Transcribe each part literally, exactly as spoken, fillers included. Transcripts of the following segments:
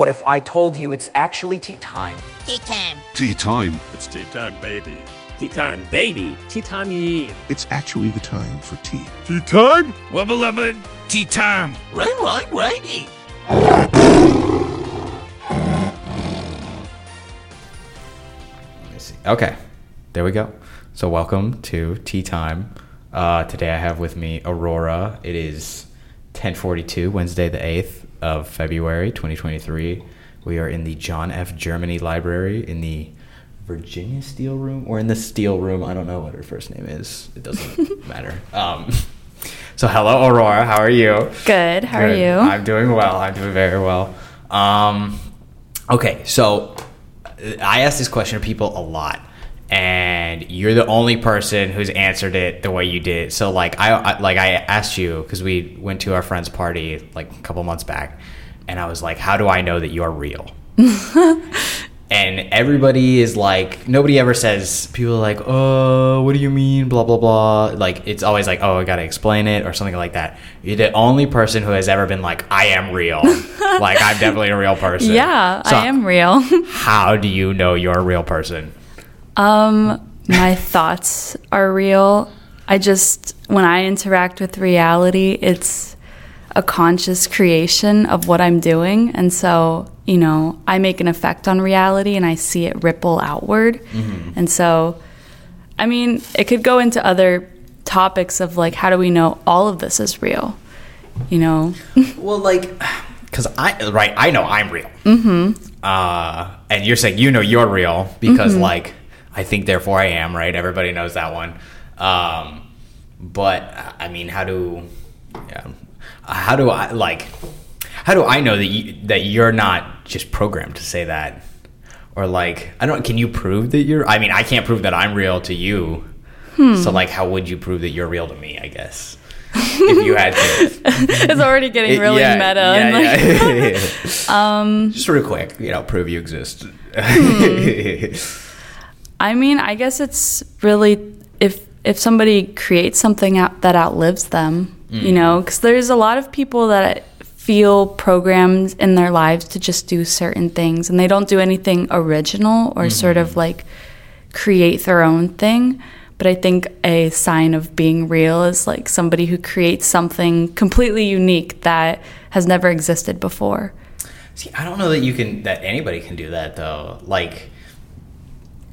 What if I told you it's actually tea time? Tea time. Tea time. It's tea time, baby. Tea time, baby. Tea time. It's actually the time for tea. Tea time? Well, beloved, tea time. Right, right, righty. Let me see. Okay. There we go. So welcome to Tea Time. Uh, today I have with me Aurora. It is ten forty-two, Wednesday the eighth of February, twenty twenty-three. We are in the John F. Germany library in the Virginia Steel room, or in the Steel room. I don't know what her first name is. It doesn't matter. Um, so hello, Aurora. How are you? Good. How Good. are you? I'm doing well. I'm doing very well. Um, okay. So I ask this question to people a lot. And you're the only person who's answered it the way you did. So, like, I, I like I asked you because we went to our friend's party like a couple months back, and I was like, "How do I know that you are real?" And everybody is like, nobody ever says. People are like, "Oh, what do you mean?" Blah blah blah. Like, it's always like, "Oh, I gotta explain it" or something like that. You're the only person who has ever been like, "I am real." Like, I'm definitely a real person. Yeah, so, I am real. How do you know you're a real person? Um, my thoughts are real. I just, when I interact with reality, it's a conscious creation of what I'm doing. And so, you know, I make an effect on reality and I see it ripple outward. Mm-hmm. And so, I mean, it could go into other topics of like, how do we know all of this is real? You know? Well, like, cause I, right. I know I'm real. Mm-hmm. Uh, and you're saying, you know, you're real because mm-hmm. like, I think, therefore, I am, right? Everybody knows that one. Um, but, I mean, how do... Yeah, how do I, like... How do I know that, you, that you're not just programmed to say that? Or, like... I don't... Can you prove that you're... I mean, I can't prove that I'm real to you. Hmm. So, like, how would you prove that you're real to me, I guess? If you had to... It's already getting it, really yeah, meta. Yeah, and yeah. Like, um, just real quick, you know, prove you exist. Hmm. I mean, I guess it's really if if somebody creates something out that outlives them, mm. you know, because there's a lot of people that feel programmed in their lives to just do certain things, and they don't do anything original or mm-hmm. sort of like create their own thing. But I think a sign of being real is like somebody who creates something completely unique that has never existed before. See, I don't know that you can that anybody can do that though, like.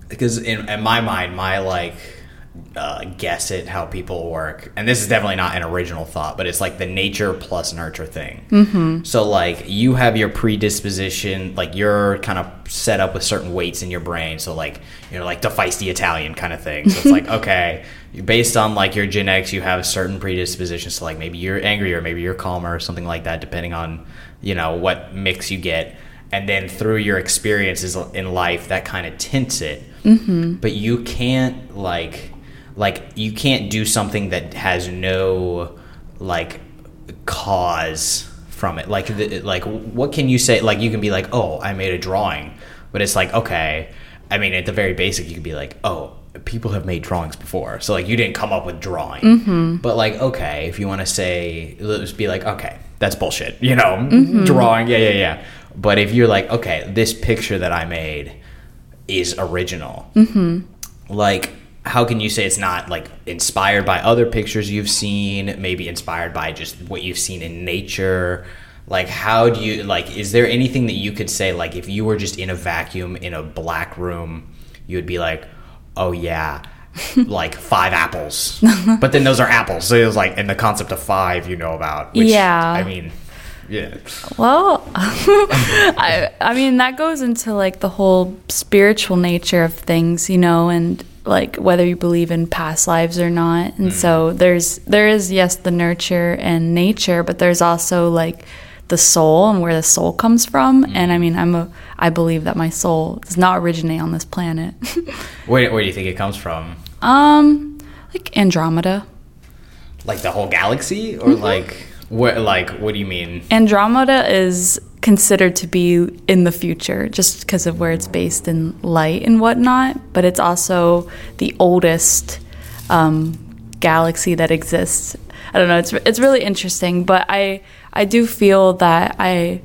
Because in, in my mind, my, like, uh, guess at how people work, and this is definitely not an original thought, but it's, like, the nature plus nurture thing. Mm-hmm. So, like, you have your predisposition, like, you're kind of set up with certain weights in your brain. So, like, you know, like the feisty Italian kind of thing. So it's like, okay, based on, like, your genetics, you have certain predispositions to, like, maybe you're angrier, maybe you're calmer or something like that, depending on, you know, what mix you get. And then through your experiences in life, that kind of tints it. Mm-hmm. But you can't like, like you can't do something that has no like cause from it. Like, the, like what can you say? Like you can be like, oh, I made a drawing, but it's like, okay. I mean, at the very basic, you can be like, oh, people have made drawings before, so like you didn't come up with drawing. Mm-hmm. But like, okay, if you want to say, let's be like, okay, that's bullshit. You know, mm-hmm. drawing, yeah, yeah, yeah. But if you're like, okay, this picture that I made is original. Mm-hmm. Like, how can you say it's not, like, inspired by other pictures you've seen, maybe inspired by just what you've seen in nature? Like, how do you, like, is there anything that you could say, like, if you were just in a vacuum in a black room, you would be like, oh, yeah, like, five apples. But then those are apples. So it was like, and the concept of five you know about. Which, yeah. I mean... Yeah. Well, I, I mean, that goes into, like, the whole spiritual nature of things, you know, and, like, whether you believe in past lives or not. And mm. so there's there is, yes, the nurture and nature, but there's also, like, the soul and where the soul comes from. Mm. And, I mean, I am a I believe that my soul does not originate on this planet. where, where do you think it comes from? Um, like, Andromeda. Like, the whole galaxy? Or, mm-hmm. like... What, like, what do you mean? Andromeda is considered to be in the future just because of where it's based in light and whatnot, but it's also the oldest um, galaxy that exists. I don't know. It's it's really interesting, but I I do feel that I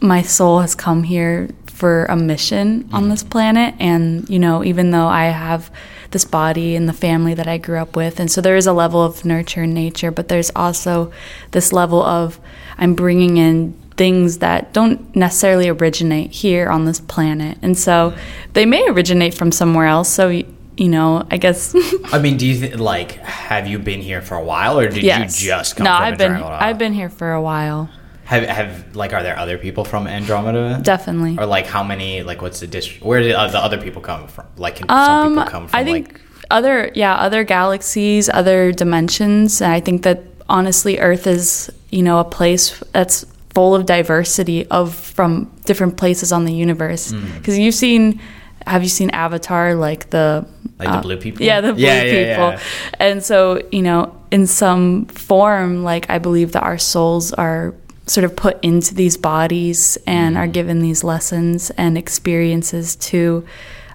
my soul has come here for a mission on this planet. And, you know, even though I have this body and the family that I grew up with, and so there is a level of nurture and nature, but there's also this level of I'm bringing in things that don't necessarily originate here on this planet. And so they may originate from somewhere else. So, you know, I guess. I mean, do you think, like, have you been here for a while, or did yes. you just come no, from I've Andromeda? No, I've been, I've been here for a while. Have, have like, are there other people from Andromeda? Definitely. Or, like, how many, like, what's the district? Where do the other people come from? Like, can um, some people come from, I think, like. Other, yeah, other galaxies, other dimensions. And I think that, honestly, Earth is, you know, a place that's full of diversity of from different places on the universe. Because mm. you've seen, have you seen Avatar, like the... Like uh, the blue people? Yeah, the blue yeah, people. Yeah, yeah. And so, you know, in some form, like, I believe that our souls are sort of put into these bodies and are given these lessons and experiences to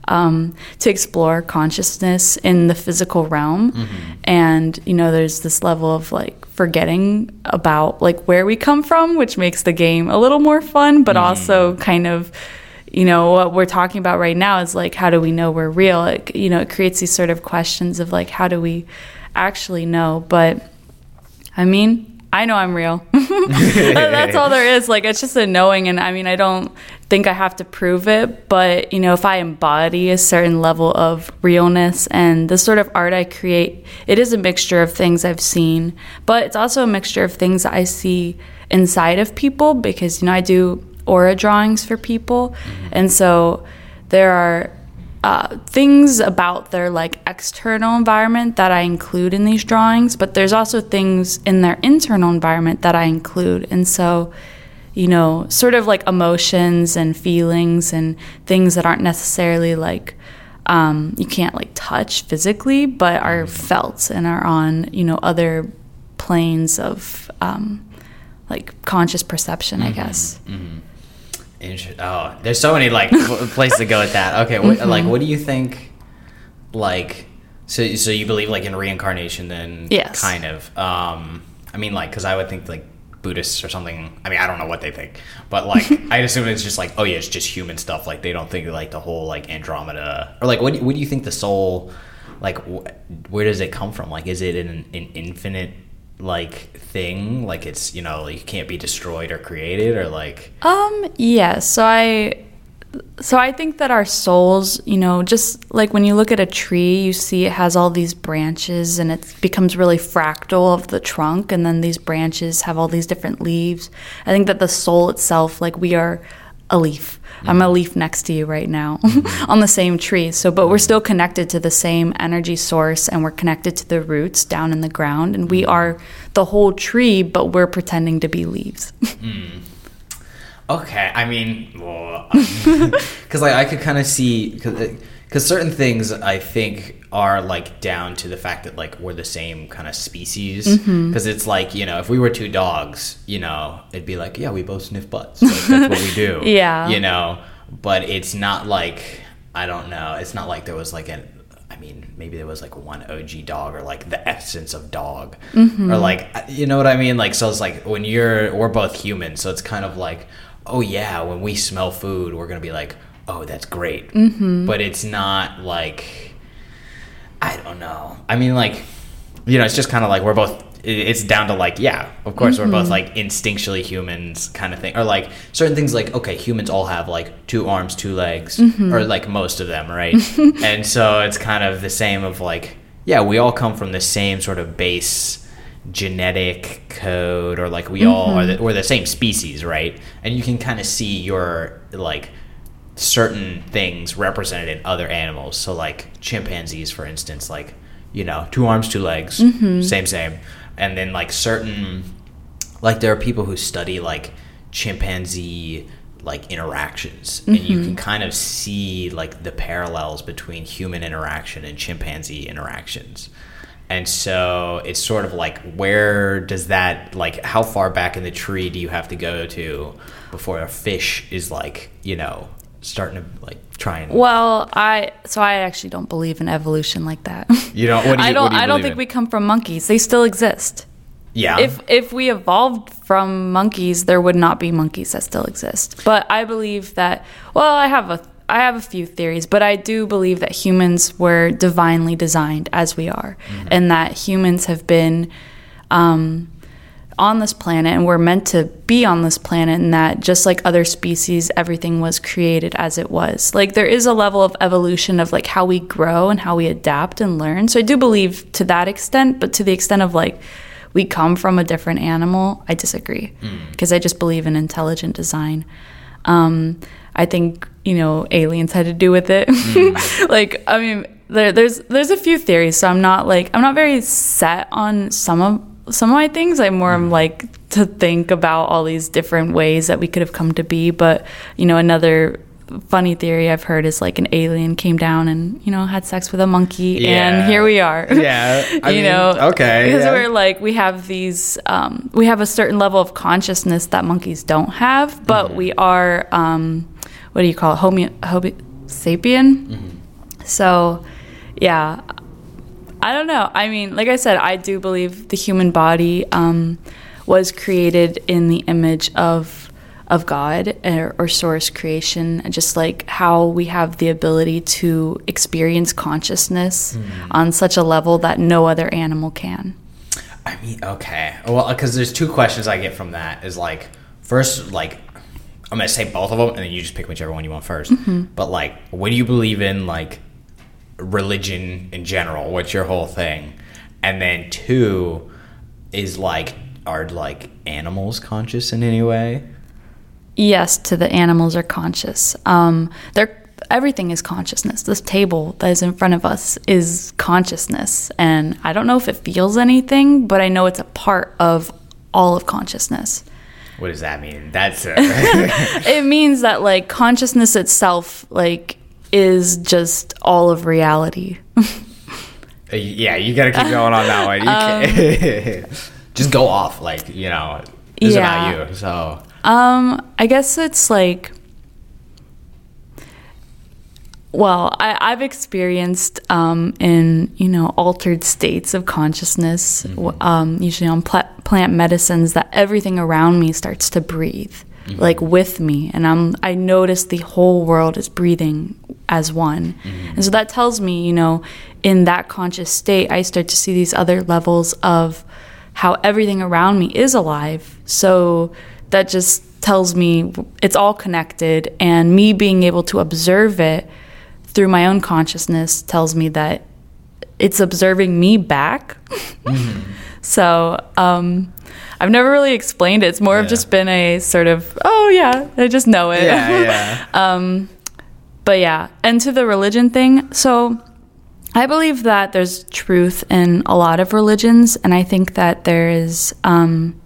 um, to explore consciousness in the physical realm. Mm-hmm. And, you know, there's this level of, like, forgetting about, like, where we come from, which makes the game a little more fun, but mm-hmm. also kind of, you know, what we're talking about right now is, like, how do we know we're real? It, you know, it creates these sort of questions of, like, how do we actually know? But, I mean... I know I'm real. That's all there is. Like, it's just a knowing. And I mean, I don't think I have to prove it, but, you know, if I embody a certain level of realness and the sort of art I create, it is a mixture of things I've seen, but it's also a mixture of things I see inside of people, because, you know, I do aura drawings for people. And so there are Uh, things about their, like, external environment that I include in these drawings, but there's also things in their internal environment that I include. And so, you know, sort of like emotions and feelings and things that aren't necessarily, like, um, you can't, like, touch physically, but are felt and are on, you know, other planes of um, like conscious perception, mm-hmm. I guess. Mm-hmm. Oh, there's so many, like, places to go with that. Okay, what, mm-hmm. like, what do you think, like, so so you believe, like, in reincarnation then? Yes. Kind of. Um, I mean, like, because I would think, like, Buddhists or something, I mean, I don't know what they think, but, like, I'd assume it's just, like, oh, yeah, it's just human stuff. Like, they don't think, like, the whole, like, Andromeda, or, like, what do, what do you think the soul, like, wh- where does it come from? Like, is it an, an infinite, like, thing, like, it's, you know, you can't be destroyed or created, or, like, um yeah so i so i think that our souls, you know, just like when you look at a tree, you see it has all these branches and it becomes really fractal of the trunk, and then these branches have all these different leaves. I think that the soul itself, like, we are a leaf. Mm-hmm. I'm a leaf next to you right now, mm-hmm. on the same tree. So, but we're still connected to the same energy source, and we're connected to the roots down in the ground, and we are the whole tree, but we're pretending to be leaves. mm. Okay, I mean, because, like, I could kind of see, because certain things I think are, like, down to the fact that, like, we're the same kind of species, because mm-hmm. it's like, you know, if we were two dogs, you know, it'd be like, yeah, we both sniff butts, like, that's what we do. Yeah, you know, but it's not like, I don't know, it's not like there was, like, an, I mean, maybe there was, like, one O G dog, or, like, the essence of dog, mm-hmm. or, like, you know what I mean, like, so it's like when you're we're both human, so it's kind of like, oh yeah, when we smell food, we're gonna be like, oh, that's great, mm-hmm. but it's not like, I don't know. I mean, like, you know, it's just kind of like we're both, it's down to, like, yeah, of course, mm-hmm. we're both, like, instinctually humans kind of thing. Or, like, certain things, like, okay, humans all have, like, two arms, two legs, mm-hmm. or, like, most of them, right? And so it's kind of the same of, like, yeah, we all come from the same sort of base genetic code, or, like, we mm-hmm. all are the, we're the same species, right? And you can kind of see your, like, certain things represented in other animals. So, like, chimpanzees, for instance, like, you know, two arms, two legs, mm-hmm. same same. And then, like, certain, like, there are people who study, like, chimpanzee, like, interactions, mm-hmm. and you can kind of see, like, the parallels between human interaction and chimpanzee interactions. And so it's sort of like, where does that, like, how far back in the tree do you have to go to before a fish is, like, you know, starting to, like, try and... Well, I... So I actually don't believe in evolution like that. You don't... What do you, I don't, what do you I don't think in? We come from monkeys. They still exist. Yeah. If if we evolved from monkeys, there would not be monkeys that still exist. But I believe that, well, I have a I have a few theories, but I do believe that humans were divinely designed as we are, mm-hmm. and that humans have been um, on this planet, and we're meant to be on this planet, and that just like other species, everything was created as it was. Like, there is a level of evolution of like how we grow and how we adapt and learn. So I do believe to that extent, but to the extent of like we come from a different animal, I disagree, because mm. I just believe in intelligent design. Um, I think, you know, aliens had to do with it. Mm. Like, I mean, there, there's there's a few theories, so I'm not like I'm not very set on some of some of my things. I more mm. am like to think about all these different ways that we could have come to be. But, you know, another funny theory I've heard is like an alien came down and, you know, had sex with a monkey, yeah. and here we are. Yeah, I you mean, know, okay, because yeah. we're like we have these, um, we have a certain level of consciousness that monkeys don't have, but mm-hmm. we are, um, what do you call it, Homo, homo sapien? Mm-hmm. So, yeah, I don't know. I mean, like I said, I do believe the human body um, was created in the image of. of God or, or source creation, and just like how we have the ability to experience consciousness mm. on such a level that no other animal can. I mean, okay. Well, because there's two questions I get from that is like, first, like, I'm going to say both of them, and then you just pick whichever one you want first. Mm-hmm. But like, what do you believe in, like, religion in general? What's your whole thing? And then two is like, are like animals conscious in any way? Yes, to the animals are conscious. Um, they're, everything is consciousness. This table that is in front of us is consciousness. And I don't know if it feels anything, but I know it's a part of all of consciousness. What does that mean? That's uh, it means that, like, consciousness itself, like, is just all of reality. Yeah, you got to keep going on that one. You can't. Um, just go off, like, you know, it's yeah. about you, so... Um, I guess it's like, well, I, I've experienced, um, in, you know, altered states of consciousness, mm-hmm. um, usually on pl- plant medicines, that everything around me starts to breathe, mm-hmm. like with me. And I'm, I notice the whole world is breathing as one. Mm-hmm. And so that tells me, you know, in that conscious state, I start to see these other levels of how everything around me is alive. So that just tells me it's all connected, and me being able to observe it through my own consciousness tells me that it's observing me back. Mm-hmm. So um, I've never really explained it. It's more yeah. of just been a sort of, oh, yeah, I just know it. Yeah, yeah. um, but, yeah, and to the religion thing, so I believe that there's truth in a lot of religions, and I think that there is... Um,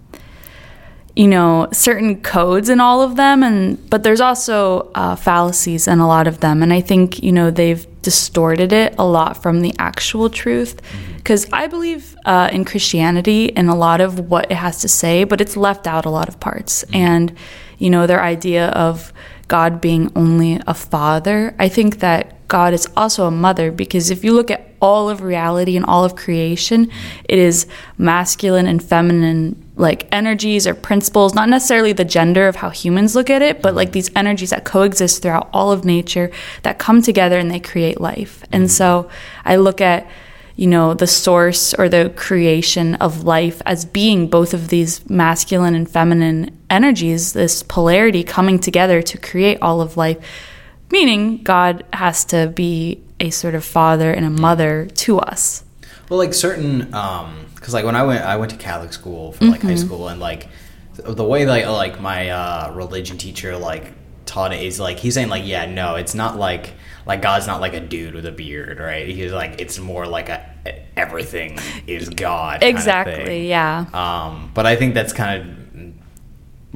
you know, certain codes in all of them, and but there's also uh, fallacies in a lot of them. And I think, you know, they've distorted it a lot from the actual truth. Because I believe uh, in Christianity and a lot of what it has to say, but it's left out a lot of parts. And, you know, their idea of God being only a father, I think that God is also a mother, because if you look at all of reality and all of creation, it is masculine and feminine, like, energies or principles, not necessarily the gender of how humans look at it, but like these energies that coexist throughout all of nature that come together and they create life. And so I look at, you know, the source or the creation of life as being both of these masculine and feminine energies, this polarity coming together to create all of life, meaning God has to be a sort of father and a mother to us. Well, like certain... um Cause like when I went, I went to Catholic school for like mm-hmm. high school, and like the way like like my uh, religion teacher like taught it is like he's saying like yeah no it's not like like God's not like a dude with a beard, right? He's like it's more like a everything is God exactly kind of thing. Yeah. Um, but I think that's kind of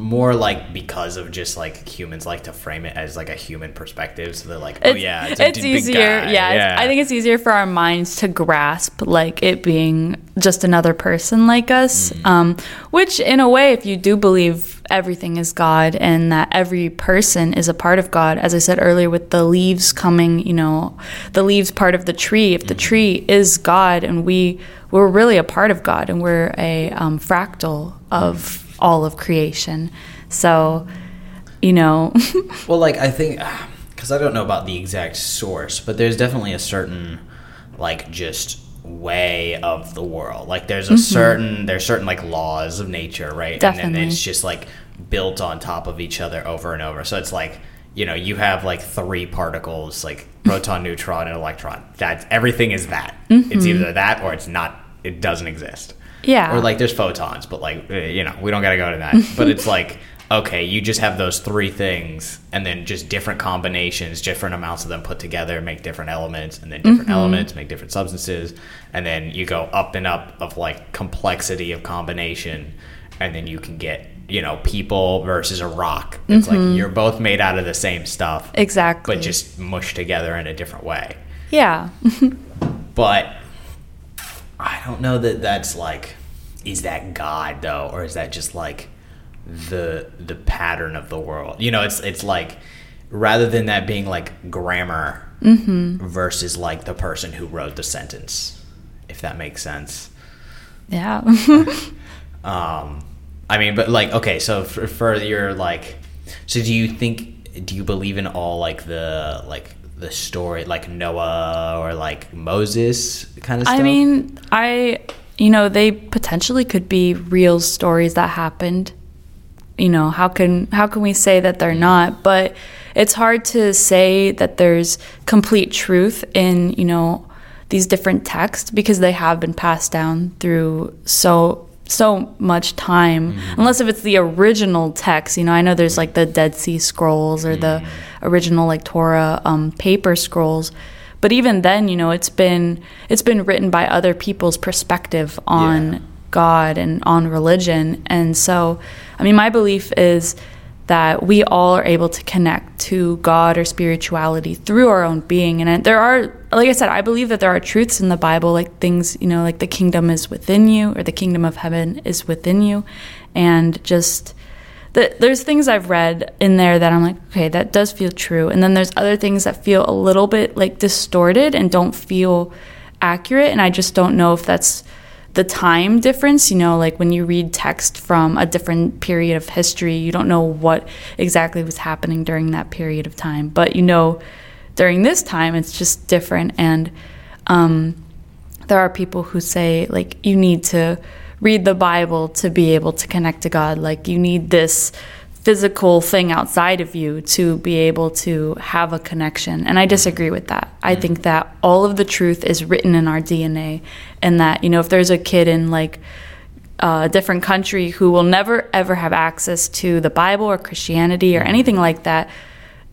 more like because of just like humans like to frame it as like a human perspective, so they're like oh it's, yeah it's, it's a d- easier big guy. Yeah, yeah. It's, I think it's easier for our minds to grasp like it being just another person like us, mm-hmm. um, which in a way, if you do believe everything is God and that every person is a part of God. As I said earlier, with the leaves coming, you know, the leaves part of the tree, if the tree is God and we, we're really a part of God and we're a um, fractal of all of creation. So, you know. Well, like, I think, because I don't know about the exact source, but there's definitely a certain, like, just way of the world. Like, there's a mm-hmm. certain, there's certain, like, laws of nature, right? Definitely. And then it's just, like, built on top of each other over and over. So it's like, you know, you have, like, three particles, like, proton, neutron, and electron. That's, everything is that. Mm-hmm. It's either that or it's not, it doesn't exist. Yeah. Or, like, there's photons, but, like, you know, we don't got to go to that. But it's like, okay, you just have those three things, and then just different combinations, different amounts of them put together make different elements, and then different mm-hmm. elements make different substances, and then you go up and up of, like, complexity of combination, and then you can get, you know, people versus a rock. It's mm-hmm. like you're both made out of the same stuff. Exactly. But just mushed together in a different way. Yeah. But I don't know that that's, like, is that God, though, or is that just, like, the the pattern of the world, you know? It's it's like, rather than that being like grammar mm-hmm. versus like the person who wrote the sentence, if that makes sense. Yeah. um I mean, but like, okay, so for, for your, like, so do you think do you believe in all like the like the story, like Noah or like Moses kind of stuff? I mean, I you know, they potentially could be real stories that happened. You know, how can how can we say that they're not? But it's hard to say that there's complete truth in, you know, these different texts, because they have been passed down through so so much time. Mm-hmm. Unless if it's the original text, you know. I know there's like the Dead Sea Scrolls or mm-hmm. the original like Torah um, paper scrolls, but even then, you know, it's been it's been written by other people's perspective on. Yeah. God and on religion. And so, I mean, my belief is that we all are able to connect to God or spirituality through our own being. And there are, like I said, I believe that there are truths in the Bible, like things, you know, like the kingdom is within you, or the kingdom of heaven is within you. And just the, there's things I've read in there that I'm like, okay, that does feel true. And then there's other things that feel a little bit like distorted and don't feel accurate. And I just don't know if that's the time difference, you know, like when you read text from a different period of history, you don't know what exactly was happening during that period of time. But, you know, during this time, it's just different. And um, there are people who say, like, you need to read the Bible to be able to connect to God. Like, you need this physical thing outside of you to be able to have a connection. And I disagree with that. I think that all of the truth is written in our D N A, and that, you know, if there's a kid in like a different country who will never ever have access to the Bible or Christianity or anything like that,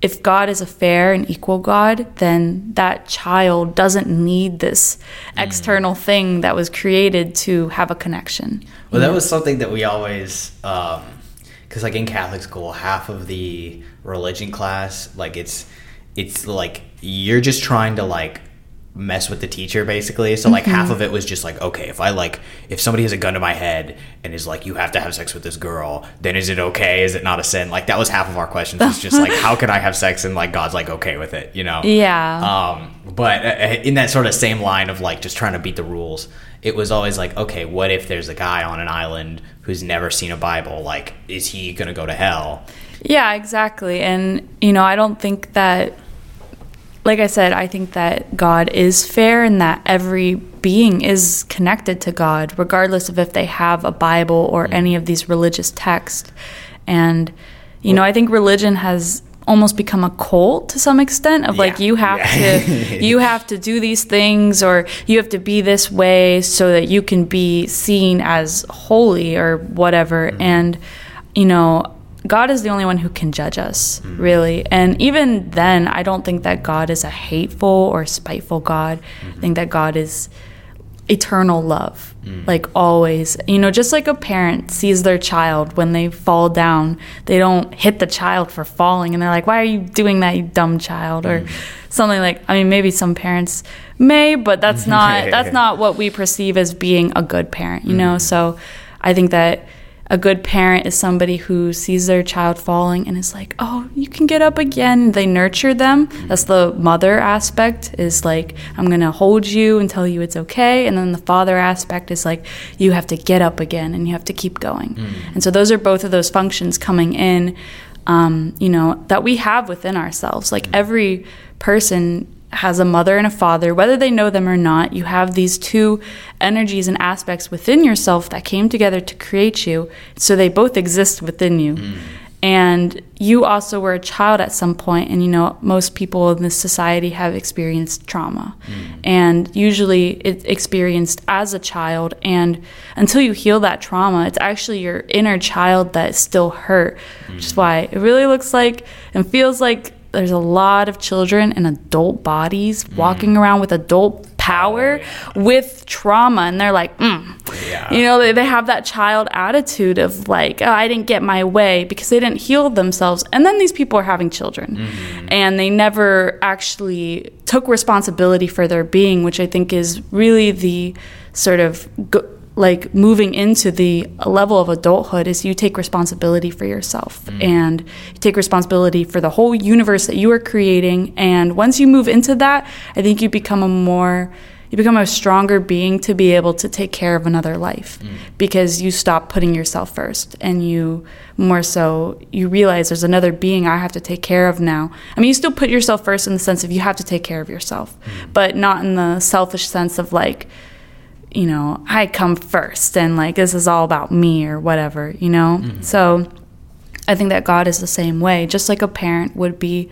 if God is a fair and equal God, then that child doesn't need this external thing that was created to have a connection. Well, that was something that we always um because, like, in Catholic school, half of the religion class, like, it's, it's like, you're just trying to, like, mess with the teacher, basically. So, like, mm-hmm. half of it was just, like, okay, if I, like, if somebody has a gun to my head and is, like, you have to have sex with this girl, then is it okay? Is it not a sin? Like, that was half of our questions. It's just, like, how can I have sex? And, like, God's, like, okay with it, you know? Yeah. Um, but in that sort of same line of, like, just trying to beat the rules, it was always, like, okay, what if there's a guy on an island who's never seen a Bible? Like, is he going to go to hell? Yeah, exactly. And, you know, I don't think that, like I said, I think that God is fair and that every being is connected to God, regardless of if they have a Bible or any of these religious texts. And, you know, I think religion has almost become a cult to some extent of, yeah, like, you have yeah. to you have to do these things, or you have to be this way so that you can be seen as holy or whatever. Mm-hmm. And, you know, God is the only one who can judge us, mm-hmm. really. And even then, I don't think that God is a hateful or spiteful God. Mm-hmm. I think that God is eternal love, mm. like always. You know, just like a parent sees their child when they fall down, they don't hit the child for falling and they're like, why are you doing that, you dumb child, or mm. something. Like, I mean, maybe some parents may, but that's not that's not what we perceive as being a good parent, you mm. know. So I think that a good parent is somebody who sees their child falling and is like, oh, you can get up again. They nurture them. That's the mother aspect, is like, I'm going to hold you and tell you it's okay. And then the father aspect is like, you have to get up again and you have to keep going. Mm-hmm. And so those are both of those functions coming in, um, you know, that we have within ourselves. Like mm-hmm. every person has a mother and a father, whether they know them or not. You have these two energies and aspects within yourself that came together to create you, so they both exist within you. Mm. And you also were a child at some point, and you know, most people in this society have experienced trauma. Mm. And usually it's experienced as a child, and until you heal that trauma, it's actually your inner child that is still hurt, mm. which is why it really looks like and feels like there's a lot of children in adult bodies walking around with adult power, with trauma, and they're like, mm. yeah. you know, they, they have that child attitude of like, oh, I didn't get my way, because they didn't heal themselves. And then these people are having children, mm-hmm. and they never actually took responsibility for their being, which I think is really the sort of go- like moving into the level of adulthood, is you take responsibility for yourself, mm. and you take responsibility for the whole universe that you are creating. And once you move into that, I think you become a more, you become a stronger being to be able to take care of another life, mm. because you stop putting yourself first, and you more so, you realize there's another being I have to take care of now. I mean, you still put yourself first in the sense of you have to take care of yourself, mm. but not in the selfish sense of like, you know, I come first and like this is all about me or whatever, you know. Mm-hmm. So I think that God is the same way. Just like a parent would be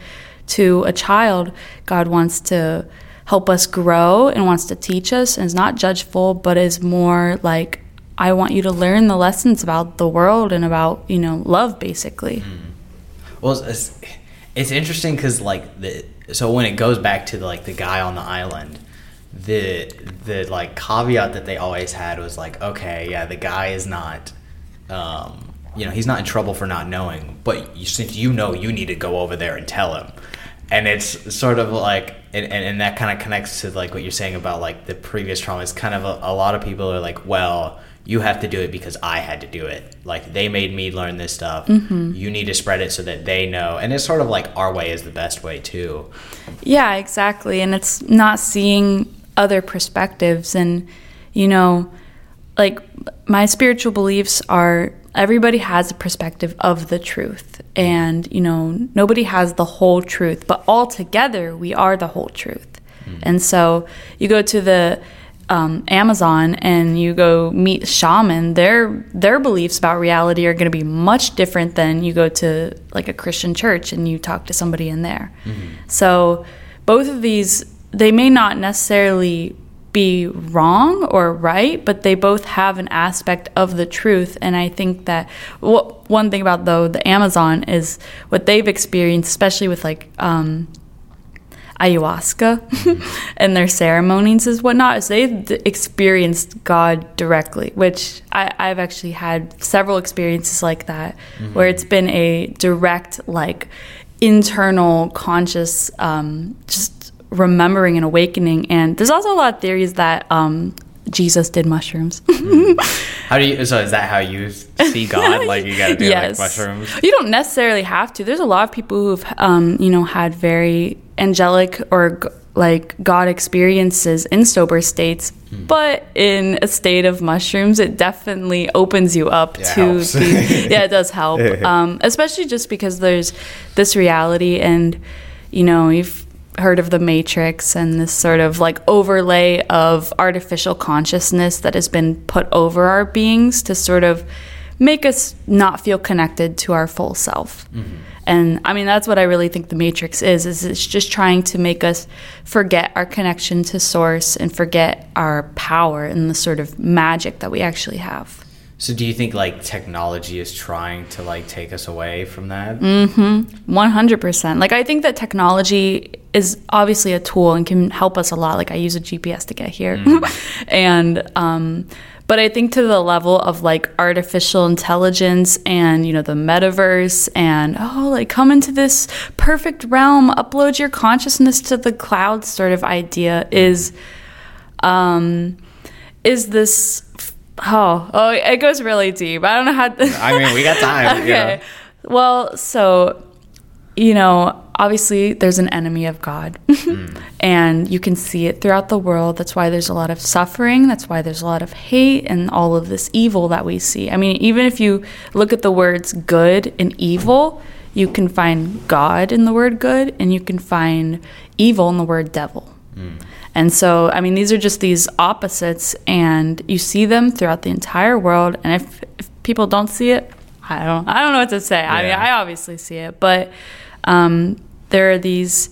to a child, God wants to help us grow and wants to teach us, and is not judgeful, but is more like, I want you to learn the lessons about the world and about, you know, love, basically. Mm-hmm. Well, it's, it's interesting because like the, so when it goes back to the, like the guy on the island, the the like caveat that they always had was like, okay, yeah, the guy is not um you know, he's not in trouble for not knowing, but you, since you know, you need to go over there and tell him. And it's sort of like, and, and, and that kind of connects to like what you're saying about like the previous trauma. It's kind of a, a lot of people are like, well, you have to do it because I had to do it, like they made me learn this stuff, mm-hmm. you need to spread it so that they know. And it's sort of like our way is the best way too. Yeah, exactly. And it's not seeing other perspectives. And you know, like my spiritual beliefs are everybody has a perspective of the truth, and you know, nobody has the whole truth, but all together we are the whole truth. Mm. And so you go to the um Amazon and you go meet shaman, their their beliefs about reality are going to be much different than you go to like a Christian church and you talk to somebody in there. Mm-hmm. So both of these, they may not necessarily be wrong or right, but they both have an aspect of the truth. And I think that what, one thing about though the Amazon is what they've experienced, especially with like um, ayahuasca and their ceremonies and whatnot, is they've experienced God directly, which I, I've actually had several experiences like that, mm-hmm. where it's been a direct, like internal conscious, um, just remembering and awakening. And there's also a lot of theories that um Jesus did mushrooms. How do you, so is that how you see God? Like you gotta do yes. like mushrooms? You don't necessarily have to. There's a lot of people who've um you know, had very angelic or g- like God experiences in sober states, mm. but in a state of mushrooms it definitely opens you up yeah, to the, yeah, it does help. Um especially just because there's this reality, and you know, you've heard of the Matrix and this sort of like overlay of artificial consciousness that has been put over our beings to sort of make us not feel connected to our full self. Mm-hmm. And I mean, that's what I really think the Matrix is, is it's just trying to make us forget our connection to source and forget our power and the sort of magic that we actually have. So do you think like technology is trying to like take us away from that? Mm-hmm. one hundred percent. Like I think that technology is obviously a tool and can help us a lot. Like I use a G P S to get here. Mm. and um, but I think to the level of like artificial intelligence and, you know, the metaverse and, oh, like come into this perfect realm, upload your consciousness to the cloud sort of idea is um, is this Oh, oh, it goes really deep. I don't know how. To I mean, we got time. Okay. You know. Well, so, you know, obviously there's an enemy of God. mm. And you can see it throughout the world. That's why there's a lot of suffering. That's why there's a lot of hate and all of this evil that we see. I mean, even if you look at the words good and evil, you can find God in the word good, and you can find evil in the word devil. Mm. And so, I mean, these are just these opposites, and you see them throughout the entire world. And if, if people don't see it, I don't I don't know what to say. Yeah. I mean, I obviously see it, but um, there are these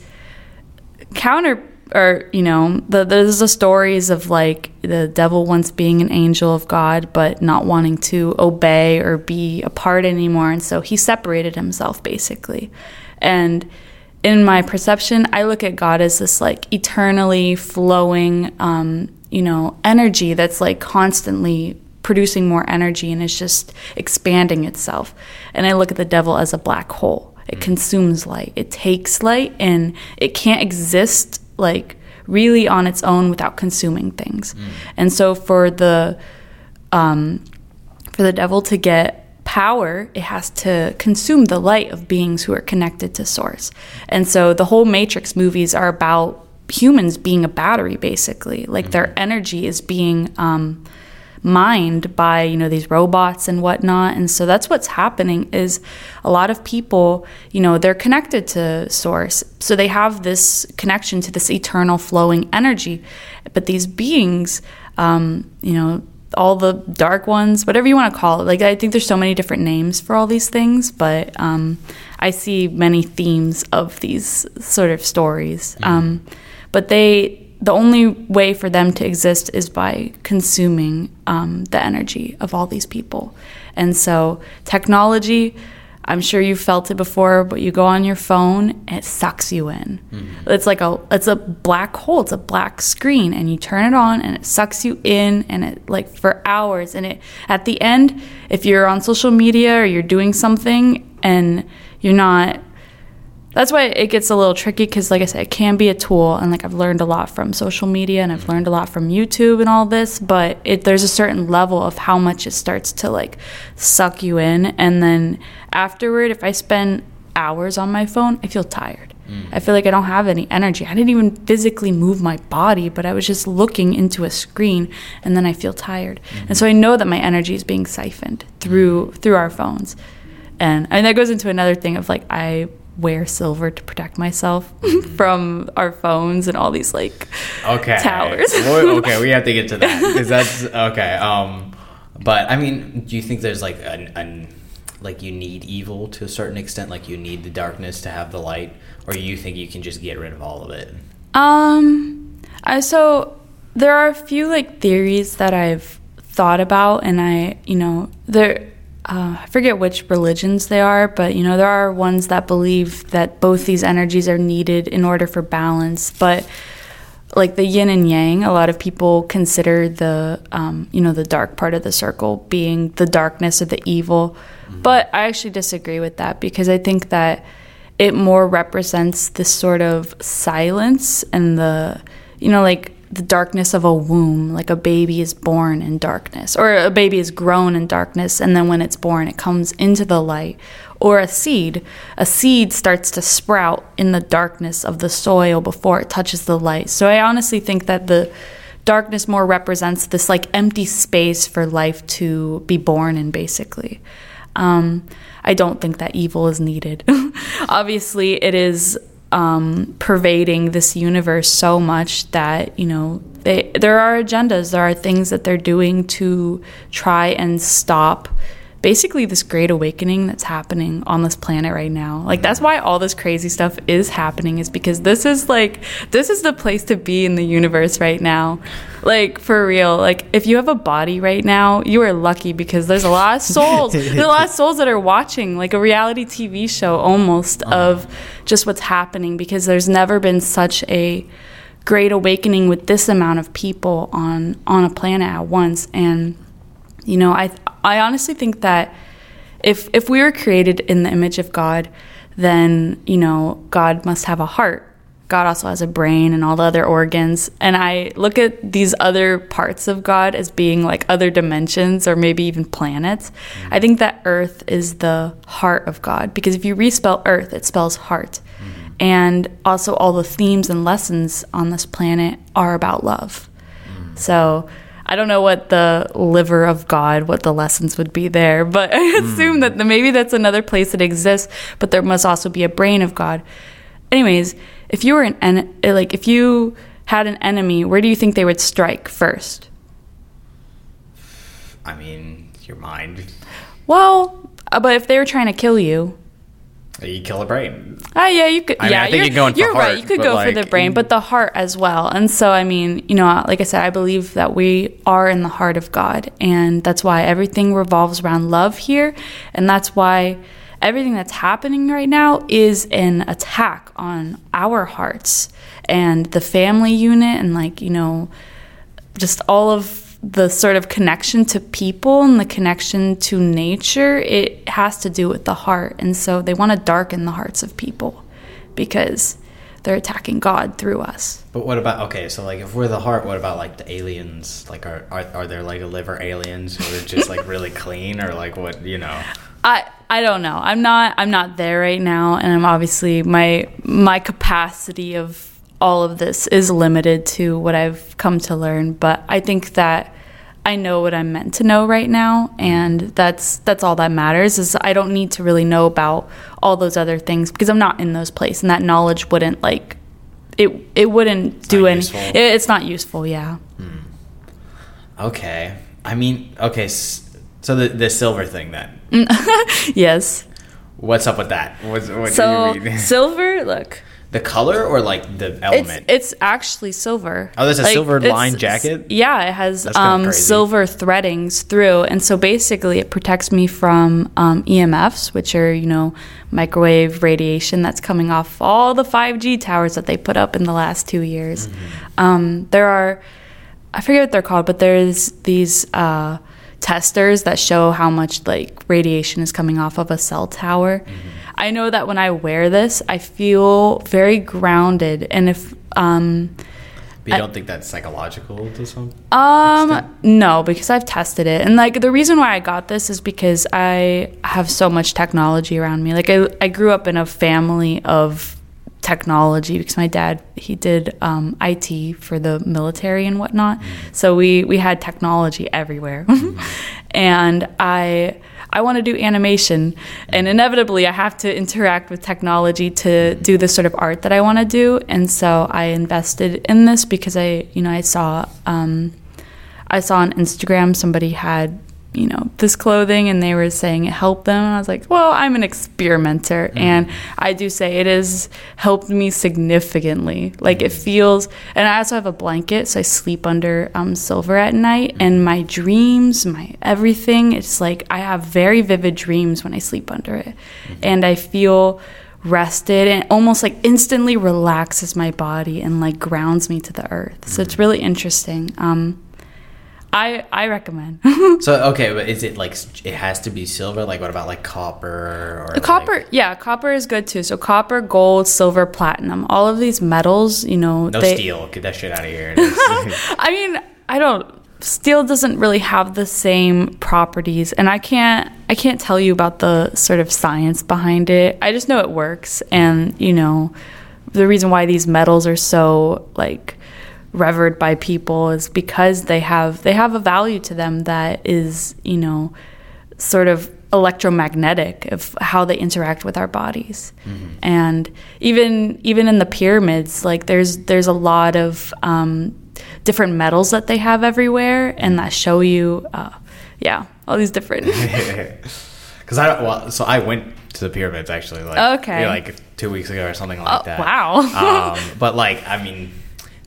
counter, or, you know, the, there's the stories of, like, the devil once being an angel of God, but not wanting to obey or be a part anymore. And so he separated himself, basically. And in my perception, I look at God as this, like, eternally flowing, um, you know, energy that's, like, constantly producing more energy, and it's just expanding itself. And I look at the devil as a black hole. It consumes light. It takes light, and it can't exist, like, really on its own without consuming things. Mm. And so for the, um, for the devil to get power, it has to consume the light of beings who are connected to source. And so the whole Matrix movies are about humans being a battery, basically. Like, mm-hmm. their energy is being um mined by, you know, these robots and whatnot. And so that's what's happening, is a lot of people, you know, they're connected to source, so they have this connection to this eternal flowing energy. But these beings, um you know, all the dark ones, whatever you want to call it. Like, I think there's so many different names for all these things, but um, I see many themes of these sort of stories. Mm. Um, but they, the only way for them to exist is by consuming um, the energy of all these people. And so technology, I'm sure you've felt it before, but you go on your phone, it sucks you in. Mm-hmm. It's like a, it's a black hole. It's a black screen, and you turn it on, and it sucks you in, and it, like, for hours. And it, at the end, if you're on social media or you're doing something and you're not, that's why it gets a little tricky, because, like I said, it can be a tool. And, like, I've learned a lot from social media, and I've learned a lot from YouTube and all this, but it, there's a certain level of how much it starts to, like, suck you in. And then afterward, if I spend hours on my phone, I feel tired. Mm. I feel like I don't have any energy. I didn't even physically move my body, but I was just looking into a screen, and then I feel tired. Mm-hmm. And so I know that my energy is being siphoned through through our phones. And I mean, that goes into another thing of, like, I wear silver to protect myself from our phones and all these, like, okay, towers. Okay, we have to get to that, because that's okay. Um, but I mean, do you think there's, like, an, an like, you need evil to a certain extent? Like, you need the darkness to have the light, or you think you can just get rid of all of it? Um, I, so there are a few, like, theories that I've thought about, and I, you know, there. Uh, I forget which religions they are, but, you know, there are ones that believe that both these energies are needed in order for balance. But, like, the yin and yang, a lot of people consider the, um, you know, the dark part of the circle being the darkness or the evil. Mm-hmm. But I actually disagree with that, because I think that it more represents this sort of silence and the, you know, like, the darkness of a womb. Like, a baby is born in darkness, or a baby is grown in darkness, and then when it's born, it comes into the light. Or a seed a seed starts to sprout in the darkness of the soil before it touches the light. So I honestly think that the darkness more represents this, like, empty space for life to be born in, basically. um I don't think that evil is needed. Obviously, it is Um, pervading this universe so much that, you know, they, there are agendas, there are things that they're doing to try and stop basically this great awakening that's happening on this planet right now. Like, that's why all this crazy stuff is happening, is because this is, like, this is the place to be in the universe right now. Like, for real. Like, if you have a body right now, you are lucky, because there's a lot of souls. There's a lot of souls that are watching, like, a reality T V show almost, uh-huh. of just what's happening, because there's never been such a great awakening with this amount of people on on a planet at once. And, you know, I I honestly think that if if we were created in the image of God, then, you know, God must have a heart. God also has a brain and all the other organs. And I look at these other parts of God as being like other dimensions or maybe even planets. Mm. I think that Earth is the heart of God, because if you respell Earth, it spells heart. Mm. And also all the themes and lessons on this planet are about love. Mm. So I don't know what the liver of God, what the lessons would be there, but I assume mm. that the, maybe that's another place that exists, but there must also be a brain of God. Anyways, if you were an en- like if you had an enemy, where do you think they would strike first? I mean, your mind. Well, but if they were trying to kill you, you kill a brain. Oh, yeah, you could. I yeah, mean, I think you're going for You're heart, right. You could go like, for the brain, but the heart as well. And so, I mean, you know, like I said, I believe that we are in the heart of God, and that's why everything revolves around love here, and that's why everything that's happening right now is an attack on our hearts and the family unit, and like, you know, just all of the sort of connection to people and the connection to nature. It has to do with the heart. And so they want to darken the hearts of people because they're attacking God through us. But what about, okay, so like if we're the heart, what about like the aliens? Like are are, are there like liver aliens who are just like really clean, or like what, you know? I I don't know. I'm not I'm not there right now, and I'm obviously my my capacity of all of this is limited to what I've come to learn, but I think that I know what I'm meant to know right now, and that's that's all that matters. Is I don't need to really know about all those other things because I'm not in those places, and that knowledge wouldn't like it. It wouldn't it's do any. It, it's not useful. Yeah. Hmm. Okay. I mean, okay. So the the silver thing then. Yes. What's up with that? What, what so do you mean? Silver, look. The color or, like, the element? It's, it's actually silver. Oh, there's a like, silver lined jacket? Yeah, it has um, silver threadings through. And so, basically, it protects me from um, E M Fs, which are, you know, microwave radiation that's coming off all the five G towers that they put up in the last two years. Mm-hmm. Um, there are, I forget what they're called, but there's these uh, testers that show how much, like, radiation is coming off of a cell tower. Mm-hmm. I know that when I wear this, I feel very grounded. And if um, but you don't I, think that's psychological to some um, extent? No, because I've tested it, and like the reason why I got this is because I have so much technology around me. Like I, I grew up in a family of technology because my dad he did um, I T for the military and whatnot. Mm-hmm. So we we had technology everywhere, mm-hmm. and I. I want to do animation, and inevitably I have to interact with technology to do this sort of art that I want to do. And so I invested in this because I, you know, I saw, um, I saw on Instagram somebody had, you know, this clothing and they were saying it helped them. And I was like, well, I'm an experimenter, mm-hmm. and I do say it has helped me significantly. Like mm-hmm. it feels, and I also have a blanket, so I sleep under um, silver at night, mm-hmm. and my dreams, my everything, it's like I have very vivid dreams when I sleep under it, mm-hmm. and I feel rested and almost like instantly relaxes my body and like grounds me to the earth. Mm-hmm. So it's really interesting. Um, I, I recommend. So, okay, but is it like, it has to be silver? Like, what about like copper? Or copper, like... yeah, copper is good too. So copper, gold, silver, platinum, all of these metals, you know. No they... steel, get that shit out of here. I mean, I don't, steel doesn't really have the same properties. And I can't, I can't tell you about the sort of science behind it. I just know it works. And, you know, the reason why these metals are so like, revered by people is because they have they have a value to them that is, you know, sort of electromagnetic of how they interact with our bodies. Mm-hmm. And even even in the pyramids, like there's there's a lot of um, different metals that they have everywhere, and that show you, uh, yeah, all these different. Because I don't, well, so I went to the pyramids actually, like okay, you know, like two weeks ago or something like oh, that. Wow. um, but like I mean.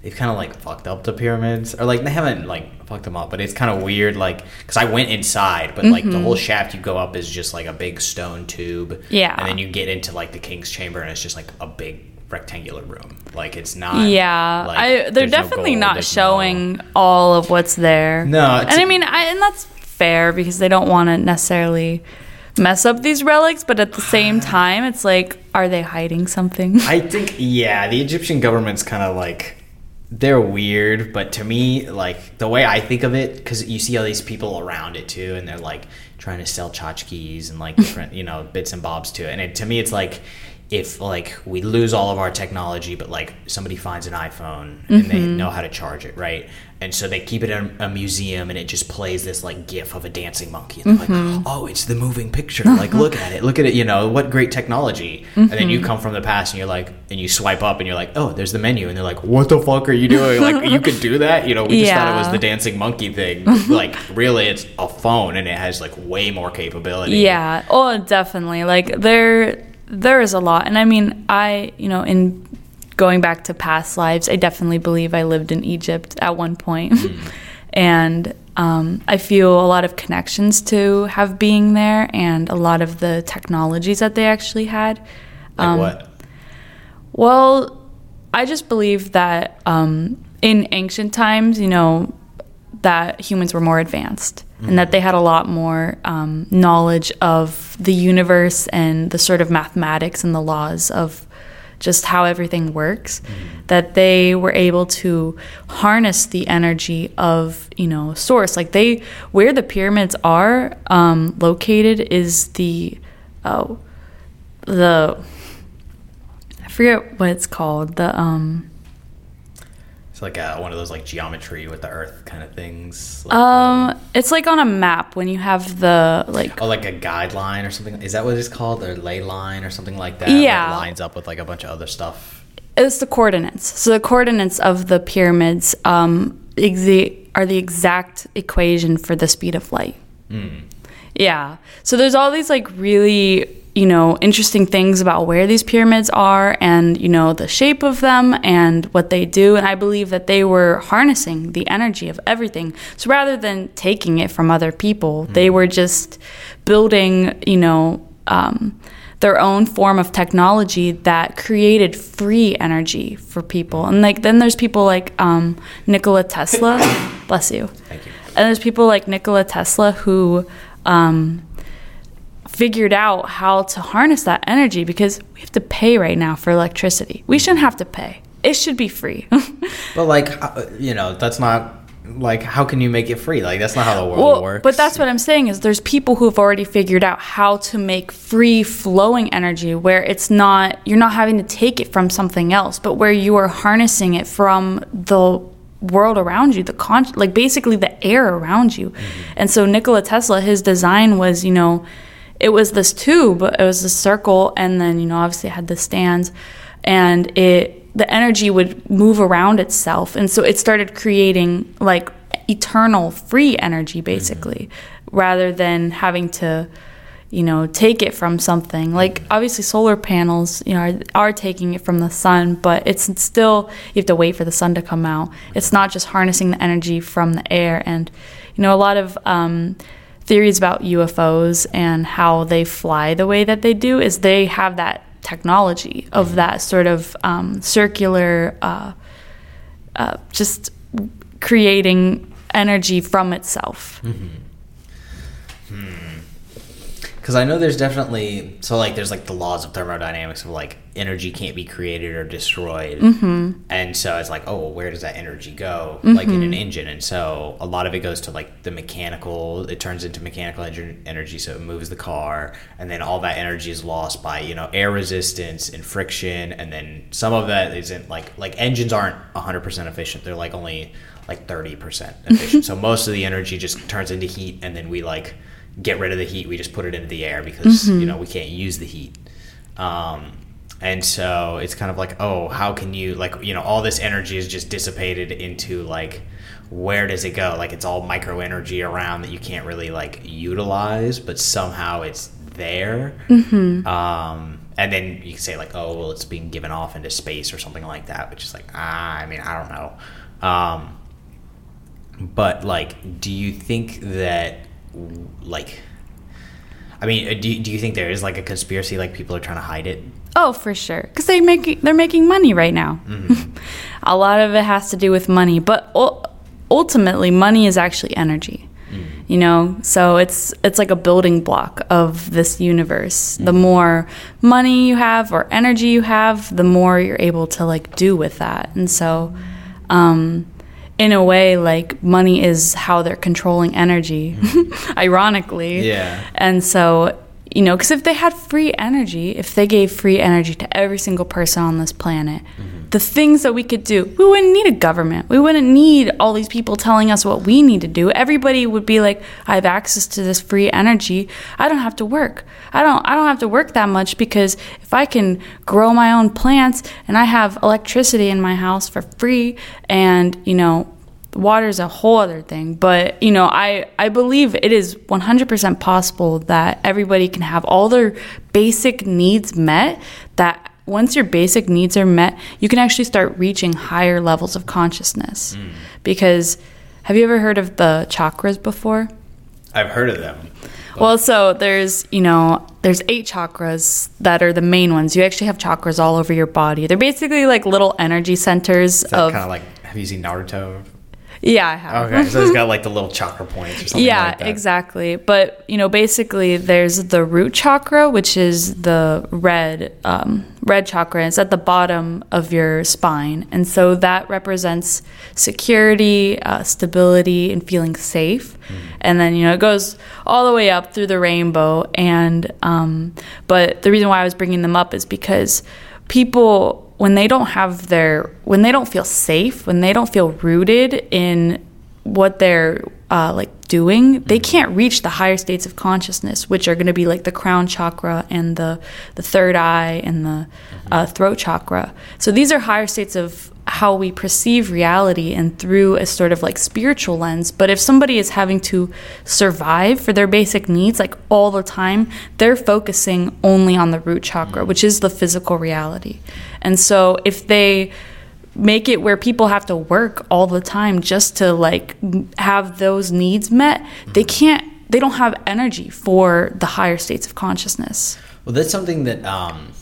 They've kind of, like, fucked up the pyramids. Or, like, they haven't, like, fucked them up. But it's kind of weird, like... Because I went inside, but, mm-hmm. like, the whole shaft you go up is just, like, a big stone tube. Yeah. And then you get into, like, the king's chamber, and it's just, like, a big rectangular room. Like, it's not... Yeah. Like, I, they're definitely no not showing no... all of what's there. No. It's, and, I mean, I, and that's fair, because they don't want to necessarily... mess up these relics, but at the same time, it's like, are they hiding something? I think, yeah, the Egyptian government's kind of like, they're weird, but to me, like, the way I think of it, because you see all these people around it, too, and they're, like, trying to sell tchotchkes and, like, different, you know, bits and bobs to it, and it, to me, it's like, if, like, we lose all of our technology, but, like, somebody finds an iPhone and mm-hmm. they know how to charge it, right? And so they keep it in a museum, and it just plays this, like, gif of a dancing monkey. And they're mm-hmm. like, oh, it's the moving picture. Like, look at it. Look at it. You know, what great technology. Mm-hmm. And then you come from the past, and you're like, and you swipe up, and you're like, oh, there's the menu. And they're like, what the fuck are you doing? Like, you could do that? You know, we just yeah. thought it was the dancing monkey thing. Like, really, it's a phone, and it has, like, way more capability. Yeah. Oh, definitely. Like, they're... There is a lot. And I mean, I, you know, in going back to past lives, I definitely believe I lived in Egypt at one point. Mm. And um, I feel a lot of connections to have being there and a lot of the technologies that they actually had. Um, like what? Well, I just believe that um, in ancient times, you know, that humans were more advanced. And that they had a lot more um, knowledge of the universe and the sort of mathematics and the laws of just how everything works, mm-hmm. that they were able to harness the energy of, you know, source. Like they, where the pyramids are um, located is the, oh, the, I forget what it's called, the, um, it's like a, one of those like geometry with the earth kind of things. Like, um, um, it's like on a map when you have the like. Oh, like a guideline or something. Is that what it's called? Or ley line or something like that? Yeah. That lines up with like a bunch of other stuff. It's the coordinates. So the coordinates of the pyramids um, exa- are the exact equation for the speed of light. Mm. Yeah. So there's all these like really, you know, interesting things about where these pyramids are and, you know, the shape of them and what they do. And I believe that they were harnessing the energy of everything. So rather than taking it from other people, mm-hmm. they were just building, you know, um, their own form of technology that created free energy for people. And like, then there's people like um, Nikola Tesla. Bless you. Thank you. And there's people like Nikola Tesla who... Um, figured out how to harness that energy, because we have to pay right now for electricity. We shouldn't have to pay. It should be free. But like, you know, that's not like, how can you make it free? Like, that's not how the world well, works. But that's what I'm saying is there's people who have already figured out how to make free flowing energy where it's not, you're not having to take it from something else, but where you are harnessing it from the world around you, the con- like basically the air around you. Mm-hmm. And so Nikola Tesla, his design was, you know, it was this tube, it was this circle, and then, you know, obviously it had the stands, and it the energy would move around itself. And so it started creating, like, eternal free energy, basically, mm-hmm. rather than having to, you know, take it from something. Like, obviously solar panels, you know, are, are taking it from the sun, but it's still, you have to wait for the sun to come out. It's not just harnessing the energy from the air. And, you know, a lot of... Um, theories about U F Os and how they fly the way that they do is they have that technology of that sort of um, circular, uh, uh, just creating energy from itself. Mm-hmm. Hmm. Because I know there's definitely, so like there's like the laws of thermodynamics of like energy can't be created or destroyed. Mm-hmm. And so it's like, oh, where does that energy go? Mm-hmm. Like in an engine. And so a lot of it goes to like the mechanical, it turns into mechanical energy. So it moves the car, and then all that energy is lost by, you know, air resistance and friction. And then some of that isn't like, like engines aren't one hundred percent efficient. They're like only like thirty percent efficient. So most of the energy just turns into heat, and then we like get rid of the heat, we just put it into the air because mm-hmm. you know, we can't use the heat, um and so it's kind of like, oh, how can you, like, you know, all this energy is just dissipated into like, where does it go? Like it's all micro energy around that you can't really like utilize, but somehow it's there. Mm-hmm. um and then you can say like, oh well, it's being given off into space or something like that, which is like, ah I mean, I don't know. Um but like, do you think that like, I mean, do do you think there is like a conspiracy, like people are trying to hide it? Oh, for sure, because they make they're making money right now. Mm-hmm. A lot of it has to do with money, but u- ultimately, money is actually energy. Mm-hmm. you know? So it's it's like a building block of this universe. Mm. The more money you have or energy you have, the more you're able to, like, do with that. And so um, in a way, like, money is how they're controlling energy, mm. ironically. Yeah. And so, you know, because if they had free energy, if they gave free energy to every single person on this planet, mm-hmm. the things that we could do, we wouldn't need a government. We wouldn't need all these people telling us what we need to do. Everybody would be like, I have access to this free energy. I don't have to work. I don't I don't have to work that much, because if I can grow my own plants and I have electricity in my house for free, and, you know, water's a whole other thing, but, you know, I, I believe it is one hundred percent possible that everybody can have all their basic needs met, that once your basic needs are met, you can actually start reaching higher levels of consciousness. Mm. Because have you ever heard of the chakras before? I've heard of them. Well, so there's, you know, there's eight chakras that are the main ones. You actually have chakras all over your body. They're basically like little energy centers. Is that of kind of like, have you seen Naruto? Yeah, I have. Okay, so it's got like the little chakra points or something yeah, like that. Yeah, exactly. But, you know, basically there's the root chakra, which is the red um, red chakra. It's at the bottom of your spine. And so that represents security, uh, stability, and feeling safe. Mm. And then, you know, it goes all the way up through the rainbow. And um, but the reason why I was bringing them up is because people, when they don't have their, when they don't feel safe, when they don't feel rooted in what they're uh, like doing, they can't reach the higher states of consciousness, which are going to be like the crown chakra and the, the third eye and the uh, throat chakra. So these are higher states of how we perceive reality and through a sort of like spiritual lens. But if somebody is having to survive for their basic needs, like all the time, they're focusing only on the root chakra, which is the physical reality. And so if they make it where people have to work all the time just to like have those needs met, they can't, they don't have energy for the higher states of consciousness. Well, that's something that, um,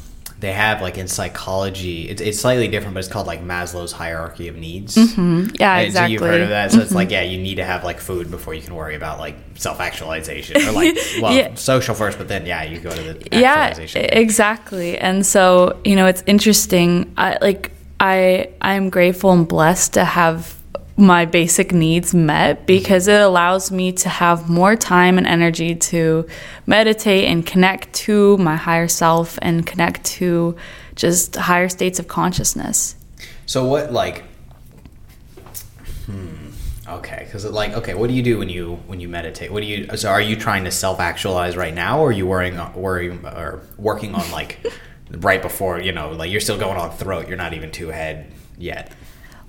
they have like in psychology, it's, it's slightly different, but it's called like Maslow's hierarchy of needs. Mm-hmm. Yeah, and exactly. So you've heard of that. So mm-hmm. it's like, yeah, you need to have like food before you can worry about like self-actualization or like, well, yeah. social first, but then yeah, you go to the actualization. Yeah, exactly. And so, you know, it's interesting. I, like I, I'm grateful and blessed to have my basic needs met, because it allows me to have more time and energy to meditate and connect to my higher self and connect to just higher states of consciousness. So what, like, hmm, okay, because like, okay, what do you do when you when you meditate? What do you? So are you trying to self-actualize right now, or are you worrying on, worrying or working on like right before, you know, like you're still going on throat, you're not even two head yet?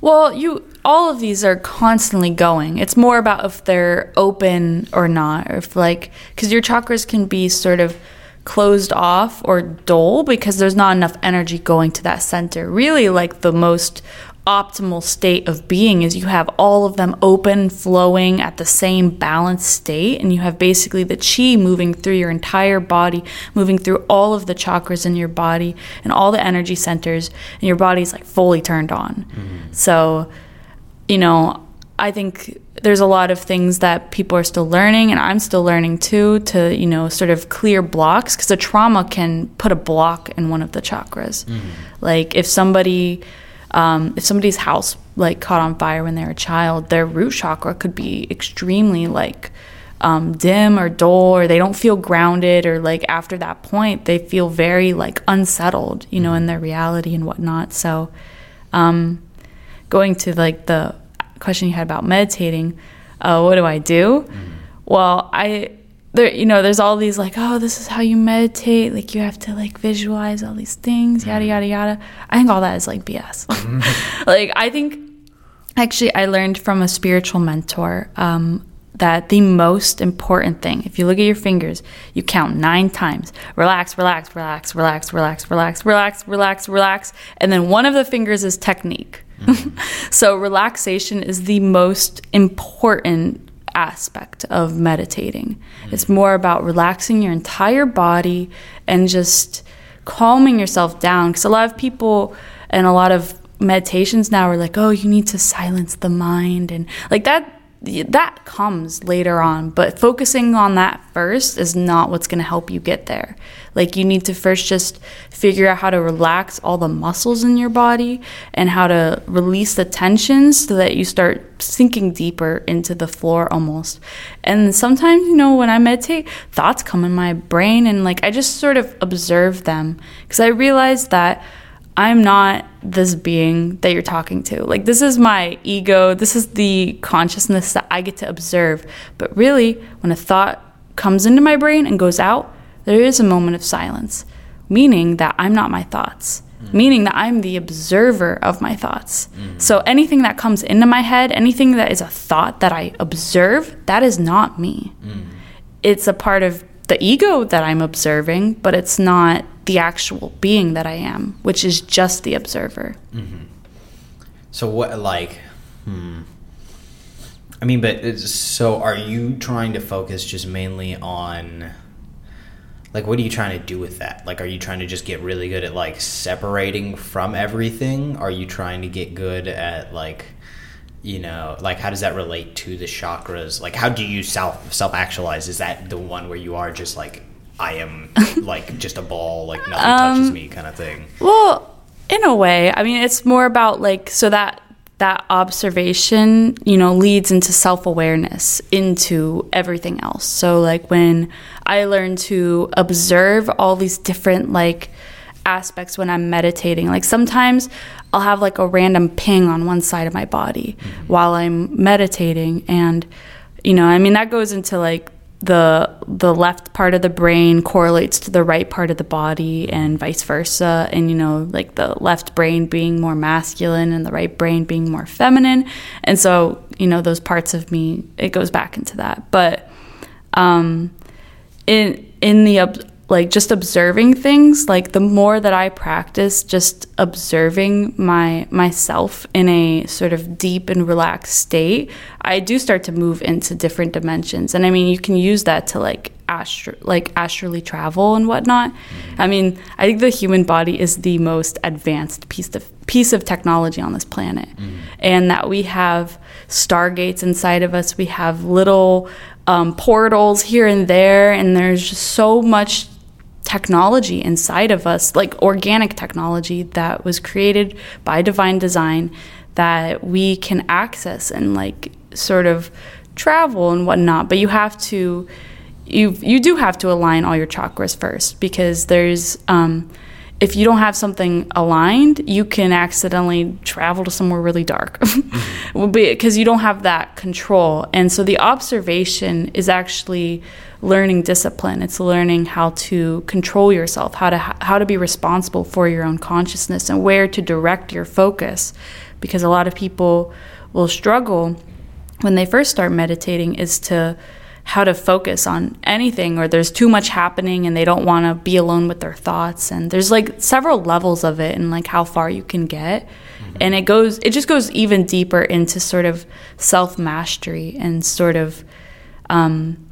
Well, you all of these are constantly going. It's more about if they're open or not, or if like, because your chakras can be sort of closed off or dull because there's not enough energy going to that center. Really, like the most optimal state of being is you have all of them open, flowing at the same balanced state, and you have basically the chi moving through your entire body, moving through all of the chakras in your body and all the energy centers, and your body's like fully turned on. Mm-hmm. So, you know, I think there's a lot of things that people are still learning, and I'm still learning too, to, you know, sort of clear blocks, because a trauma can put a block in one of the chakras. Mm-hmm. Like if somebody Um, if somebody's house like caught on fire when they were a child, their root chakra could be extremely like um, dim or dull, or they don't feel grounded, or like after that point they feel very like unsettled, you know, in their reality and whatnot. So um, going to like the question you had about meditating, uh, what do I do? Mm. Well, I there you know there's all these like, oh, this is how you meditate, like you have to like visualize all these things, yada yada yada. I think all that is like B S. Like I think actually I learned from a spiritual mentor um that the most important thing, if you look at your fingers, you count nine times. Relax, relax, relax, relax, relax, relax, relax, relax, relax. And then one of the fingers is technique. Mm-hmm. So relaxation is the most important aspect of meditating. It's more about relaxing your entire body and just calming yourself down, because a lot of people and a lot of meditations now are like, oh, you need to silence the mind, and like that that comes later on, but focusing on that first is not what's going to help you get there. Like, you need to first just figure out how to relax all the muscles in your body and how to release the tensions so that you start sinking deeper into the floor almost. And sometimes, you know, when I meditate, thoughts come in my brain, and like I just sort of observe them, because I realized that I'm not this being that you're talking to. Like, this is my ego. This is the consciousness that I get to observe. But really, when a thought comes into my brain and goes out, there is a moment of silence, meaning that I'm not my thoughts, mm. meaning that I'm the observer of my thoughts. Mm. So anything that comes into my head, anything that is a thought that I observe, that is not me. Mm. It's a part of the ego that I'm observing, but it's not the actual being that I am, which is just the observer. Mm-hmm. So what, like, hmm. I mean, but it's, so are you trying to focus just mainly on, like, what are you trying to do with that? Like, are you trying to just get really good at, like, separating from everything? Are you trying to get good at, like, you know, like, how does that relate to the chakras? Like, how do you self, self-actualize? Is that the one where you are just, like, I am, like, just a ball, like, nothing um, touches me kind of thing? Well, in a way. I mean, it's more about, like, so that that observation, you know, leads into self-awareness, into everything else. So, like, when I learn to observe all these different, like, aspects when I'm meditating, like, sometimes I'll have, like, a random ping on one side of my body mm-hmm. while I'm meditating. And, you know, I mean, that goes into, like, the the left part of the brain correlates to the right part of the body and vice versa. And, you know, like, the left brain being more masculine and the right brain being more feminine. And so, you know, those parts of me, it goes back into that. But um, in in the, like, just observing things, like, the more that I practice just observing my myself in a sort of deep and relaxed state, I do start to move into different dimensions. And I mean, you can use that to, like, astro like astrally travel and whatnot. I mean, I think the human body is the most advanced piece of piece of technology on this planet, mm. and that we have stargates inside of us. We have little um, portals here and there, and there's just so much technology inside of us, like organic technology that was created by divine design, that we can access and, like, sort of travel and whatnot. But you have to, you you do have to align all your chakras first, because there's um if you don't have something aligned, you can accidentally travel to somewhere really dark because you don't have that control. And so the observation is actually learning discipline. It's learning how to control yourself, how to how to be responsible for your own consciousness and where to direct your focus, because a lot of people will struggle when they first start meditating is to how to focus on anything, or there's too much happening and they don't want to be alone with their thoughts. And there's, like, several levels of it and, like, how far you can get. Mm-hmm. And it goes, it just goes even deeper into sort of self-mastery and sort of um,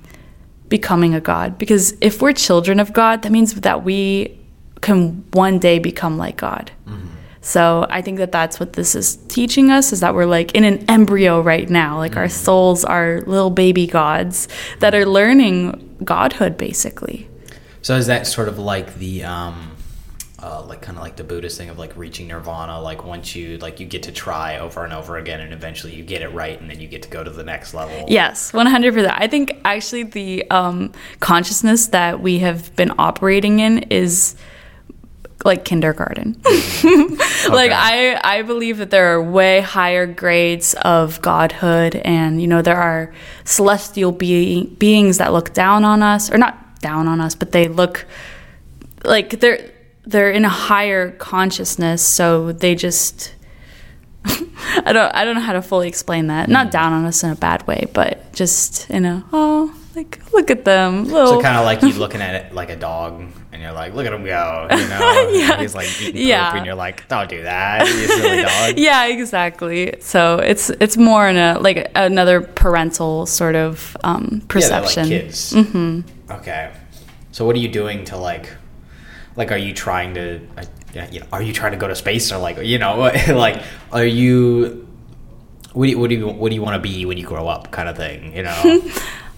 becoming a god. Because if we're children of God, that means that we can one day become like God. Mm-hmm. So I think that that's what this is teaching us, is that we're, like, in an embryo right now. Like, our souls are little baby gods that are learning godhood, basically. So is that sort of like the, um, uh, like, kind of like the Buddhist thing of, like, reaching nirvana? Like, once you, like, you get to try over and over again, and eventually you get it right, and then you get to go to the next level. Yes, one hundred percent. I think actually the um, consciousness that we have been operating in is, like, kindergarten. Like, okay. I, I believe that there are way higher grades of godhood, and, you know, there are celestial be- beings that look down on us, or not down on us, but they look like they're they're in a higher consciousness, so they just I don't I don't know how to fully explain that. Mm. Not down on us in a bad way, but just in a, oh, like, look at them. Little. So kind of like you looking at it like a dog, and you're like, look at him go, you know? Yeah. He's like eating poop, yeah. And you're like, don't do that, you silly dog. Yeah, exactly. So it's it's more in a, like, another parental sort of um, perception. Yeah, they're like kids. Mm-hmm. Okay. So what are you doing to, like, like, are you trying to, uh, you know, are you trying to go to space, or, like, you know, like, are you... What do you, what do you, what do you want to be when you grow up, kind of thing, you know?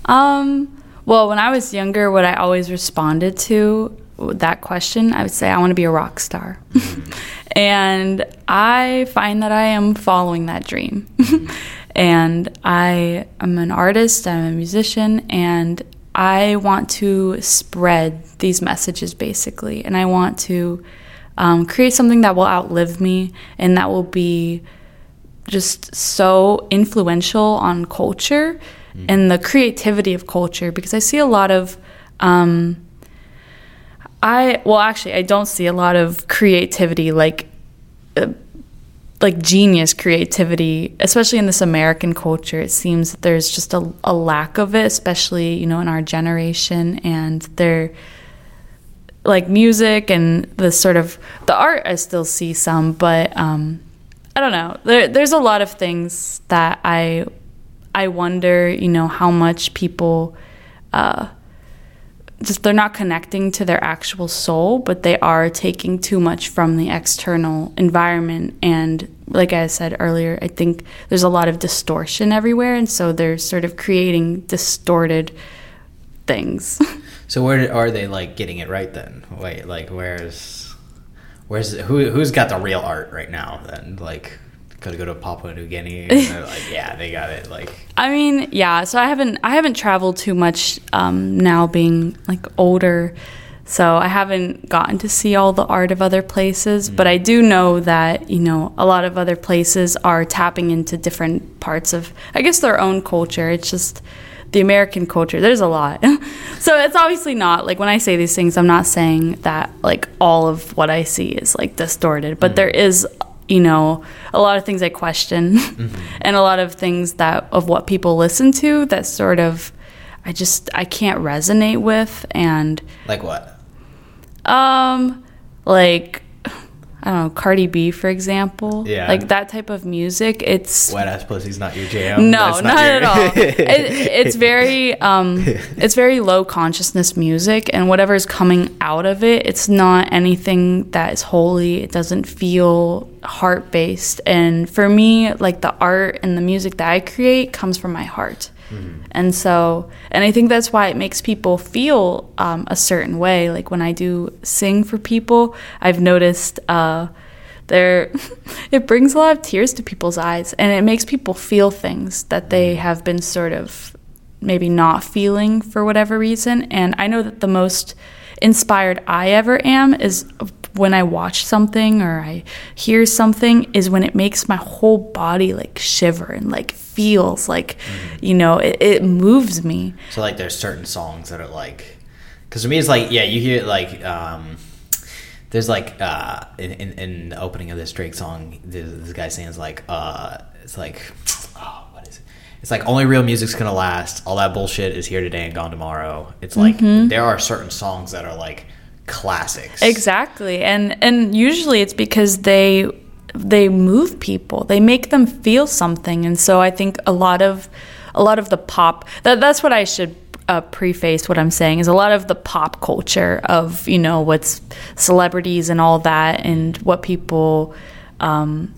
um, well, when I was younger, what I always responded to that question, I would say I want to be a rock star. And I find that I am following that dream. And I am an artist, I'm a musician, and I want to spread these messages, basically. And I want to um, create something that will outlive me and that will be just so influential on culture mm. and the creativity of culture, because I see a lot of um I well actually I don't see a lot of creativity, like uh, like genius creativity, especially in this American culture. It seems that there's just a, a lack of it, especially, you know, in our generation. And they're like music and the sort of the art, I still see some, but um I don't know. There, there's a lot of things that I, I wonder, you know, how much people, uh, just they're not connecting to their actual soul, but they are taking too much from the external environment. And like I said earlier, I think there's a lot of distortion everywhere, and so they're sort of creating distorted things. So where are they like getting it right then? Wait, like where's? Where's who? Who's got the real art right now? Then, like, gotta go to Papua New Guinea. And they're like, yeah, they got it. Like, I mean, yeah. So I haven't, I haven't traveled too much um, now, being like older. So I haven't gotten to see all the art of other places. Mm-hmm. But I do know that, you know, a lot of other places are tapping into different parts of, I guess, their own culture. It's just the American culture, there's a lot. So it's obviously not, like, when I say these things, I'm not saying that, like, all of what I see is, like, distorted. But mm-hmm. there is, you know, a lot of things I question mm-hmm. and a lot of things that, of what people listen to that sort of, I just, I can't resonate with. And like what? Um, like, I don't know, Cardi B, for example. Yeah. Like that type of music, it's... Wet ass pussy's not your jam. No, not, not your... at all. It, it's very um, it's very low consciousness music, and whatever's coming out of it, it's not anything that is holy. It doesn't feel heart-based. And for me, like the art and the music that I create comes from my heart. Mm-hmm. And so, and I think that's why it makes people feel um, a certain way. Like when I do sing for people, I've noticed uh, there, it brings a lot of tears to people's eyes, and it makes people feel things that they have been sort of maybe not feeling for whatever reason. And I know that the most inspired I ever am is when I watch something or I hear something, is when it makes my whole body like shiver and like feels like, mm-hmm. you know, it, it moves me. So like there's certain songs that are like, because to me it's like, yeah, you hear like, um, there's like uh, in, in, in the opening of this Drake song, this, this guy sings like, uh, it's like, oh, what is it? It's like, only real music's gonna last. All that bullshit is here today and gone tomorrow. It's like, mm-hmm. there are certain songs that are like classics. Exactly. And and usually it's because they they move people. They make them feel something. And so I think a lot of a lot of the pop that that's what I should uh, preface what I'm saying is a lot of the pop culture of, you know, what's celebrities and all that and what people um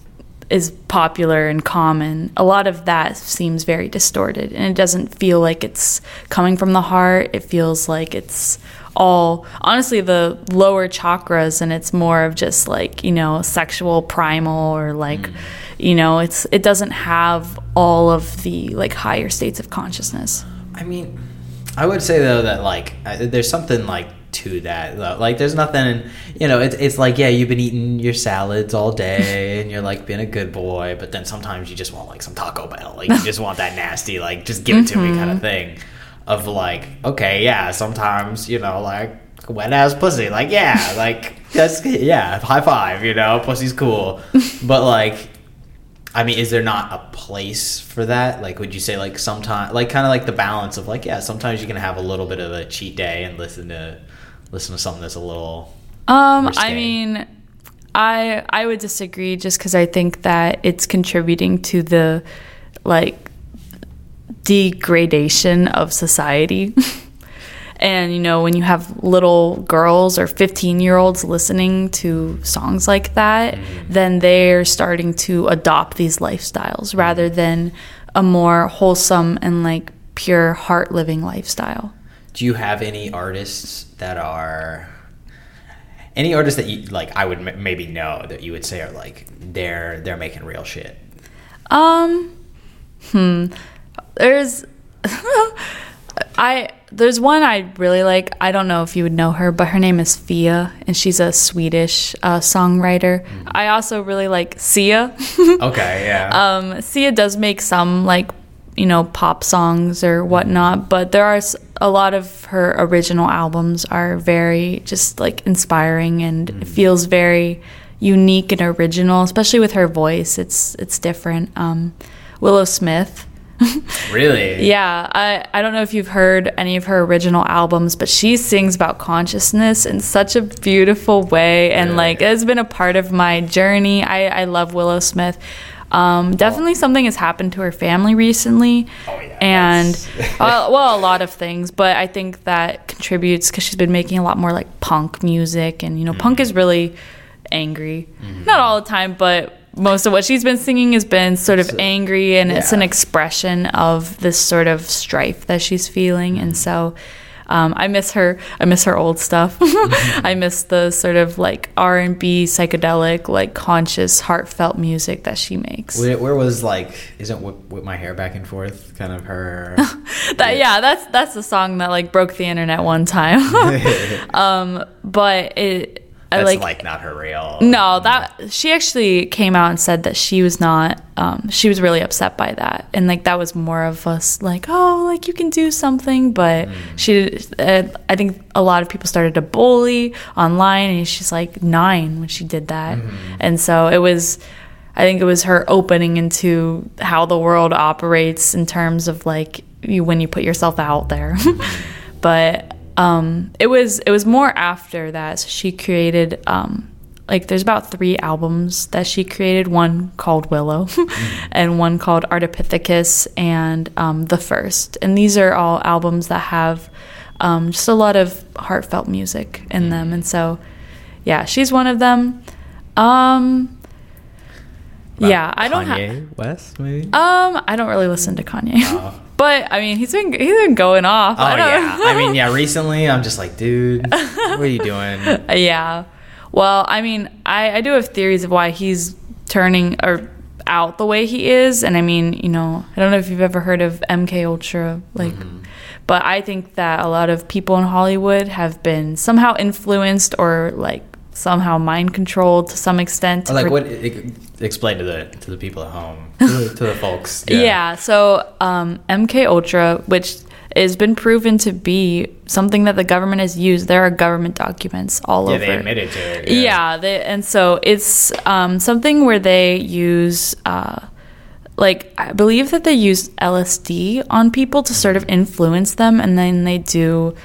is popular and common, a lot of that seems very distorted, and it doesn't feel like it's coming from the heart. It feels like it's all, honestly, the lower chakras, and it's more of just like, you know, sexual primal, or like, mm. you know, it's it doesn't have all of the like higher states of consciousness. I mean, I would say though that like there's something like to that though. Like there's nothing, you know, it's it's like, yeah, you've been eating your salads all day and you're like being a good boy, but then sometimes you just want like some Taco Bell, like you just want that nasty, like just give it to mm-hmm. me kind of thing. Of like, okay, yeah, sometimes, you know, like wet ass pussy, like yeah, like that's yeah, high five, you know, pussy's cool. But like, I mean, is there not a place for that? Like, would you say like sometimes, like kind of like the balance of like, yeah, sometimes you can have a little bit of a cheat day and listen to listen to something that's a little um risque. I mean, I I would disagree, just because I think that it's contributing to the like degradation of society. And, you know, when you have little girls or fifteen-year-olds listening to songs like that, then they're starting to adopt these lifestyles rather than a more wholesome and, like, pure heart-living lifestyle. Do you have any artists that are... Any artists that, you like, I would m- maybe know that you would say are, like, they're they're making real shit? Um, hmm. There's... I... There's one I really like. I don't know if you would know her, but her name is Sia, and she's a Swedish uh, songwriter. Mm-hmm. I also really like Sia. Okay, yeah. Um, Sia does make some, like, you know, pop songs or whatnot, but there are a lot of her original albums are very just, like, inspiring, and mm-hmm. it feels very unique and original, especially with her voice. It's it's different. Um, Willow Smith. Really? Yeah. I, I don't know if you've heard any of her original albums, but she sings about consciousness in such a beautiful way. And really? Like, it's been a part of my journey. I, I love Willow Smith. Um, definitely oh. something has happened to her family recently. Oh, yeah. And, uh, well, a lot of things. But I think that contributes because she's been making a lot more, like, punk music. And, you know, mm-hmm. punk is really angry. Mm-hmm. Not all the time, but... Most of what she's been singing has been sort of angry, and yeah. it's an expression of this sort of strife that she's feeling. And so um, I miss her. I miss her old stuff. I miss the sort of, like, R and B, psychedelic, like, conscious, heartfelt music that she makes. Where, where was, like, isn't whip, whip My Hair Back and Forth kind of her? that, yeah, that's that's the song that, like, broke the internet one time. um, but it... That's, like, like, not her real... No, that... She actually came out and said that she was not... Um, she was really upset by that. And, like, that was more of us, like, oh, like, you can do something. But mm. she... Uh, I think a lot of people started to bully online. And she's, like, nine when she did that. Mm. And so it was... I think it was her opening into how the world operates in terms of, like, you, when you put yourself out there. But... Um, it was it was more after that. So she created um, like there's about three albums that she created. One called Willow, mm. and one called Ardipithecus, and um, The First. And these are all albums that have um, just a lot of heartfelt music in mm. them. And so, yeah, she's one of them. Um, well, yeah, I Kanye don't have Kanye West maybe. Um, I don't really listen to Kanye. Oh. But, I mean, he's been he's been going off. Oh, I don't yeah. know. I mean, yeah, recently I'm just like, dude, what are you doing? Yeah. Well, I mean, I, I do have theories of why he's turning or out the way he is. And, I mean, you know, I don't know if you've ever heard of M K Ultra. like, mm-hmm. But I think that a lot of people in Hollywood have been somehow influenced or, like, somehow mind controlled to some extent. Or like, what explain to the to the people at home, to the, to the folks. Yeah. yeah so um, M K Ultra, which has been proven to be something that the government has used. There are government documents all yeah, over. Yeah, they admitted to it. Yeah, yeah they, and so it's um, something where they use. Uh, Like, I believe that they use L S D on people to sort of influence them, and then they do,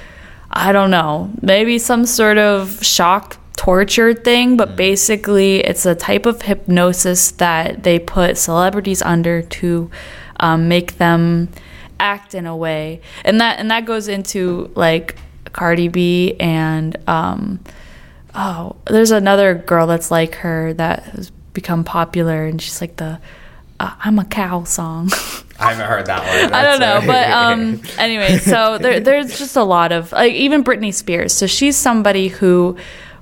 I don't know, maybe some sort of shock torture thing, but basically it's a type of hypnosis that they put celebrities under to um, make them act in a way, and that and that goes into, like, Cardi B and um, oh, there's another girl that's like her that has become popular, and she's like the uh, I'm a cow song. I haven't heard that one. I don't know, right. but um, anyway, so there, there's just a lot of, like, even Britney Spears. So she's somebody who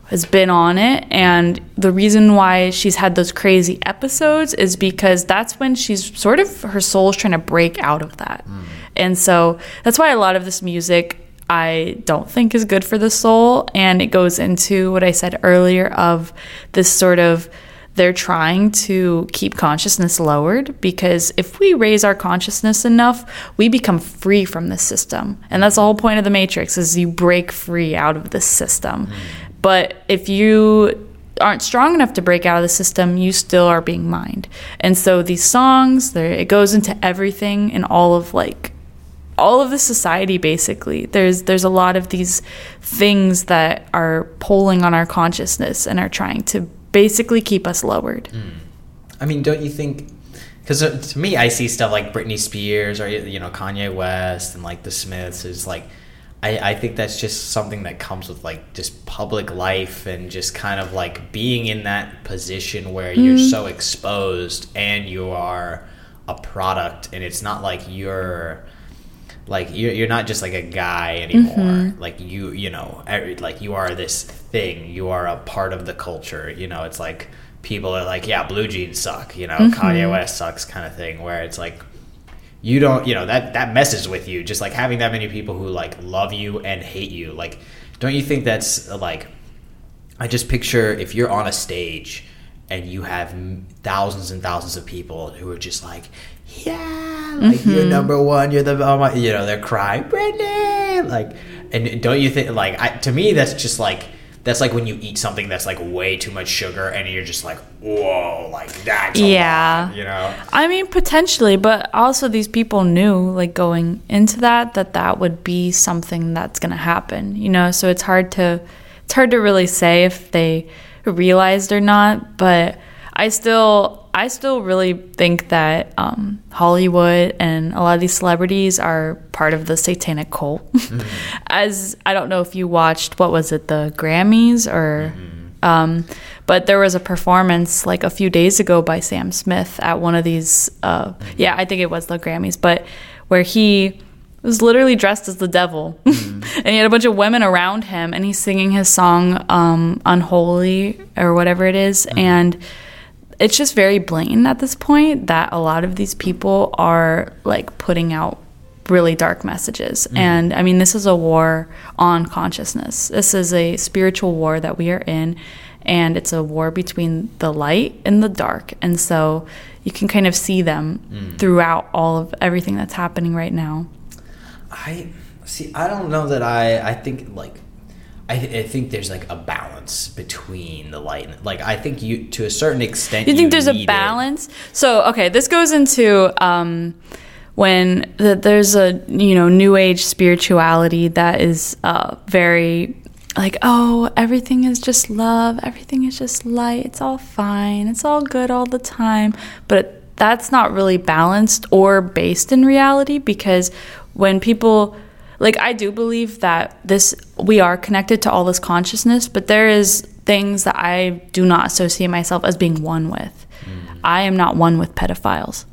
has been on it, and the reason why she's had those crazy episodes is because that's when she's sort of, her soul's trying to break out of that. Mm. And so that's why a lot of this music I don't think is good for the soul, and it goes into what I said earlier of this sort of, they're trying to keep consciousness lowered, because if we raise our consciousness enough, we become free from this system. And that's the whole point of the Matrix, is you break free out of this system. Mm. But if you aren't strong enough to break out of the system, you still are being mined. And so these songs, it goes into everything and all of, like, all of the society, basically. There's there's a lot of these things that are pulling on our consciousness and are trying to basically keep us lowered. Mm. I mean, don't you think... Because to me, I see stuff like Britney Spears or, you know, Kanye West and, like, the Smiths is, like... I, I think that's just something that comes with, like, just public life and just kind of, like, being in that position where mm. you're so exposed and you are a product, and it's not like you're, like, you're, you're not just, like, a guy anymore. Mm-hmm. Like, you, you know, every, like, you are this thing. You are a part of the culture. You know, it's like people are like, yeah, blue jeans suck, you know, mm-hmm. Kanye West sucks kind of thing, where it's like, you don't, you know, that, that messes with you. Just, like, having that many people who, like, love you and hate you. Like, don't you think that's, like, I just picture if you're on a stage and you have thousands and thousands of people who are just like, yeah, like, mm-hmm. you're number one, you're the, oh my, you know, they're crying, Britney! Like, and don't you think, like, I, to me, that's just, like, that's like when you eat something that's, like, way too much sugar and you're just like, whoa, like, that's a yeah lot, you know? I mean, potentially, but also these people knew, like, going into that, that that would be something that's going to happen, you know? So it's hard to, it's hard to really say if they realized or not, but I still, I still really think that um, Hollywood and a lot of these celebrities are part of the satanic cult. Mm-hmm. As I don't know if you watched, what was it, the Grammys or, mm-hmm. um, but there was a performance like a few days ago by Sam Smith at one of these. Uh, mm-hmm. Yeah, I think it was the Grammys, but where he was literally dressed as the devil, mm-hmm. and he had a bunch of women around him, and he's singing his song um, "Unholy" or whatever it is, mm-hmm. and it's just very blatant at this point that a lot of these people are, like, putting out really dark messages. Mm. And, I mean, this is a war on consciousness. This is a spiritual war that we are in, and it's a war between the light and the dark. And so you can kind of see them mm. throughout all of everything that's happening right now. I see, I don't know that I, I think, like, I, th- I think there's, like, a balance between the light and, like, I think you, to a certain extent, you think you there's a balance? It. So, okay, this goes into um, when the, there's a, you know, new age spirituality that is uh, very, like, oh, everything is just love, everything is just light, it's all fine, it's all good all the time. But that's not really balanced or based in reality, because when people... Like, I do believe that this, we are connected to all this consciousness, but there is things that I do not associate myself as being one with. Mm. I am not one with pedophiles.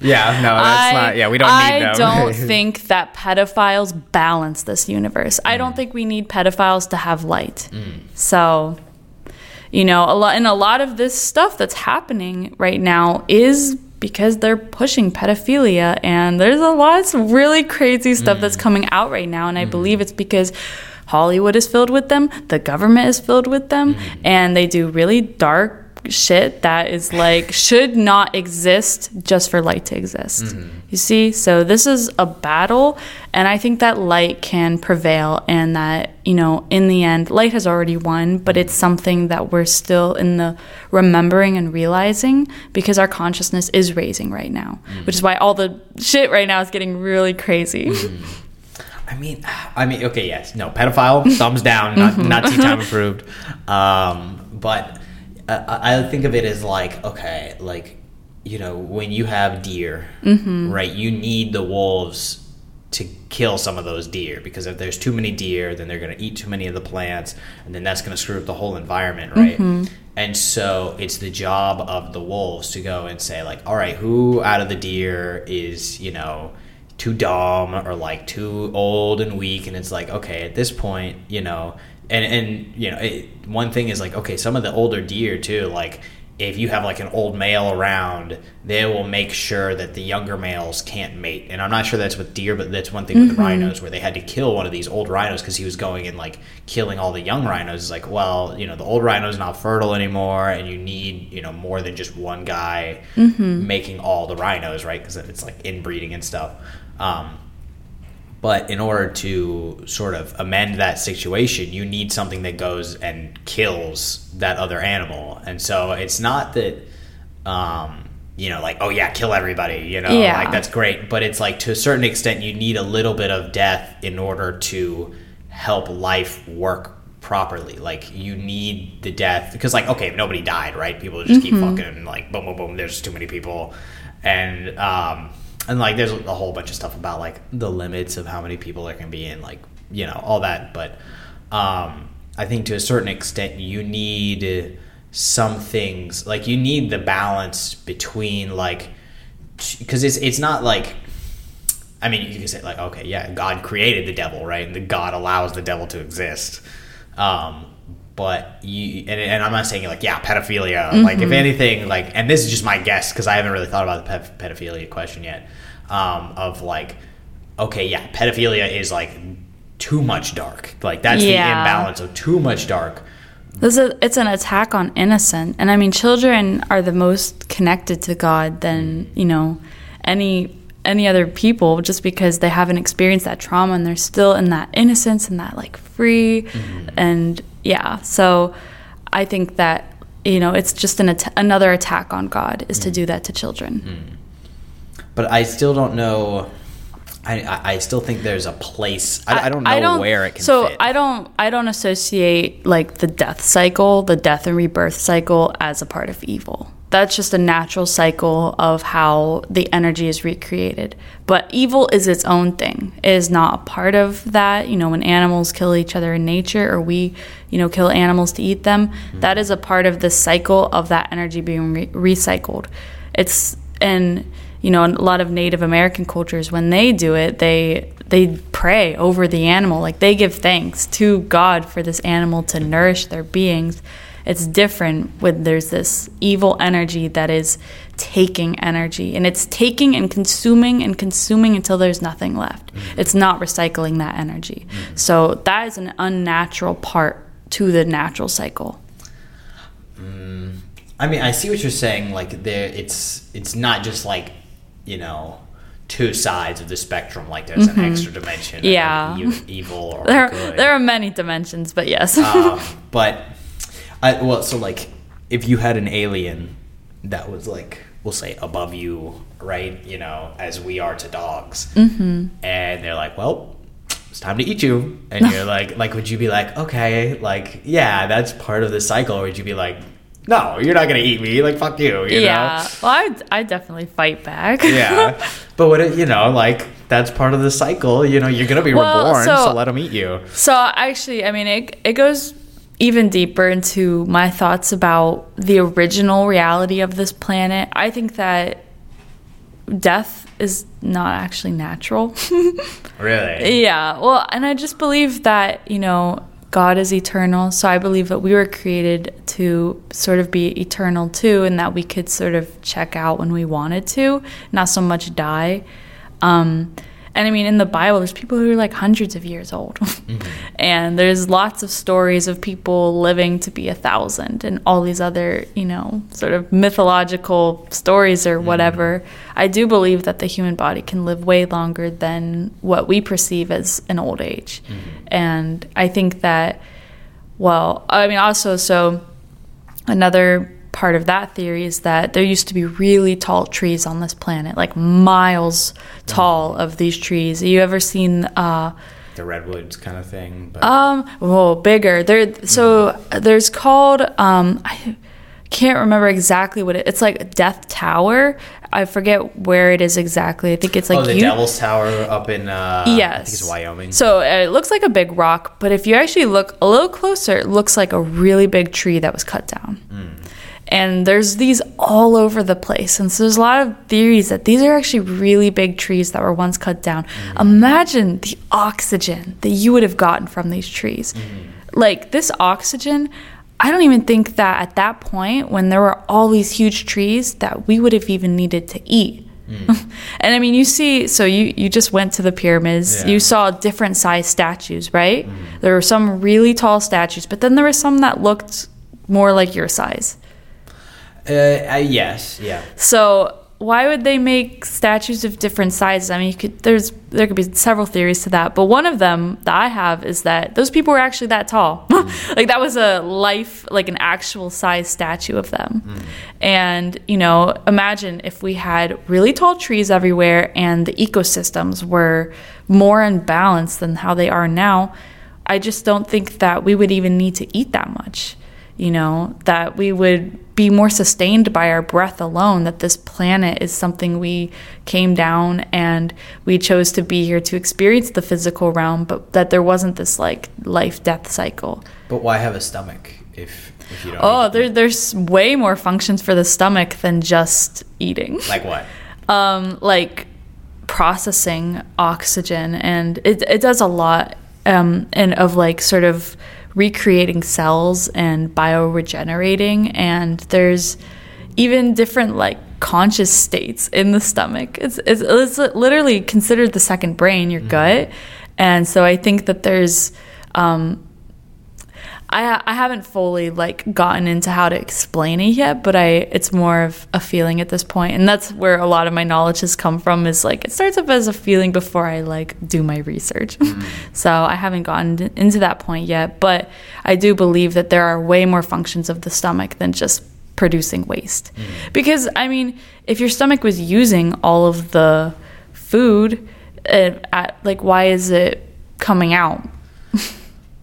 Yeah, no, that's I, not, yeah, we don't I need them. I don't think that pedophiles balance this universe. Mm. I don't think we need pedophiles to have light. Mm. So, you know, a lot, and a lot of this stuff that's happening right now is because they're pushing pedophilia, and there's a lot of really crazy stuff mm. that's coming out right now, and I mm. believe it's because Hollywood is filled with them, the government is filled with them, mm. and they do really dark shit that is, like, should not exist just for light to exist. Mm-hmm. You see? So this is a battle, and I think that light can prevail, and that, you know, in the end, light has already won, but it's something that we're still in the remembering and realizing, because our consciousness is raising right now, mm-hmm. which is why all the shit right now is getting really crazy. Mm-hmm. I mean, I mean, okay, yes, no, pedophile, thumbs down, not, mm-hmm. not tea time approved, um, but... I think of it as, like, okay, like, you know, when you have deer, mm-hmm. right, you need the wolves to kill some of those deer, because if there's too many deer, then they're going to eat too many of the plants, and then that's going to screw up the whole environment, right? Mm-hmm. And so it's the job of the wolves to go and say, like, all right, who out of the deer is, you know, too dumb or, like, too old and weak? And it's like, okay, at this point, you know... And, and you know, it, one thing is, like, okay, some of the older deer, too, like, if you have, like, an old male around, they will make sure that the younger males can't mate. And I'm not sure that's with deer, but that's one thing mm-hmm. with the rhinos, where they had to kill one of these old rhinos because he was going and, like, killing all the young rhinos. It's like, well, you know, the old rhino's not fertile anymore, and you need, you know, more than just one guy mm-hmm. making all the rhinos, right? Because it's, like, inbreeding and stuff. Um But in order to sort of amend that situation, you need something that goes and kills that other animal. And so it's not that, um, you know, like, oh, yeah, kill everybody, you know, yeah. like, that's great. But it's like, to a certain extent, you need a little bit of death in order to help life work properly. Like, you need the death because, like, okay, nobody died, right? People just mm-hmm. keep fucking, like, boom, boom, boom. There's too many people. And, um... And, like, there's a whole bunch of stuff about, like, the limits of how many people there can be in, like, you know, all that. But um, I think to a certain extent you need some things, like you need the balance between, like, because it's it's not like, I mean, you can say like, okay, yeah, God created the devil, right? And the God allows the devil to exist. Um, but you, and, and I'm not saying like, yeah, pedophilia, mm-hmm. like if anything, like, and this is just my guess, cause I haven't really thought about the pe- pedophilia question yet, um, of like, okay, yeah, pedophilia is like too much dark. Like that's yeah. the imbalance of too much dark. This is, it's an attack on innocent. And I mean, children are the most connected to God than, you know, any, any other people, just because they haven't experienced that trauma and they're still in that innocence and that like free. Mm-hmm. And yeah, so I think that, you know, it's just an at- another attack on God is mm-hmm. to do that to children. Mm-hmm. But I still don't know. I, I still think there's a place. I, I don't know I don't, where it can so fit. So I don't I don't associate like the death cycle, the death and rebirth cycle as a part of evil. That's just a natural cycle of how the energy is recreated. But evil is its own thing. It is not a part of that. You know, when animals kill each other in nature, or we, you know, kill animals to eat them, mm-hmm. that is a part of the cycle of that energy being re- recycled. It's and. You know, a lot of Native American cultures, when they do it, they they pray over the animal. Like, they give thanks to God for this animal to nourish their beings. It's different when there's this evil energy that is taking energy. And it's taking and consuming and consuming until there's nothing left. Mm-hmm. It's not recycling that energy. Mm-hmm. So that is an unnatural part to the natural cycle. Mm. I mean, I see what you're saying. Like, there, it's it's not just like, you know, two sides of the spectrum, like there's mm-hmm. an extra dimension yeah e- evil or there, good. There are many dimensions, but yes. um, but I well so like if you had an alien that was like, we'll say, above you, right, you know, as we are to dogs, mm-hmm. and they're like, well, it's time to eat you, and you're like like would you be like, okay, like, yeah, that's part of the cycle, or would you be like, no, you're not going to eat me. Like, fuck you, you yeah. know? Yeah. Well, I, I definitely fight back. yeah. But, what it, you know, like, that's part of the cycle. You know, you're going to be well, reborn, so, so let them eat you. So, actually, I mean, it it goes even deeper into my thoughts about the original reality of this planet. I think that death is not actually natural. Really? Yeah. Well, and I just believe that, you know, God is eternal, so I believe that we were created to sort of be eternal too, and that we could sort of check out when we wanted to, not so much die. Um, and I mean, in the Bible, there's people who are like hundreds of years old, mm-hmm. and there's lots of stories of people living to be a thousand, and all these other, you know, sort of mythological stories or whatever. Mm-hmm. I do believe that the human body can live way longer than what we perceive as an old age. Mm-hmm. And I think that, well, I mean, also, so another part of that theory is that there used to be really tall trees on this planet, like miles tall of these trees. Have you ever seen uh, the redwoods kind of thing? But. Um, well, bigger. There, so mm-hmm. there's called, um, I can't remember exactly what it, it's like Death Tower. I forget where it is exactly. I think it's like... Oh, the U- Devil's Tower up in, uh, yes. I think it's Wyoming. So it looks like a big rock, but if you actually look a little closer, it looks like a really big tree that was cut down. Mm. And there's these all over the place. And so there's a lot of theories that these are actually really big trees that were once cut down. Mm. Imagine the oxygen that you would have gotten from these trees. Mm. Like, this oxygen... I don't even think that at that point, when there were all these huge trees, that we would have even needed to eat. Mm. And I mean, you see, so you, you just went to the pyramids. Yeah. You saw different size statues, right? Mm. There were some really tall statues, but then there were some that looked more like your size. Uh, uh, yes, yeah. So why would they make statues of different sizes? I mean, you could, there's there could be several theories to that, but one of them that I have is that those people were actually that tall. Mm. Like, that was a life, like an actual size statue of them. Mm. And, you know, imagine if we had really tall trees everywhere and the ecosystems were more in balance than how they are now. I just don't think that we would even need to eat that much. you know, that we would be more sustained by our breath alone, that this planet is something we came down and we chose to be here to experience the physical realm, but that there wasn't this like life-death cycle. But why have a stomach if, if you don't oh, there, there's way more functions for the stomach than just eating. Like what? Um, like processing oxygen, and it it does a lot um, and of like sort of recreating cells and bioregenerating, and there's even different like conscious states in the stomach. It's it's, it's literally considered the second brain, your mm-hmm. gut, and so I think that there's um, I I haven't fully like gotten into how to explain it yet, but I it's more of a feeling at this point, and that's where a lot of my knowledge has come from. Is like it starts up as a feeling before I like do my research, mm. so I haven't gotten into that point yet. But I do believe that there are way more functions of the stomach than just producing waste, mm. because I mean, if your stomach was using all of the food, it, at, like why is it coming out?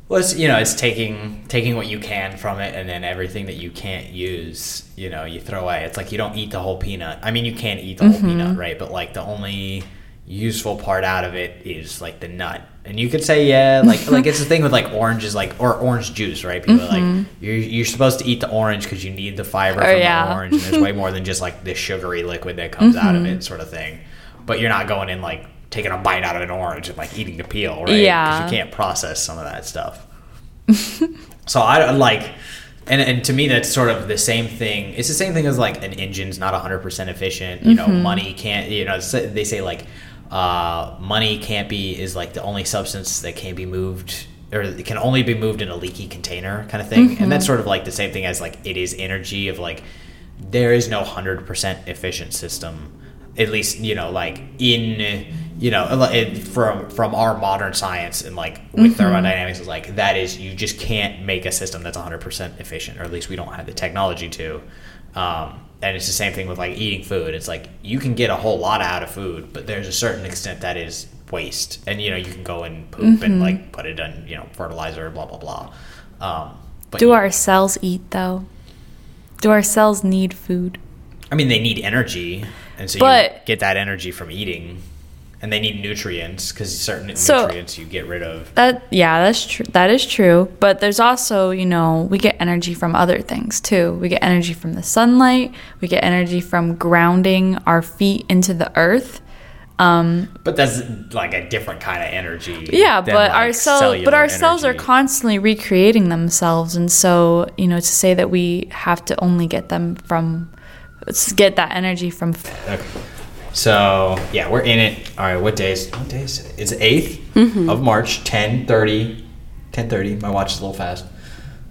Well, it's, you know, it's taking taking what you can from it, and then everything that you can't use, you know, you throw away. It's like you don't eat the whole peanut. I mean, you can't eat the mm-hmm. whole peanut, right? But, like, the only useful part out of it is, like, the nut. And you could say, yeah, like, like it's the thing with, like, oranges, like, or orange juice, right? People mm-hmm. are like, you're, you're supposed to eat the orange because you need the fiber oh, from yeah. the orange, and there's way more than just, like, this sugary liquid that comes mm-hmm. out of it sort of thing. But you're not going in, like, taking a bite out of an orange and like eating the peel, right? Yeah, because you can't process some of that stuff. So I like, and and to me that's sort of the same thing. It's the same thing as like an engine's not one hundred percent efficient. You mm-hmm. know, money can't. You know, they say like uh, money can't be is like the only substance that can be moved, or it can only be moved in a leaky container kind of thing. Mm-hmm. And that's sort of like the same thing as like it is energy of like there is no one hundred percent efficient system. At least, you know, like in, you know, it, from from our modern science and like with mm-hmm. thermodynamics, is like that is you just can't make a system that's one hundred percent efficient, or at least we don't have the technology to. Um, and it's the same thing with like eating food. It's like you can get a whole lot out of food, but there's a certain extent that is waste. And, you know, you can go and poop mm-hmm. and like put it in, you know, fertilizer, blah, blah, blah. Um, but do our cells eat though? Do our cells need food? I mean, they need energy. And so but, you get that energy from eating, and they need nutrients because certain so nutrients you get rid of. That yeah, that's true. That is true. But there's also, you know, we get energy from other things too. We get energy from the sunlight. We get energy from grounding our feet into the earth. Um, but that's like a different kind of energy. Yeah, than but, like our cell, but our energy. Cells are constantly recreating themselves, and so, you know, to say that we have to only get them from. Let's get that energy from. Okay. So yeah, we're in it. All right, what day is? What day is it? It's the eighth mm-hmm. of March, ten thirty. Ten thirty. My watch is a little fast.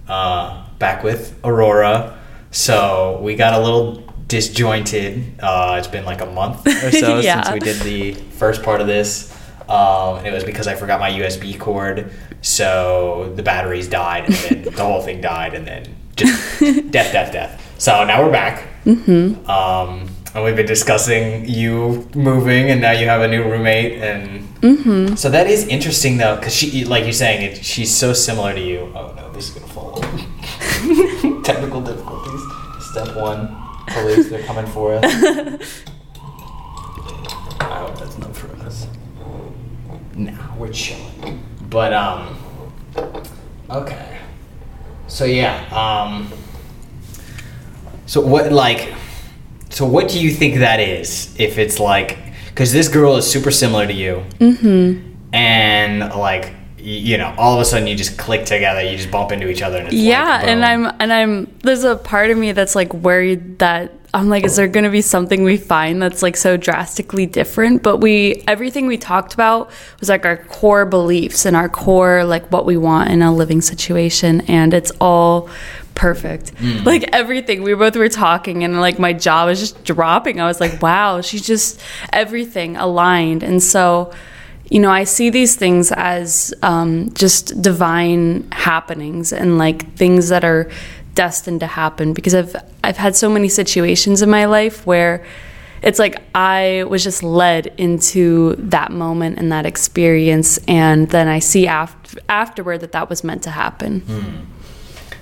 Uh, back with Aurora. So we got a little disjointed. Uh, it's been like a month or so yeah. since we did the first part of this. Um, and it was because I forgot my U S B cord, so the batteries died, and then the whole thing died, and then just death, death, death. So now we're back. Mm-hmm. Um, and we've been discussing you moving, and now you have a new roommate, and mm-hmm. so that is interesting though, because she, like you're saying, it, she's so similar to you. Oh no, this is gonna fall. Technical difficulties. Step one, police, they're coming for us. I hope that's not for us. Nah, we're chilling. But um, okay. So yeah, um. So what, like, so what do you think that is? If it's like, because this girl is super similar to you, mm-hmm. and like, you know, all of a sudden you just click together, you just bump into each other, and it's yeah, like, boom. and I'm and I'm there's a part of me that's like worried that I'm like, is there gonna be something we find that's like so drastically different? But we everything we talked about was like our core beliefs and our core like what we want in a living situation, and it's all. Perfect. Mm. Like everything. We both were talking, and like my jaw was just dropping. I was like, wow, she's just everything aligned. And so, you know, I see these things as um, just divine happenings, and like things that are destined to happen, because I've I've had so many situations in my life where it's like I was just led into that moment and that experience, and then I see af- afterward that that was meant to happen. Mm.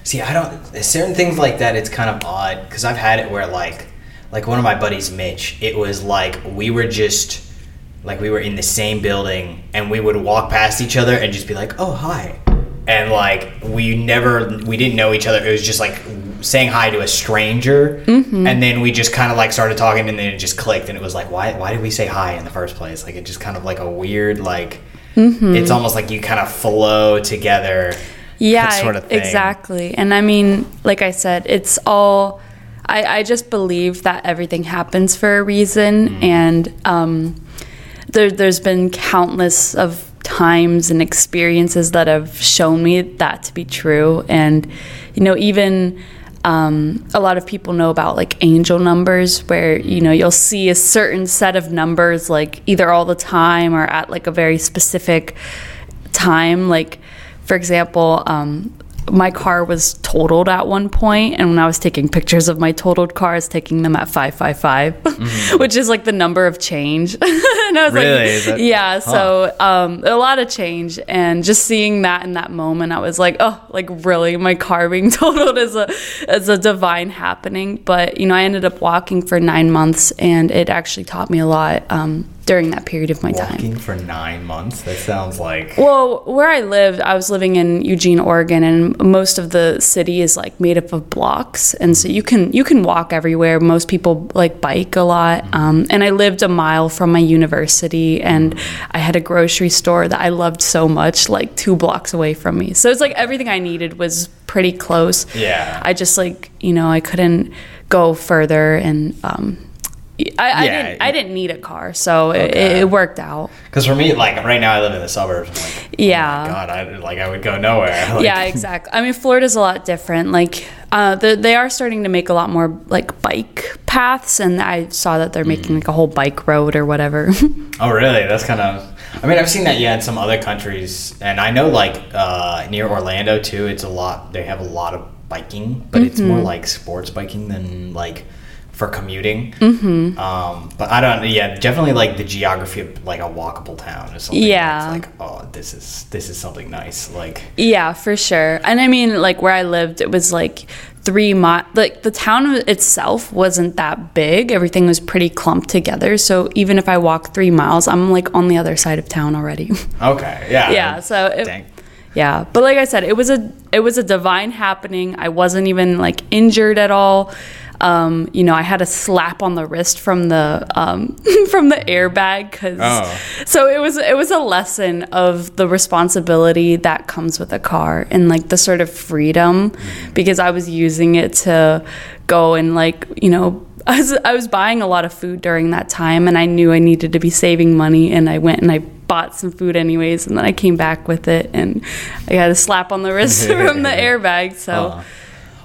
See, I don't... Certain things like that, it's kind of odd, because I've had it where, like, like one of my buddies, Mitch, it was like we were just... Like, we were in the same building, and we would walk past each other and just be like, oh, hi. And, like, we never... We didn't know each other. It was just, like, saying hi to a stranger. Mm-hmm. And then we just kind of, like, started talking, and then it just clicked. And it was like, why why did we say hi in the first place? Like, it just kind of, like, a weird, like... Mm-hmm. It's almost like you kind of flow together. Yeah, sort of thing. Exactly. And, I mean, like I said, it's all... I, I just believe that everything happens for a reason. Mm-hmm. And, um... There, there's been countless of times and experiences that have shown me that to be true. And, you know, even um, a lot of people know about, like, angel numbers where, you know, you'll see a certain set of numbers, like, either all the time or at, like, a very specific time. Like, for example, um, my car was totaled at one point, and when I was taking pictures of my totaled cars, taking them at five five five, mm-hmm. which is like the number of change. And I was really? like, that, yeah, huh. so um, a lot of change. And just seeing that in that moment, I was like, oh, like really, my car being totaled is a, is a divine happening. But, you know, I ended up walking for nine months, and it actually taught me a lot. Um, during that period of my Walking time. Walking for nine months? That sounds like... Well, where I lived, I was living in Eugene, Oregon, and most of the city is, like, made up of blocks. And so you can you can walk everywhere. Most people, like, bike a lot. Um, and I lived a mile from my university, and I had a grocery store that I loved so much, like, two blocks away from me. So it's like everything I needed was pretty close. Yeah. I just, like, you know, I couldn't go further and... Um, I, yeah, I didn't. Yeah. I didn't need a car, so okay. it, it worked out. Because for me, like right now, I live in the suburbs. I'm like, yeah. Oh my God, I like I would go nowhere. Like, yeah, exactly. I mean, Florida's a lot different. Like, uh, the, they are starting to make a lot more like bike paths, and I saw that they're making mm. like a whole bike road or whatever. Oh, really? That's kind of. I mean, I've seen that yeah in some other countries, and I know like uh, near Orlando too. It's a lot. They have a lot of biking, but mm-hmm. it's more like sports biking than like. For commuting, mm-hmm. um, but I don't. Yeah, definitely like the geography of like a walkable town is something. Yeah, like oh, this is this is something nice. Like yeah, for sure. And I mean, like where I lived, it was like three miles. Like the town itself wasn't that big. Everything was pretty clumped together. So even if I walk three miles, I'm like on the other side of town already. Okay. Yeah. Yeah. So. It, Dang. Yeah, but like I said, it was a it was a divine happening. I wasn't even like injured at all. Um, you know, I had a slap on the wrist from the um, from the airbag, cause oh. so it was it was a lesson of the responsibility that comes with a car and like the sort of freedom, because I was using it to go and like you know I was I was buying a lot of food during that time, and I knew I needed to be saving money, and I went and I bought some food anyways, and then I came back with it, and I got a slap on the wrist from the airbag, so. Uh-huh.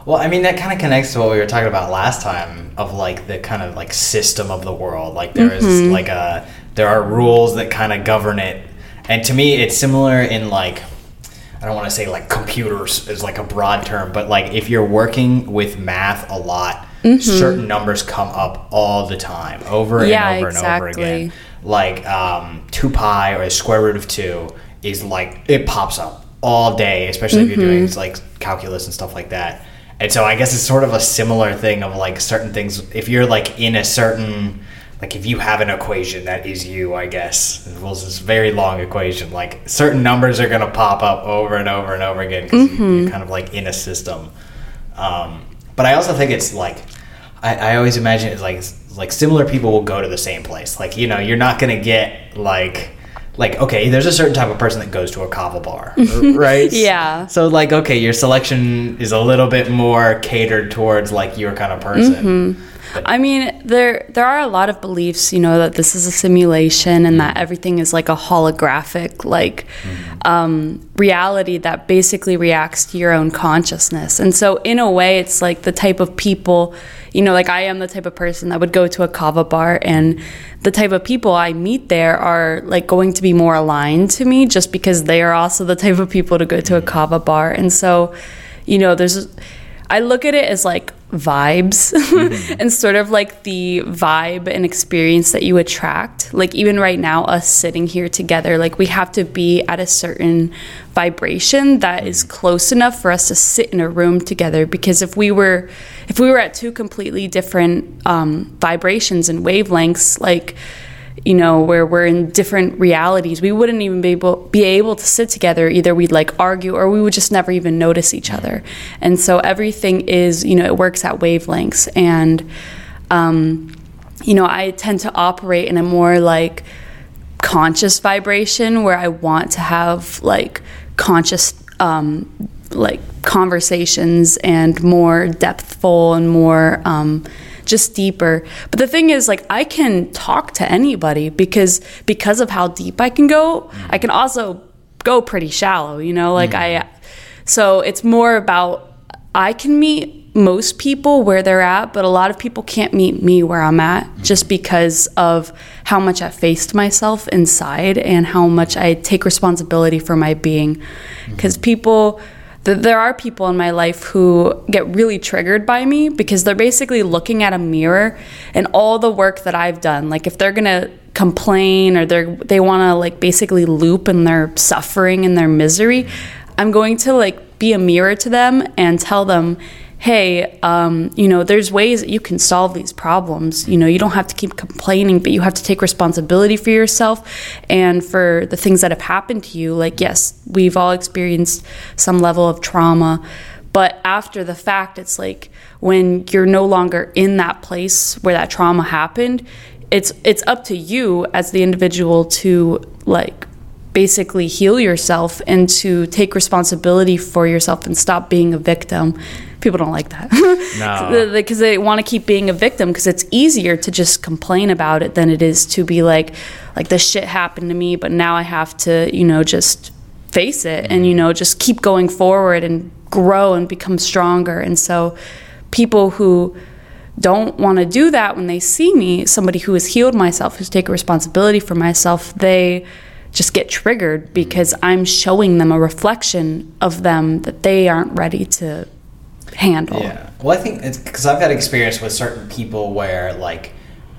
Well, I mean, that kind of connects to what we were talking about last time of, like, the kind of, like, system of the world. Like, there mm-hmm. is, like, a... There are rules that kind of govern it. And to me, it's similar in, like... I don't want to say, like, computers is, like, a broad term. But, like, if you're working with math a lot, mm-hmm. certain numbers come up all the time. Over yeah, and over exactly. and over again. Like, um, two pi or the square root of two is, like... It pops up all day, especially mm-hmm. if you're doing, like, calculus and stuff like that. And so I guess it's sort of a similar thing of, like, certain things. If you're, like, in a certain... Like, if you have an equation, that is you, I guess. It was this very long equation. Like, certain numbers are going to pop up over and over and over again because mm-hmm. you're kind of, like, in a system. Um, but I also think it's, like... I, I always imagine it's, like, it's like, similar people will go to the same place. Like, you know, you're not going to get, like... Like, okay, there's a certain type of person that goes to a kava bar, right? Yeah. So, like, okay, your selection is a little bit more catered towards, like, your kind of person. Mm-hmm. I mean, there there are a lot of beliefs, you know, that this is a simulation and that everything is, like, a holographic, like, mm-hmm. um, reality that basically reacts to your own consciousness. And so, in a way, it's, like, the type of people... You know, like I am the type of person that would go to a kava bar, and the type of people I meet there are like going to be more aligned to me just because they are also the type of people to go to a kava bar. And so, you know, there's, I look at it as like vibes mm-hmm. and sort of like the vibe and experience that you attract. Like even right now, us sitting here together, like we have to be at a certain vibration that mm-hmm. is close enough for us to sit in a room together, because if we were if we were at two completely different um vibrations and wavelengths, like, you know, where we're in different realities, we wouldn't even be able be able to sit together. Either we'd like argue, or we would just never even notice each other. And so everything is, you know, it works at wavelengths. And um you know, I tend to operate in a more like conscious vibration, where I want to have like conscious um like conversations, and more depthful and more um just deeper. But the thing is, like, I can talk to anybody because because of how deep I can go. Mm-hmm. I can also go pretty shallow, you know, like mm-hmm. I so it's more about I can meet most people where they're at, but a lot of people can't meet me where I'm at mm-hmm. just because of how much I faced myself inside and how much I take responsibility for my being. Because mm-hmm. people There are people in my life who get really triggered by me because they're basically looking at a mirror and all the work that I've done. Like if they're going to complain, or they're, they want to like basically loop in their suffering and their misery, I'm going to like be a mirror to them and tell them, hey, um, you know, there's ways that you can solve these problems. You know, you don't have to keep complaining, but you have to take responsibility for yourself and for the things that have happened to you. Like, yes, we've all experienced some level of trauma, but after the fact, it's like when you're no longer in that place where that trauma happened, it's it's up to you as the individual to like basically heal yourself and to take responsibility for yourself and stop being a victim. People don't like that because no. they want to keep being a victim, because it's easier to just complain about it than it is to be like, like this shit happened to me, but now I have to, you know, just face it and, you know, just keep going forward and grow and become stronger. And so people who don't want to do that, when they see me, somebody who has healed myself, who's taken responsibility for myself, they just get triggered because I'm showing them a reflection of them that they aren't ready to handle. Yeah. Well, I think it's because I've had experience with certain people where, like,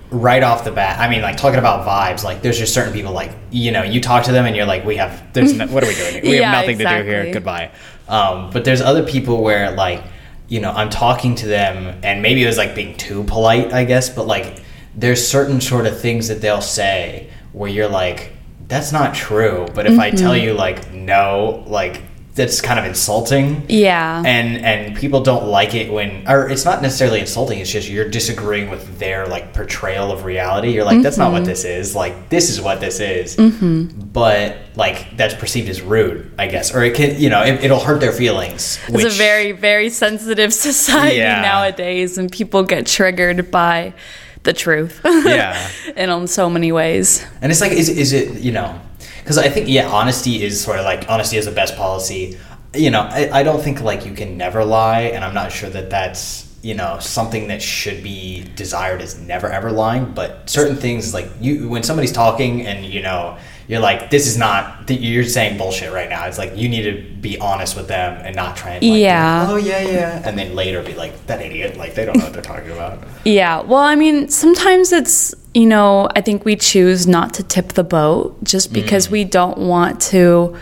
right off the bat, I mean, like, talking about vibes, like, there's just certain people, like, you know, you talk to them and you're like, we have, there's no, what are we doing here? We yeah, have nothing exactly. to do here. Goodbye. Um, but there's other people where, like, you know, I'm talking to them and maybe it was, like, being too polite, I guess, but, like, there's certain sort of things that they'll say where you're like, that's not true. But if mm-hmm. I tell you, like, no, like, that's kind of insulting. Yeah. And and people don't like it when, or it's not necessarily insulting, it's just you're disagreeing with their like portrayal of reality. You're like, mm-hmm. that's not what this is. Like, this is what this is. Mm-hmm. But like, that's perceived as rude, I guess. Or it can, you know, it, it'll hurt their feelings. It's which, a very, very sensitive society yeah. nowadays, and people get triggered by the truth. Yeah. And on so many ways. And it's like, is is it, you know, because I think, yeah, honesty is sort of like, honesty is the best policy. You know, I, I don't think, like, you can never lie, and I'm not sure that that's, you know, something that should be desired as never, ever lying. But certain things, like, you, when somebody's talking and, you know, you're like, this is not, you're saying bullshit right now. It's like, you need to be honest with them and not try and, like, yeah. like, oh, yeah, yeah. And then later be like, that idiot, like, they don't know what they're talking about. Yeah, well, I mean, sometimes it's, you know, I think we choose not to tip the boat just because mm. we don't want to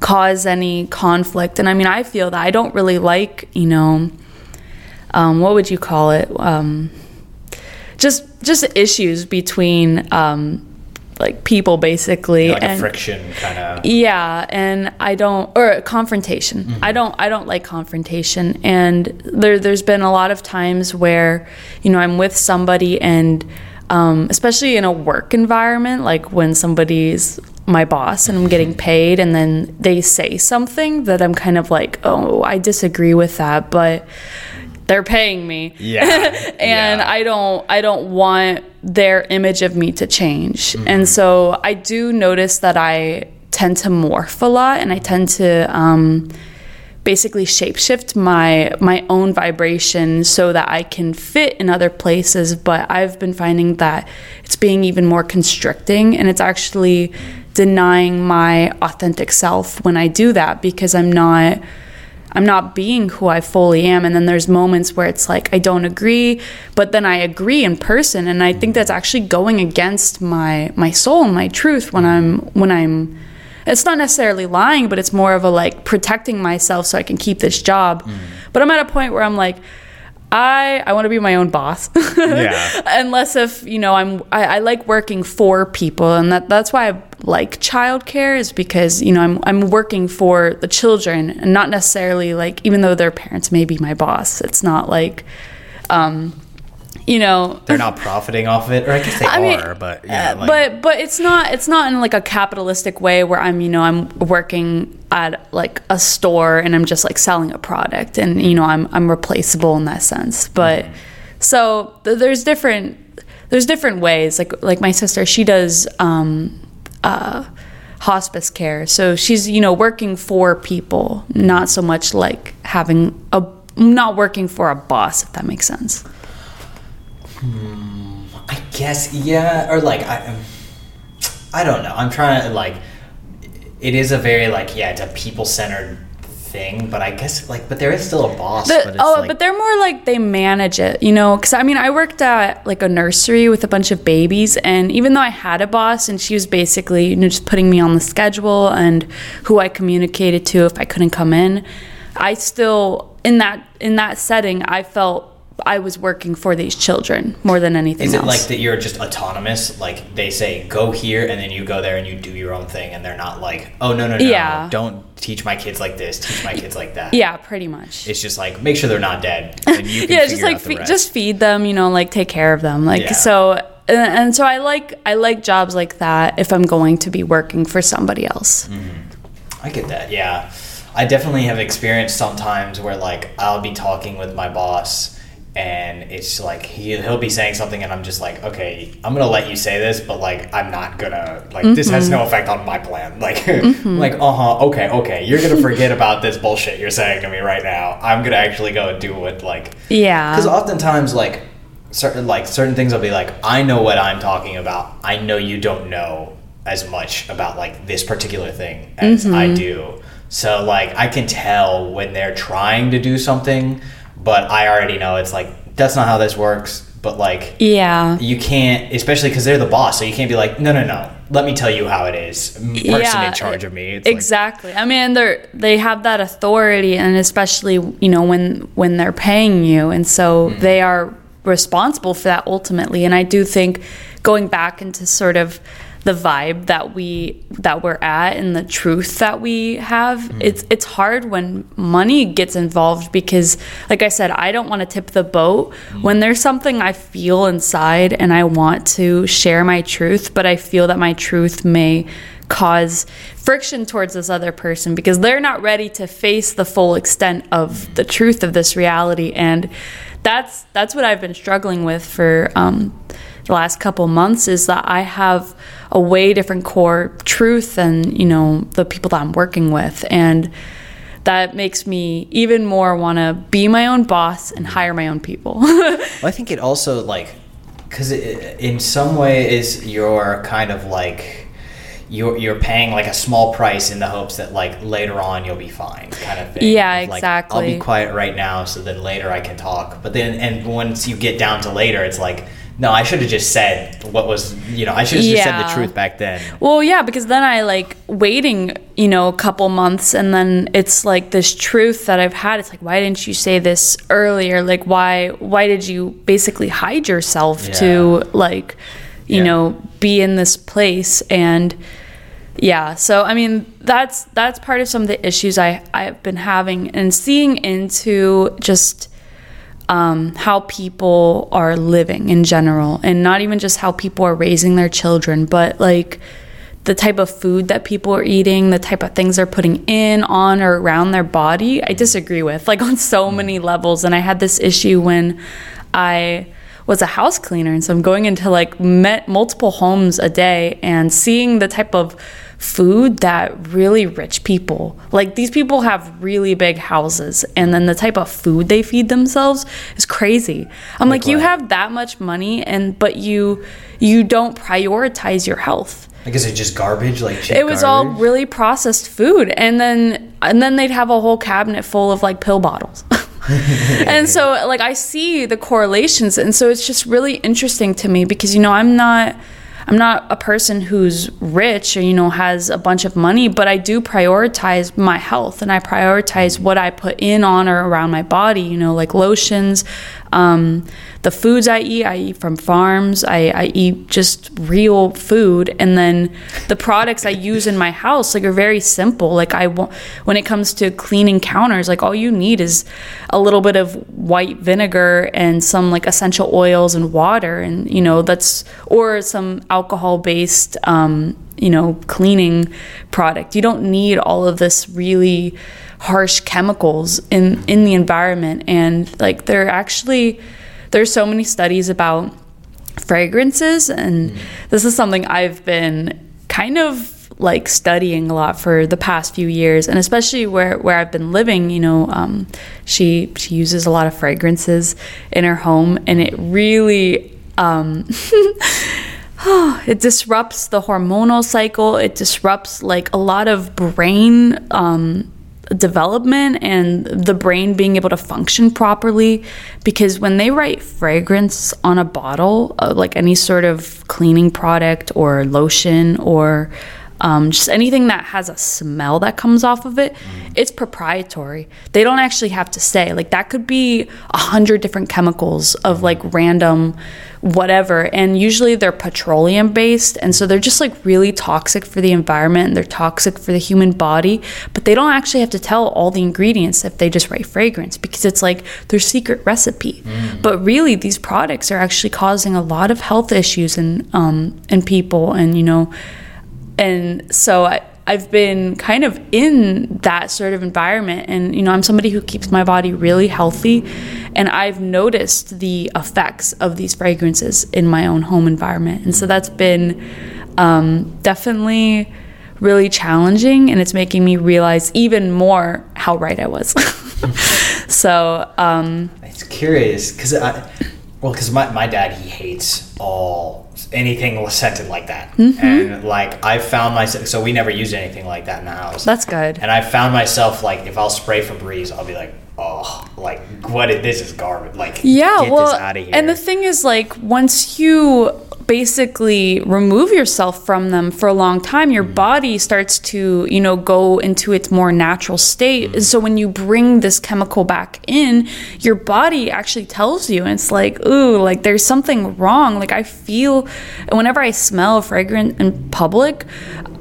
cause any conflict. And I mean, I feel that I don't really like, you know, um, what would you call it? Um, just just issues between um, like people, basically. Yeah, like and, a friction kind of. Yeah, and I don't, or confrontation. Mm-hmm. I don't I don't like confrontation. And there there's been a lot of times where, you know, I'm with somebody and. Um, especially in a work environment, like when somebody's my boss and I'm getting paid and then they say something that I'm kind of like, oh, I disagree with that, but they're paying me. Yeah. and yeah. I don't I don't want their image of me to change. Mm-hmm. And so I do notice that I tend to morph a lot, and I tend to um, basically shapeshift my my own vibration so that I can fit in other places. But I've been finding that it's being even more constricting, and it's actually denying my authentic self when I do that, because I'm not I'm not being who I fully am. And then there's moments where it's like, I don't agree, but then I agree in person. And I think that's actually going against my, my soul and my truth when I'm, when I'm, it's not necessarily lying, but it's more of a like protecting myself so I can keep this job. Mm. But I'm at a point where I'm like, I, I want to be my own boss. Yeah. Unless if, you know, I'm, I, I like working for people, and that, that's why I like childcare, is because, you know, I'm, I'm working for the children and not necessarily like, even though their parents may be my boss, it's not like, um, you know, they're not profiting off of it, or I guess they I mean, are, but yeah, like. but, but it's not, it's not in like a capitalistic way where I'm, you know, I'm working at like a store and I'm just like selling a product, and, you know, I'm, I'm replaceable in that sense. But mm. so th- there's different, there's different ways. Like, like my sister, she does, um, uh, hospice care. So she's, you know, working for people, not so much like having a, not working for a boss, if that makes sense. Hmm, I guess, yeah, or like, I I don't know. I'm trying to, like, it is a very, like, yeah, it's a people-centered thing, but I guess, like, but there is still a boss. The, but it's oh, like, but they're more like they manage it, you know? Because, I mean, I worked at, like, a nursery with a bunch of babies, and even though I had a boss, and she was basically, you know, just putting me on the schedule and who I communicated to if I couldn't come in, I still, in that in that setting, I felt I was working for these children more than anything else. Is it like that you're just autonomous? Like they say, go here, and then you go there and you do your own thing, and they're not like, oh, no, no, no, yeah. no, don't teach my kids like this, teach my kids like that. Yeah, pretty much. It's just like, make sure they're not dead. And you can yeah, just like, fe- just feed them, you know, like take care of them. Like, yeah. so, and, and so I like, I like jobs like that if I'm going to be working for somebody else. Mm-hmm. I get that. Yeah. I definitely have experienced sometimes where like, I'll be talking with my boss, and it's like he, he'll be saying something and I'm just like, okay, I'm gonna let you say this, but like I'm not gonna like mm-hmm. this has no effect on my plan, like mm-hmm. like uh-huh okay okay you're gonna forget about this bullshit you're saying to me right now. I'm gonna actually go and do what like yeah because oftentimes like certain like certain things I'll be like, I know what I'm talking about, I know you don't know as much about like this particular thing as mm-hmm. I do, so like I can tell when they're trying to do something, but I already know it's like, that's not how this works. But like, yeah, you can't, especially because they're the boss. So you can't be like, no, no, no, let me tell you how it is. Person yeah, in charge of me. It's exactly. Like, I mean, they they have that authority, and especially, you know, when, when they're paying you. And so mm-hmm. they are responsible for that ultimately. And I do think going back into sort of the vibe that we that we're at and the truth that we have, mm. it's it's hard when money gets involved, because like I said, I don't want to tip the boat mm. when there's something I feel inside and I want to share my truth, but I feel that my truth may cause friction towards this other person because they're not ready to face the full extent of the truth of this reality. And that's that's what I've been struggling with for um the last couple months, is that I have a way different core truth than, you know, the people that I'm working with, and that makes me even more want to be my own boss and hire my own people. Well, I think it also like, because in some way is you're kind of like you're you're paying like a small price in the hopes that like later on you'll be fine, kind of thing. Yeah, like, exactly. I'll be quiet right now so then later I can talk. But then, and once you get down to later, it's like, no, I should have just said what was, you know, I should have yeah. just said the truth back then. Well, yeah, because then I like waiting, you know, a couple months, and then it's like this truth that I've had. It's like, why didn't you say this earlier? Like, why, why did you basically hide yourself yeah. to like, you yeah. know, be in this place? And yeah, so I mean, that's, that's part of some of the issues I, I've been having and seeing into just Um, how people are living in general, and not even just how people are raising their children, but like the type of food that people are eating, the type of things they're putting in, on, or around their body. I disagree with, like, on so many levels. And I had this issue when I was a house cleaner, and so I'm going into like met multiple homes a day and seeing the type of food that really rich people, like these people have really big houses, and then the type of food they feed themselves is crazy. I'm like, like you have that much money, and but you you don't prioritize your health. Like, is it just garbage? Like, cheap It was garbage? All really processed food. And then and then they'd have a whole cabinet full of, like, pill bottles. And so, like, I see the correlations. And so it's just really interesting to me because, you know, I'm not... I'm not a person who's rich or, you know, has a bunch of money, but I do prioritize my health and I prioritize what I put in on or around my body, you know, like lotions, um, the foods I eat. I eat from farms. I, I eat just real food. And then the products I use in my house, like, are very simple. Like, I won't, when it comes to cleaning counters, like, all you need is a little bit of white vinegar and some, like, essential oils and water. And, you know, that's, or some alcohol-based, um, you know, cleaning product. You don't need all of this really harsh chemicals in, in the environment. And, like, there are actually, there's so many studies about fragrances. And this is something I've been kind of, like, studying a lot for the past few years, and especially where, where I've been living, you know, um, she, she uses a lot of fragrances in her home, and it really, um, it disrupts the hormonal cycle. It disrupts, like, a lot of brain um, development and the brain being able to function properly, because when they write fragrance on a bottle, uh, like any sort of cleaning product or lotion or um, just anything that has a smell that comes off of it, it's proprietary. They don't actually have to say, like, that could be a hundred different chemicals of, like, random whatever, and usually they're petroleum based, and so they're just, like, really toxic for the environment, and they're toxic for the human body, but they don't actually have to tell all the ingredients if they just write fragrance, because it's, like, their secret recipe. Mm. But really, these products are actually causing a lot of health issues in um in people, and, you know, and so I, I've been kind of in that sort of environment, and, you know, I'm somebody who keeps my body really healthy, and I've noticed the effects of these fragrances in my own home environment. And so that's been um, definitely really challenging, and it's making me realize even more how right I was. So um, it's curious because I, well, because my, my dad, he hates all anything scented like that. Mm-hmm. And, like, I found myself, so we never used anything like that in the house. That's good. And I found myself, like, if I'll spray Febreze, I'll be like, oh, like, what is, this is garbage. Like, yeah, get well, this out of here. And the thing is, like, once you basically remove yourself from them for a long time, your mm-hmm. body starts to, you know, go into its more natural state. Mm-hmm. And so when you bring this chemical back in, your body actually tells you, and it's like, ooh, like, there's something wrong. Like, I feel, and whenever I smell fragrant in public,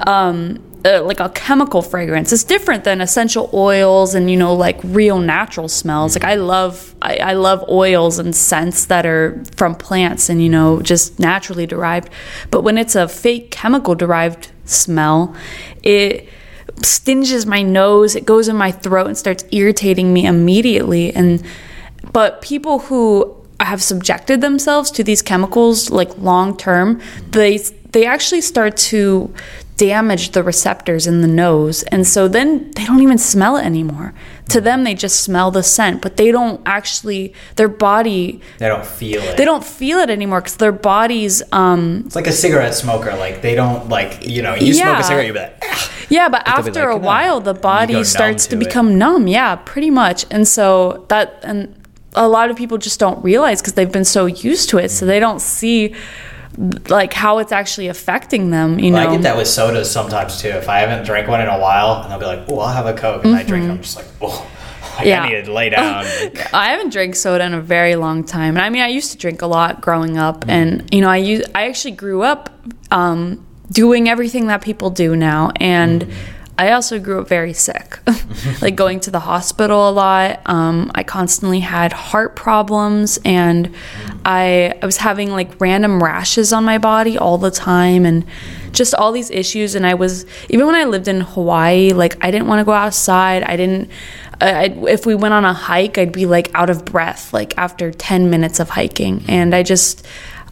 um, Uh, like a chemical fragrance, it's different than essential oils and, you know, like, real natural smells. Like, I love I, I love oils and scents that are from plants and, you know, just naturally derived. But when it's a fake chemical derived smell, it stinges my nose, it goes in my throat and starts irritating me immediately. And but people who have subjected themselves to these chemicals, like, long term, they they actually start to damage the receptors in the nose, and so then they don't even smell it anymore. To them, they just smell the scent, but they don't actually, their body, they don't feel it. They don't feel it anymore because their body's um it's like a cigarette smoker. Like, they don't, like, you know, you yeah. smoke a cigarette, you'd be like, ah. Yeah, but, but after, like, a while, the body starts to, to become numb. Yeah, pretty much. And so that, and a lot of people just don't realize because they've been so used to it, so they don't see, like, how it's actually affecting them, you well, know. I get that with sodas sometimes too. If I haven't drank one in a while, and I'll be like, "Oh, I'll have a Coke," and mm-hmm. I drink them, I'm just like, "Oh, like, yeah. I need to lay down." I haven't drank soda in a very long time, and I mean, I used to drink a lot growing up, mm-hmm. and, you know, I use I actually grew up um, doing everything that people do now, and. Mm-hmm. I also grew up very sick, like going to the hospital a lot. Um, I constantly had heart problems, and I, I was having, like, random rashes on my body all the time, and just all these issues. And I was, even when I lived in Hawaii, like, I didn't want to go outside. I didn't, I, if we went on a hike, I'd be, like, out of breath, like, after ten minutes of hiking. And I just,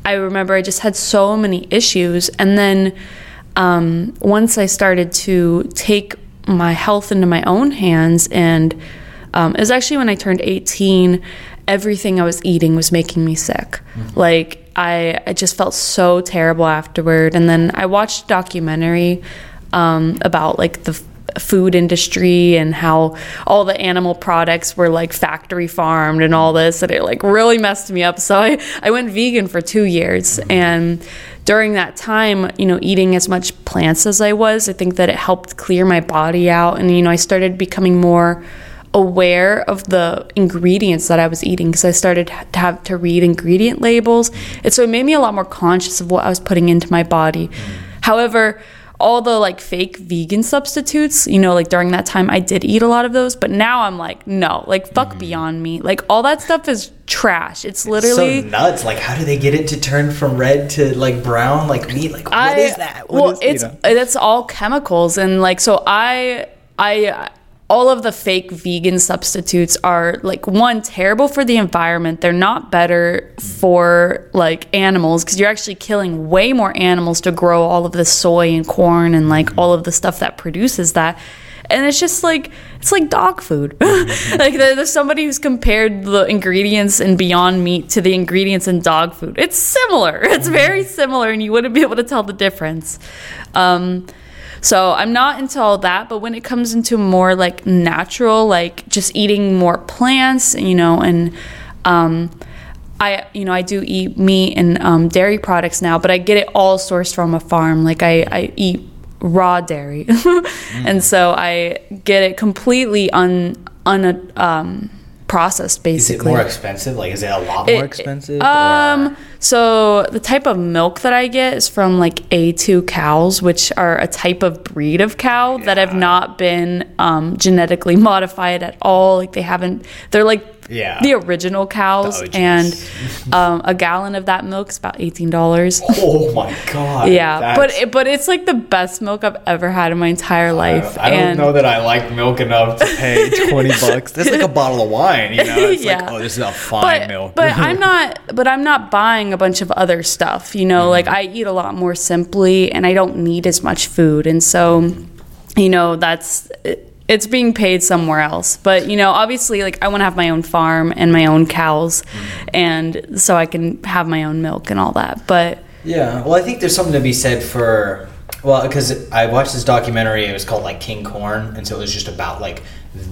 I remember I just had so many issues. And then Um, once I started to take my health into my own hands, and um, it was actually when I turned eighteen, everything I was eating was making me sick. Mm-hmm. Like, I, I just felt so terrible afterward. And then I watched a documentary um, about like the f- food industry and how all the animal products were like factory farmed and all this, and it like really messed me up. So I, I went vegan for two years. And during that time, you know, eating as much plants as I was, I think that it helped clear my body out. And, you know, I started becoming more aware of the ingredients that I was eating, because I started to have to read ingredient labels, and so it made me a lot more conscious of what I was putting into my body. However, all the like fake vegan substitutes, you know, like during that time I did eat a lot of those, but now I'm like, no, like fuck mm-hmm. Beyond Meat, like all that stuff is trash. It's literally it's so nuts. Like, how do they get it to turn from red to like brown, like meat? Like, what I, is that? What well, is, it's you know? That's all chemicals, and like so I I. all of the fake vegan substitutes are like, one, terrible for the environment. They're not better for like animals, because you're actually killing way more animals to grow all of the soy and corn and like all of the stuff that produces that. And it's just like, it's like dog food. Like there's somebody who's compared the ingredients in Beyond Meat to the ingredients in dog food. It's similar. It's very similar, and you wouldn't be able to tell the difference. Um, So I'm not into all that, but when it comes into more like natural, like just eating more plants, you know, and um, I, you know, I do eat meat and um, dairy products now, but I get it all sourced from a farm. Like I, I eat raw dairy, mm. and so I get it completely un, un um, processed basically. Is it more expensive? Like, is it a lot more it, expensive? Um, or? So the type of milk that I get is from like A two cows, which are a type of breed of cow yeah. that have not been um, genetically modified at all. Like they haven't, they're like yeah. the original cows. The and um, a gallon of that milk is about eighteen dollars. Oh my God. yeah. That's... But it, but it's like the best milk I've ever had in my entire life. I don't, I and... don't know that I like milk enough to pay twenty bucks. That's like a bottle of wine, you know? It's yeah. like, oh, this is a fine but, milk. But I'm not, but I'm not buying a bunch of other stuff, you know, mm-hmm. like I eat a lot more simply, and I don't need as much food, and so, you know, that's it, it's being paid somewhere else. But, you know, obviously, like I want to have my own farm and my own cows, mm-hmm. and so I can have my own milk and all that. But yeah, well, I think there's something to be said for, well, because I watched this documentary. It was called like King Corn, and so it was just about like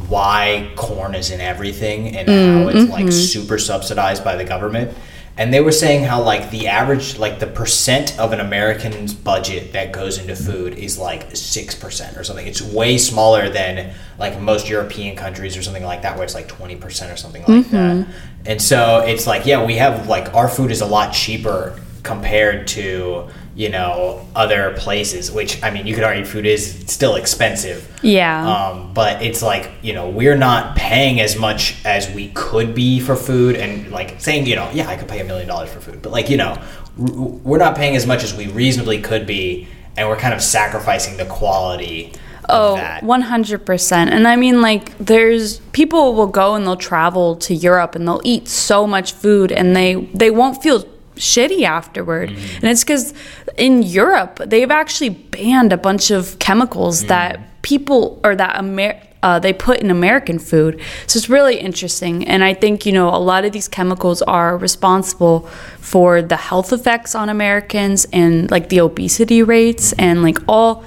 why corn is in everything and mm-hmm. how it's like super subsidized by the government. And they were saying how, like, the average, like, the percent of an American's budget that goes into food is, like, six percent or something. It's way smaller than, like, most European countries or something like that, where it's, like, twenty percent or something like mm-hmm. that. And so it's like, yeah, we have, like, our food is a lot cheaper compared to, you know, other places, which, I mean, you could argue food is still expensive. Yeah. Um, but it's like, you know, we're not paying as much as we could be for food, and like saying, you know, yeah, I could pay a million dollars for food, but like, you know, we're not paying as much as we reasonably could be, and we're kind of sacrificing the quality. Oh, one hundred percent. And I mean, like, there's people will go and they'll travel to Europe and they'll eat so much food, and they, they won't feel shitty afterward, mm-hmm. and it's because in Europe they've actually banned a bunch of chemicals mm-hmm. that people or that Amer- uh, they put in American food. So it's really interesting, and I think, you know, a lot of these chemicals are responsible for the health effects on Americans and like the obesity rates and like all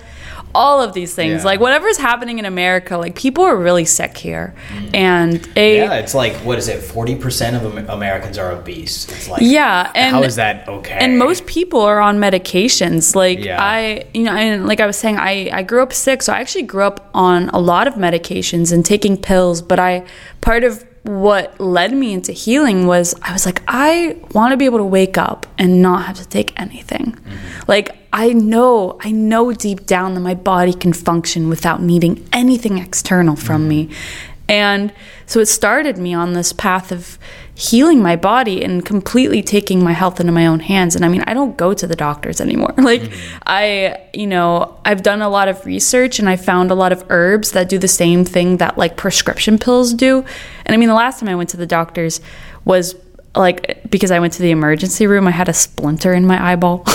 all of these things. Yeah. Like whatever's happening in America, like people are really sick here. Mm. And a, yeah, it's like, what is it? forty percent of Americans are obese. It's like, yeah. And how is that okay? And most people are on medications. Like yeah. I, you know, and like I was saying, I, I grew up sick. So I actually grew up on a lot of medications and taking pills, but I, part of what led me into healing was I was like, I want to be able to wake up and not have to take anything. Mm-hmm. Like, I know, I know deep down that my body can function without needing anything external from mm-hmm. me. And so it started me on this path of healing my body and completely taking my health into my own hands. And I mean, I don't go to the doctors anymore. Like mm-hmm. I, you know, I've done a lot of research, and I found a lot of herbs that do the same thing that like prescription pills do. And I mean, the last time I went to the doctors was like, because I went to the emergency room, I had a splinter in my eyeball.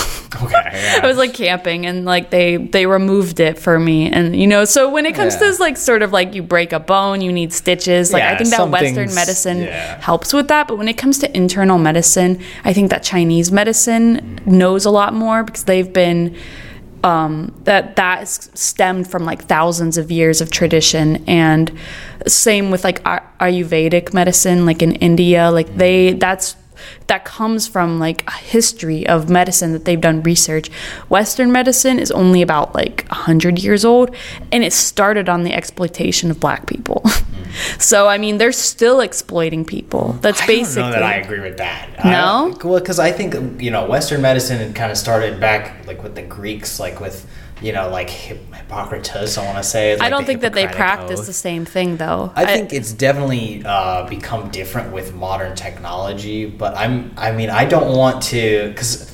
Okay. I was like camping, and like they they removed it for me, and you know, so when it comes yeah. to this, like sort of like you break a bone, you need stitches. Like yeah, I think that Western medicine yeah. helps with that, but when it comes to internal medicine, I think that Chinese medicine mm. knows a lot more, because they've been um, that that stemmed from like thousands of years of tradition, and same with like Ay- Ayurvedic medicine, like in India, like mm. they that's. that comes from like a history of medicine that they've done research. Western medicine is only about like one hundred years old, and it started on the exploitation of black people. Mm. So I mean, they're still exploiting people. That's I basically don't know that I agree with that. No? I, well, because I think, you know, Western medicine had kind of started back like with the Greeks, like with, you know, like Hippocrates, I want to say. Like I don't think that they practice oath. The same thing, though. I, I think it's definitely uh, become different with modern technology, but I'm, I mean, I don't want to, because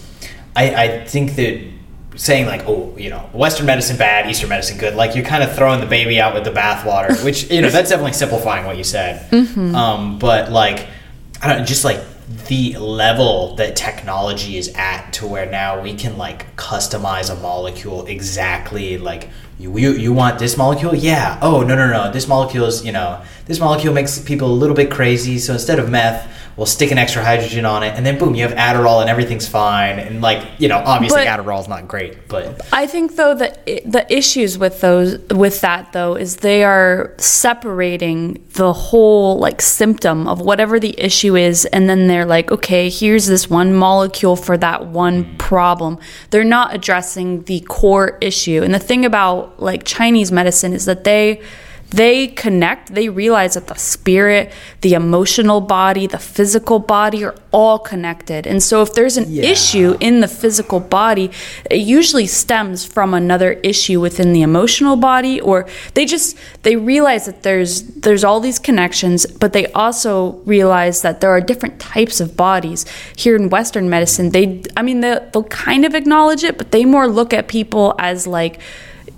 I, I think that saying like, oh, you know, Western medicine bad, Eastern medicine good, like you're kind of throwing the baby out with the bathwater, which, you know, that's definitely simplifying what you said. Mm-hmm. Um, but like, I don't know, just like, the level that technology is at to where now we can like customize a molecule exactly like you, you you want this molecule, yeah, oh no no no this molecule is, you know, this molecule makes people a little bit crazy, so instead of meth we'll stick an extra hydrogen on it, and then boom, you have Adderall and everything's fine. And like, you know, obviously Adderall's not great, but I think though that the issues with those with that though is they are separating the whole like symptom of whatever the issue is, and then they're like, okay, here's this one molecule for that one problem. They're not addressing the core issue. And the thing about like Chinese medicine is that they They connect, they realize that the spirit, the emotional body, the physical body are all connected. And so if there's an yeah. issue in the physical body, it usually stems from another issue within the emotional body, or they just, they realize that there's there's all these connections, but they also realize that there are different types of bodies. Here in Western medicine, they, I mean, they, they'll kind of acknowledge it, but they more look at people as like,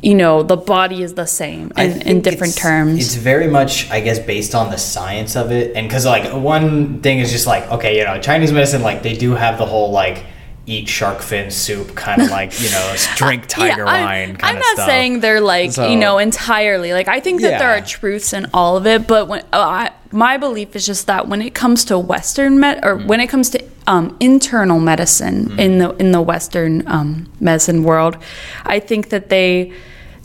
you know, the body is the same in, in different it's, terms. It's very much, I guess, based on the science of it. And because, like, one thing is just like, okay, you know, Chinese medicine, like, they do have the whole, like, eat shark fin soup kind of like, you know, drink tiger yeah, wine kind of stuff. I'm not saying they're like, so, you know, entirely. Like, I think that yeah. there are truths in all of it. But when uh, I, my belief is just that when it comes to Western med or mm. when it comes to um, internal medicine mm. in the in the Western um, medicine world, I think that they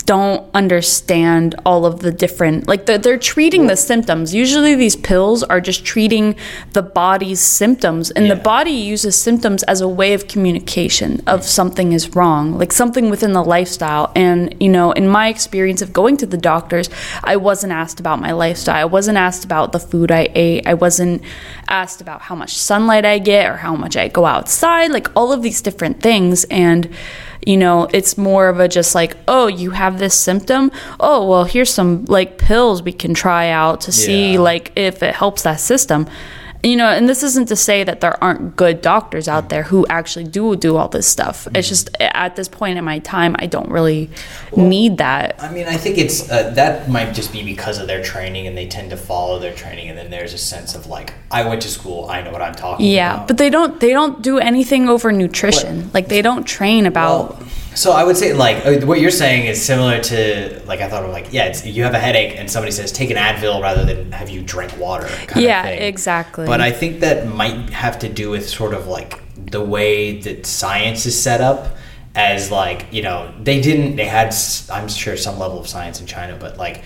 don't understand all of the different, like they're, they're treating the symptoms. Usually these pills are just treating the body's symptoms, and yeah. the body uses symptoms as a way of communication of something is wrong, like something within the lifestyle. And, you know, in my experience of going to the doctors, I wasn't asked about my lifestyle. I wasn't asked about the food I ate. I wasn't asked about how much sunlight I get or how much I go outside, like all of these different things. And you know, it's more of a just like, oh, you have this symptom? Oh, well, here's some, like, pills we can try out to yeah. see, like, if it helps that system. You know, and this isn't to say that there aren't good doctors out there who actually do do all this stuff. Mm-hmm. It's just at this point in my time, I don't really well, need that. I mean, I think it's uh, that might just be because of their training, and they tend to follow their training. And then there's a sense of like, I went to school, I know what I'm talking yeah, about. Yeah, but they don't they don't do anything over nutrition. What? Like they don't train about. Well, so I would say like what you're saying is similar to like I thought of like, yeah, it's, you have a headache and somebody says take an Advil rather than have you drink water kind yeah, of thing. Yeah, exactly. But I think that might have to do with sort of like the way that science is set up as like, you know, they didn't, they had, I'm sure, some level of science in China, but like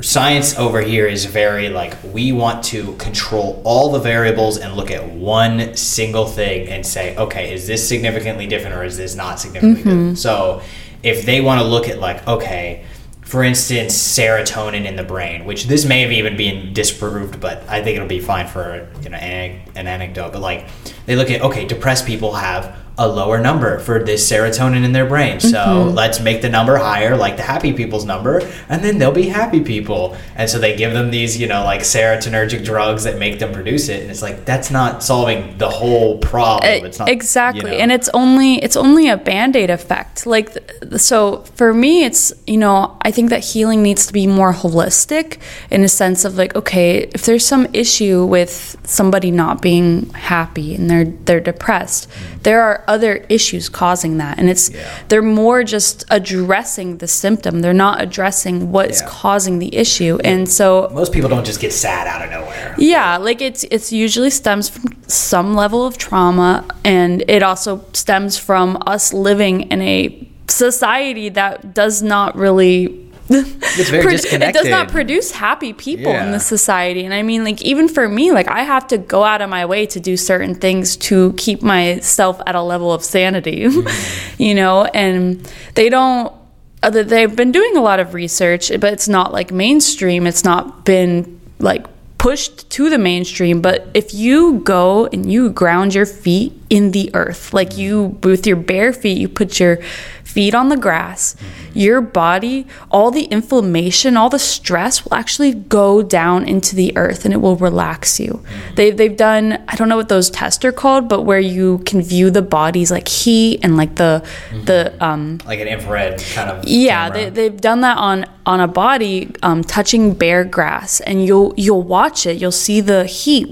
science over here is very like, we want to control all the variables and look at one single thing and say, okay, is this significantly different or is this not significantly mm-hmm. different? So if they want to look at like, okay, for instance, serotonin in the brain, which this may have even been disproved, but I think it'll be fine for, you know, an, an anecdote. But like they look at, okay, depressed people have a lower number for this serotonin in their brain. So mm-hmm. let's make the number higher, like the happy people's number, and then they'll be happy people. And so they give them these, you know, like serotonergic drugs that make them produce it. And it's like, that's not solving the whole problem. It's not exactly. You know. And it's only, it's only a Band-Aid effect. Like, so for me, it's, you know, I I think that healing needs to be more holistic in a sense of like, okay, if there's some issue with somebody not being happy and they're they're depressed, there are are other issues causing that, and it's yeah. they're more just addressing the symptom. They're not addressing what's yeah. causing the issue, and so most people don't just get sad out of nowhere. Yeah, like it's it's usually stems from some level of trauma, and it also stems from us living in a society that does not really. It's very disconnected. It does not produce happy people yeah. in this society. And I mean, like, even for me, like, I have to go out of my way to do certain things to keep myself at a level of sanity, mm. you know, and they don't, they've been doing a lot of research, but it's not like mainstream. It's not been like pushed to the mainstream. But if you go and you ground your feet in the earth, like you, with your bare feet, you put your feet on the grass, your body, all the inflammation, all the stress will actually go down into the earth, and it will relax you. They, they've done, I don't know what those tests are called, but where you can view the body's like heat and like the mm-hmm. the um like an infrared kind of yeah camera. They, they've done that on on a body um touching bare grass, and you'll you'll watch it, you'll see the heat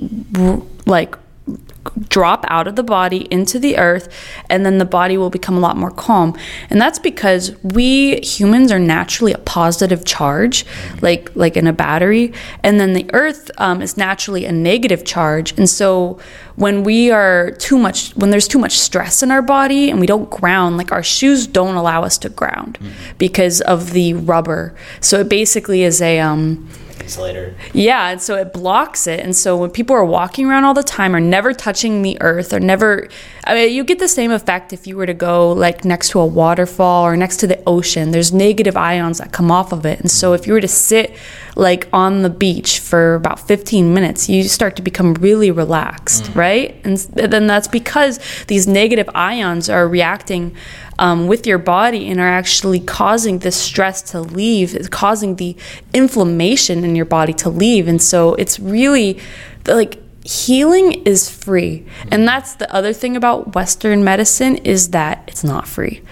like drop out of the body into the earth, and then the body will become a lot more calm. And that's because we humans are naturally a positive charge, like like in a battery, and then the earth um, is naturally a negative charge. And so when we are too much when there's too much stress in our body and we don't ground, like our shoes don't allow us to ground mm-hmm. because of the rubber. So it basically is a um later. Yeah, and so it blocks it. And so when people are walking around all the time or never touching the earth or never, I mean, you get the same effect if you were to go like next to a waterfall or next to the ocean. There's negative ions that come off of it. And so if you were to sit like on the beach for about fifteen minutes, you start to become really relaxed, mm. right? And then that's because these negative ions are reacting Um, with your body and are actually causing this stress to leave. It's causing the inflammation in your body to leave. And so it's really like healing is free. And that's the other thing about Western medicine, is that it's not free.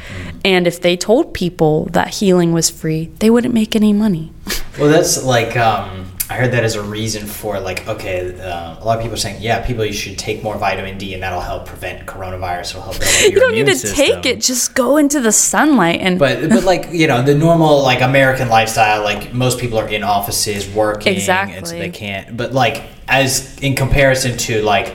And if they told people that healing was free, they wouldn't make any money. Well, that's like um, I heard that as a reason for like, okay, uh, a lot of people are saying, yeah, people, you should take more vitamin D, and that'll help prevent coronavirus. It'll help your you don't immune need to system. Take it. Just go into the sunlight. And but but like, you know, the normal like American lifestyle, like most people are in offices working, exactly, and so they can't. But like as in comparison to like,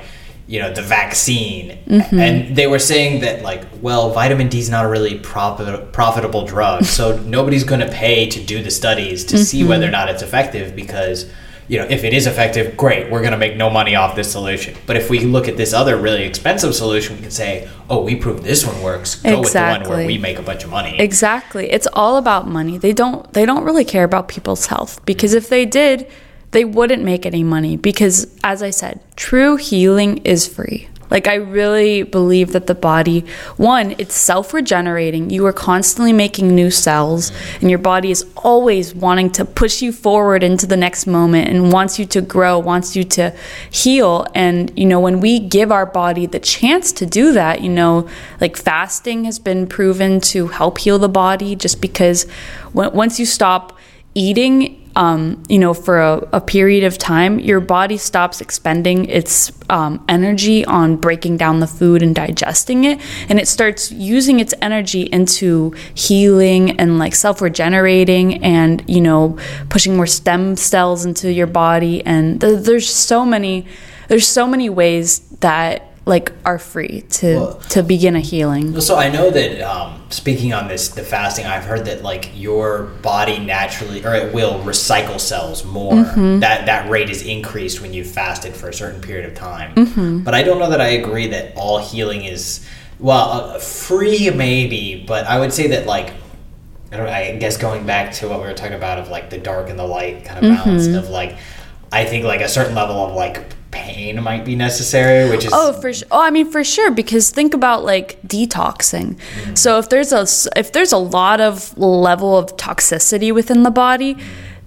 you know, the vaccine, mm-hmm. and they were saying that like, well, vitamin D is not a really profit- profitable drug, so nobody's going to pay to do the studies to mm-hmm. see whether or not it's effective, because, you know, if it is effective, great, we're going to make no money off this solution. But if we look at this other really expensive solution, we can say, oh, we proved this one works. Go exactly. with the one where we make a bunch of money. Exactly. It's all about money. They don't. They don't really care about people's health, because if they did, they wouldn't make any money, because, as I said, true healing is free. Like, I really believe that the body, one, it's self-regenerating. You are constantly making new cells, and your body is always wanting to push you forward into the next moment, and wants you to grow, wants you to heal. And, you know, when we give our body the chance to do that, you know, like fasting has been proven to help heal the body, just because when, once you stop eating, Um, you know, for a, a period of time, your body stops expending its um, energy on breaking down the food and digesting it, and it starts using its energy into healing and like self-regenerating, and, you know, pushing more stem cells into your body. And th- there's so many, there's so many ways that like are free to well, to begin a healing. So I know that um, speaking on this, the fasting, I've heard that like your body naturally, or it will recycle cells more. Mm-hmm. That that rate is increased when you've fasted for a certain period of time. Mm-hmm. But I don't know that I agree that all healing is, well, uh, free maybe, but I would say that like, I don't, I guess going back to what we were talking about of like the dark and the light kind of balance, mm-hmm. of like, I think like a certain level of like pain might be necessary, which is oh for sure. Oh, I mean for sure, because think about like detoxing. Mm-hmm. So if there's a if there's a lot of level of toxicity within the body,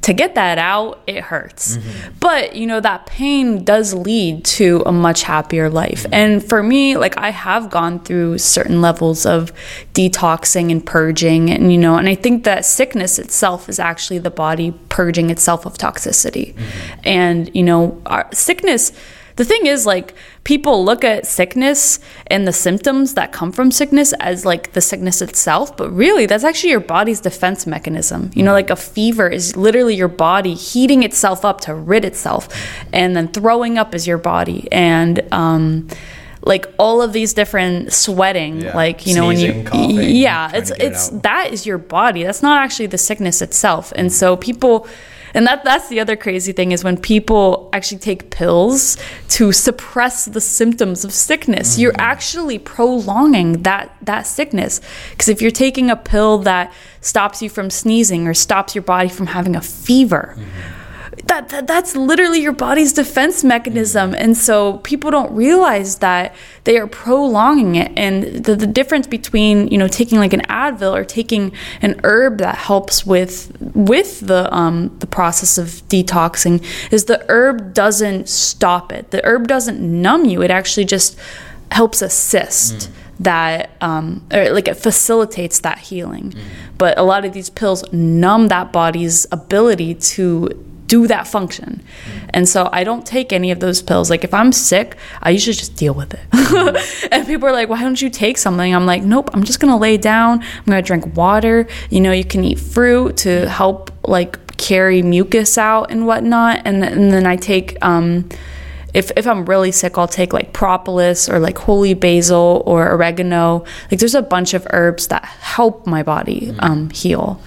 to get that out, it hurts. Mm-hmm. But you know that pain does lead to a much happier life. Mm-hmm. And for me, like I have gone through certain levels of detoxing and purging, and you know, and I think that sickness itself is actually the body purging itself of toxicity. Mm-hmm. And you know, our sickness The thing is, like, people look at sickness and the symptoms that come from sickness as like the sickness itself, but really that's actually your body's defense mechanism. You know, like a fever is literally your body heating itself up to rid itself, and then throwing up is your body, and um like all of these different sweating, yeah. like, you know, sneezing, when you, coughing, yeah, it's, it's, it that is your body. That's not actually the sickness itself. And so people, and that, that's the other crazy thing is when people actually take pills to suppress the symptoms of sickness, mm-hmm. you're actually prolonging that, that sickness. Because if you're taking a pill that stops you from sneezing or stops your body from having a fever, mm-hmm. That, that that's literally your body's defense mechanism. And so people don't realize that they are prolonging it. And the, the difference between, you know, taking like an Advil or taking an herb that helps with with the um the process of detoxing is the herb doesn't stop it. The herb doesn't numb you. It actually just helps assist mm. that um or like it facilitates that healing. Mm. But a lot of these pills numb that body's ability to do that function. And so I don't take any of those pills. Like if I'm sick, I usually just deal with it. And people are like, why don't you take something? I'm like, nope, I'm just gonna lay down, I'm gonna drink water. You know, you can eat fruit to help like carry mucus out and whatnot. And, and then I take um If if I'm really sick, I'll take like propolis or like holy basil or oregano. Like there's a bunch of herbs that help my body um, heal.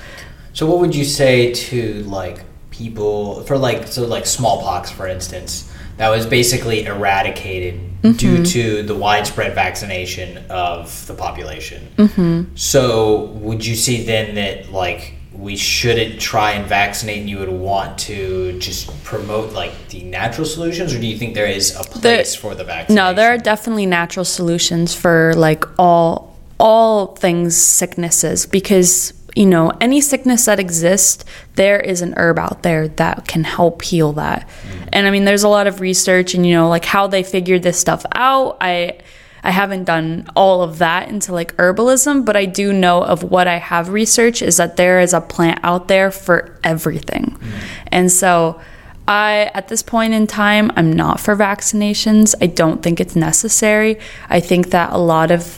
So what would you say to like people for like so like smallpox, for instance, that was basically eradicated mm-hmm. due to the widespread vaccination of the population. Mm-hmm. So would you see then that like we shouldn't try and vaccinate, and you would want to just promote like the natural solutions, or do you think there is a place there, for the vaccination? No, there are definitely natural solutions for like all all things sicknesses, because you know, any sickness that exists, there is an herb out there that can help heal that. And I mean, there's a lot of research and, you know, like how they figured this stuff out. I I haven't done all of that into like herbalism, but I do know of what I have researched is that there is a plant out there for everything. And so I, at this point in time, I'm not for vaccinations. I don't think it's necessary. I think that a lot of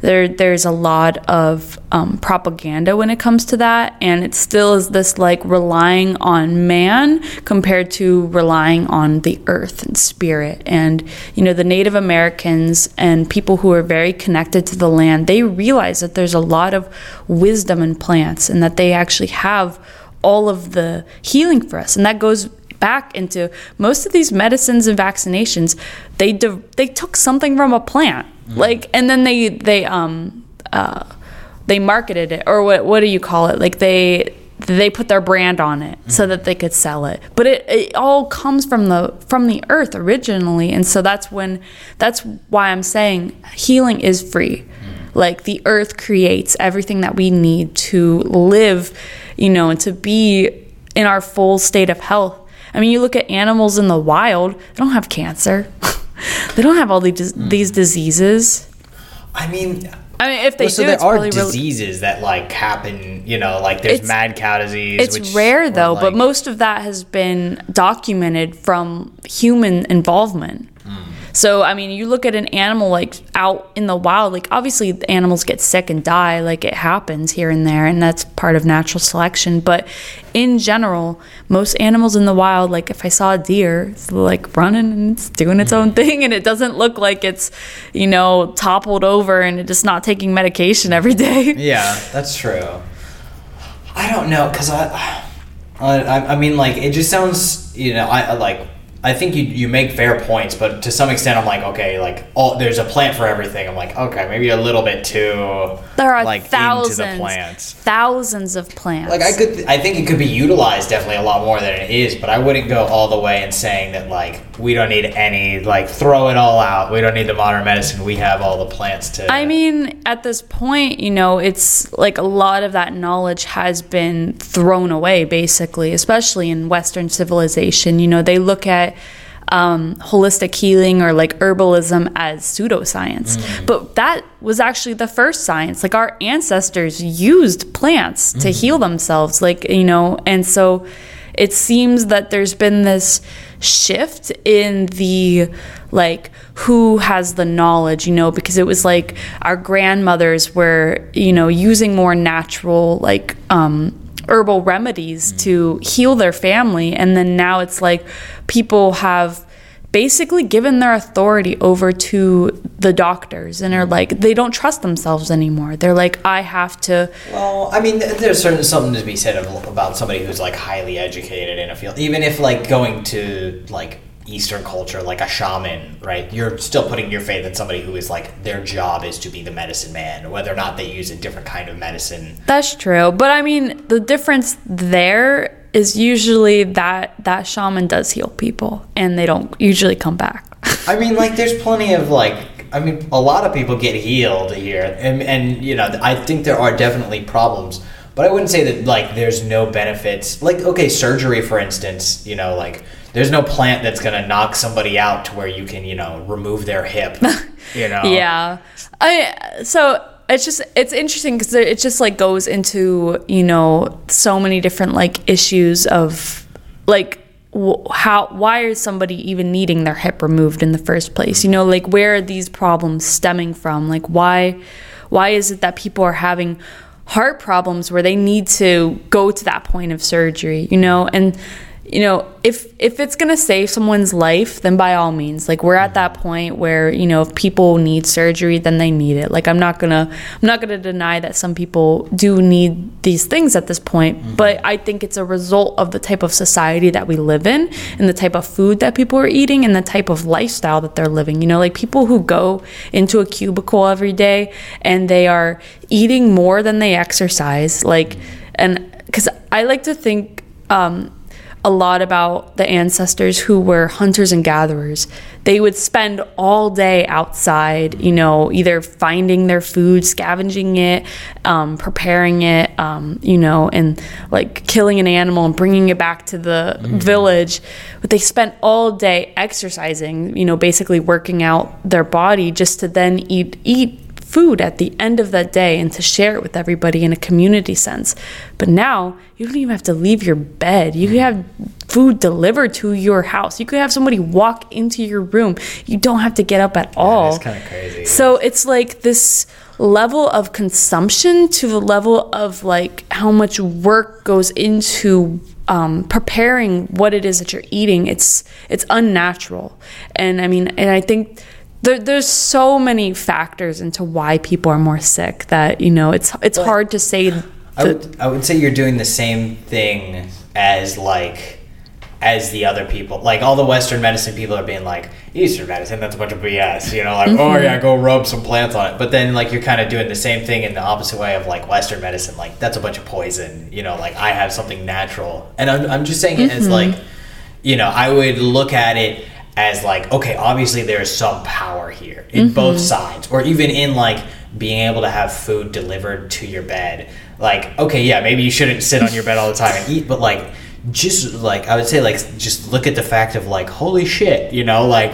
There, there's a lot of um, propaganda when it comes to that, and it still is this like relying on man compared to relying on the earth and spirit. And you know, the Native Americans and people who are very connected to the land, they realize that there's a lot of wisdom in plants, and that they actually have all of the healing for us. And that goes back into most of these medicines and vaccinations. They de- they took something from a plant. Like, and then they they um uh they marketed it, or what what do you call it? Like they they put their brand on it mm-hmm. so that they could sell it. But it, it all comes from the from the earth originally, and so that's when that's why I'm saying healing is free. Mm-hmm. Like the earth creates everything that we need to live, you know, and to be in our full state of health. I mean, you look at animals in the wild; they don't have cancer. They don't have all these these diseases. I mean, I mean, if they well, so do, there it's are really diseases that like happen. You know, like there's mad cow disease. It's which rare though, like, but most of that has been documented from human involvement. Mm. So I mean, you look at an animal like out in the wild. Like obviously, the animals get sick and die. Like it happens here and there, and that's part of natural selection. But in general, most animals in the wild, like if I saw a deer, it's like running and it's doing its own thing, and it doesn't look like it's, you know, toppled over and it's not taking medication every day. Yeah, that's true. I don't know, cause I, I, I mean, like it just sounds, you know, I like. I think you you make fair points, but to some extent I'm like, okay, like all there's a plant for everything. I'm like, okay, maybe a little bit too there are like thousands, into the plants. Thousands of plants. Like I could I think it could be utilized definitely a lot more than it is, but I wouldn't go all the way in saying that like we don't need any, like throw it all out. We don't need the modern medicine. We have all the plants to I mean, at this point, you know, it's like a lot of that knowledge has been thrown away basically, especially in Western civilization. You know, they look at Um, holistic healing or like herbalism as pseudoscience. Mm. But that was actually the first science. Like our ancestors used plants mm. to heal themselves, like, you know, and so it seems that there's been this shift in the, like, who has the knowledge, you know, because it was like our grandmothers were, you know, using more natural, like, um, herbal remedies to heal their family. And then now it's like people have basically given their authority over to the doctors and are like, they don't trust themselves anymore. They're like, I have to. Well, I mean, there's certainly something to be said about somebody who's like highly educated in a field, even if like going to like Eastern culture, like a shaman, right? You're still putting your faith in somebody who is like, their job is to be the medicine man, whether or not they use a different kind of medicine. That's true. But I mean, the difference there is usually that that shaman does heal people and they don't usually come back. I mean, like, there's plenty of like, I mean, a lot of people get healed here, and, and you know, I think there are definitely problems, but I wouldn't say that like there's no benefits. Like, okay, surgery, for instance, you know, like, there's no plant that's going to knock somebody out to where you can, you know, remove their hip, you know? Yeah. I, so it's just, it's interesting because it just like goes into, you know, so many different like issues of like w- how, why is somebody even needing their hip removed in the first place? You know, like, where are these problems stemming from? Like, why, why is it that people are having heart problems where they need to go to that point of surgery, you know? And, you know, if if it's going to save someone's life, then by all means, like, we're at that point where, you know, if people need surgery, then they need it. Like, I'm not going to I'm not going to deny that some people do need these things at this point. Mm-hmm. But I think it's a result of the type of society that we live in and the type of food that people are eating and the type of lifestyle that they're living. You know, like, people who go into a cubicle every day and they are eating more than they exercise. Like, and because I like to think um a lot about the ancestors who were hunters and gatherers. They would spend all day outside, you know, either finding their food, scavenging it, um, preparing it, um, you know, and like killing an animal and bringing it back to the mm-hmm. village. But they spent all day exercising, you know, basically working out their body just to then eat eat food at the end of that day and to share it with everybody in a community sense. But now you don't even have to leave your bed. You can have food delivered to your house. You could have somebody walk into your room. You don't have to get up at all. It's kind of crazy. So it's like this level of consumption to the level of like how much work goes into um, preparing what it is that you're eating. It's it's unnatural. And I mean, and I think There, there's so many factors into why people are more sick that, you know, it's it's but hard to say. The, I, would, I would say you're doing the same thing as, like, as the other people. Like, all the Western medicine people are being like, Eastern medicine, that's a bunch of B S, you know, like, mm-hmm. oh, yeah, go rub some plants on it. But then, like, you're kind of doing the same thing in the opposite way of, like, Western medicine. Like, that's a bunch of poison, you know, like, I have something natural. And I'm, I'm just saying it mm-hmm. as, like, you know, I would look at it as like, okay, obviously there is some power here in mm-hmm. both sides, or even in like being able to have food delivered to your bed. Like, okay, yeah, maybe you shouldn't sit on your bed all the time and eat, but like, just like, I would say like, just look at the fact of like, holy shit, you know, like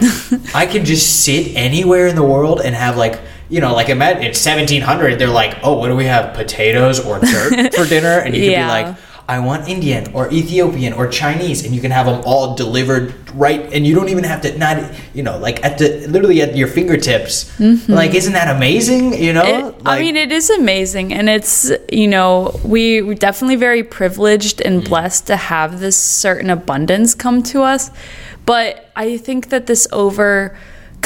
I can just sit anywhere in the world and have like, you know, like imagine it's seventeen hundred, they're like, oh, what do we have? Potatoes or dirt for dinner? And you could yeah. be like, I want Indian or Ethiopian or Chinese, and you can have them all delivered right, and you don't even have to not, you know, like at the literally at your fingertips. Mm-hmm. Like, isn't that amazing? You know, it, like, I mean, it is amazing, and it's, you know, we we're definitely very privileged and mm-hmm. blessed to have this certain abundance come to us, but I think that this over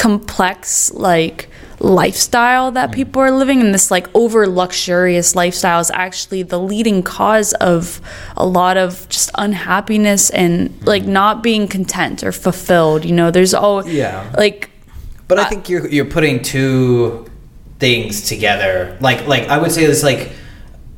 complex like lifestyle that people are living in, this like over luxurious lifestyle, is actually the leading cause of a lot of just unhappiness and like not being content or fulfilled. You know, there's all yeah like but I think you're you're putting two things together. Like like I would say this, like,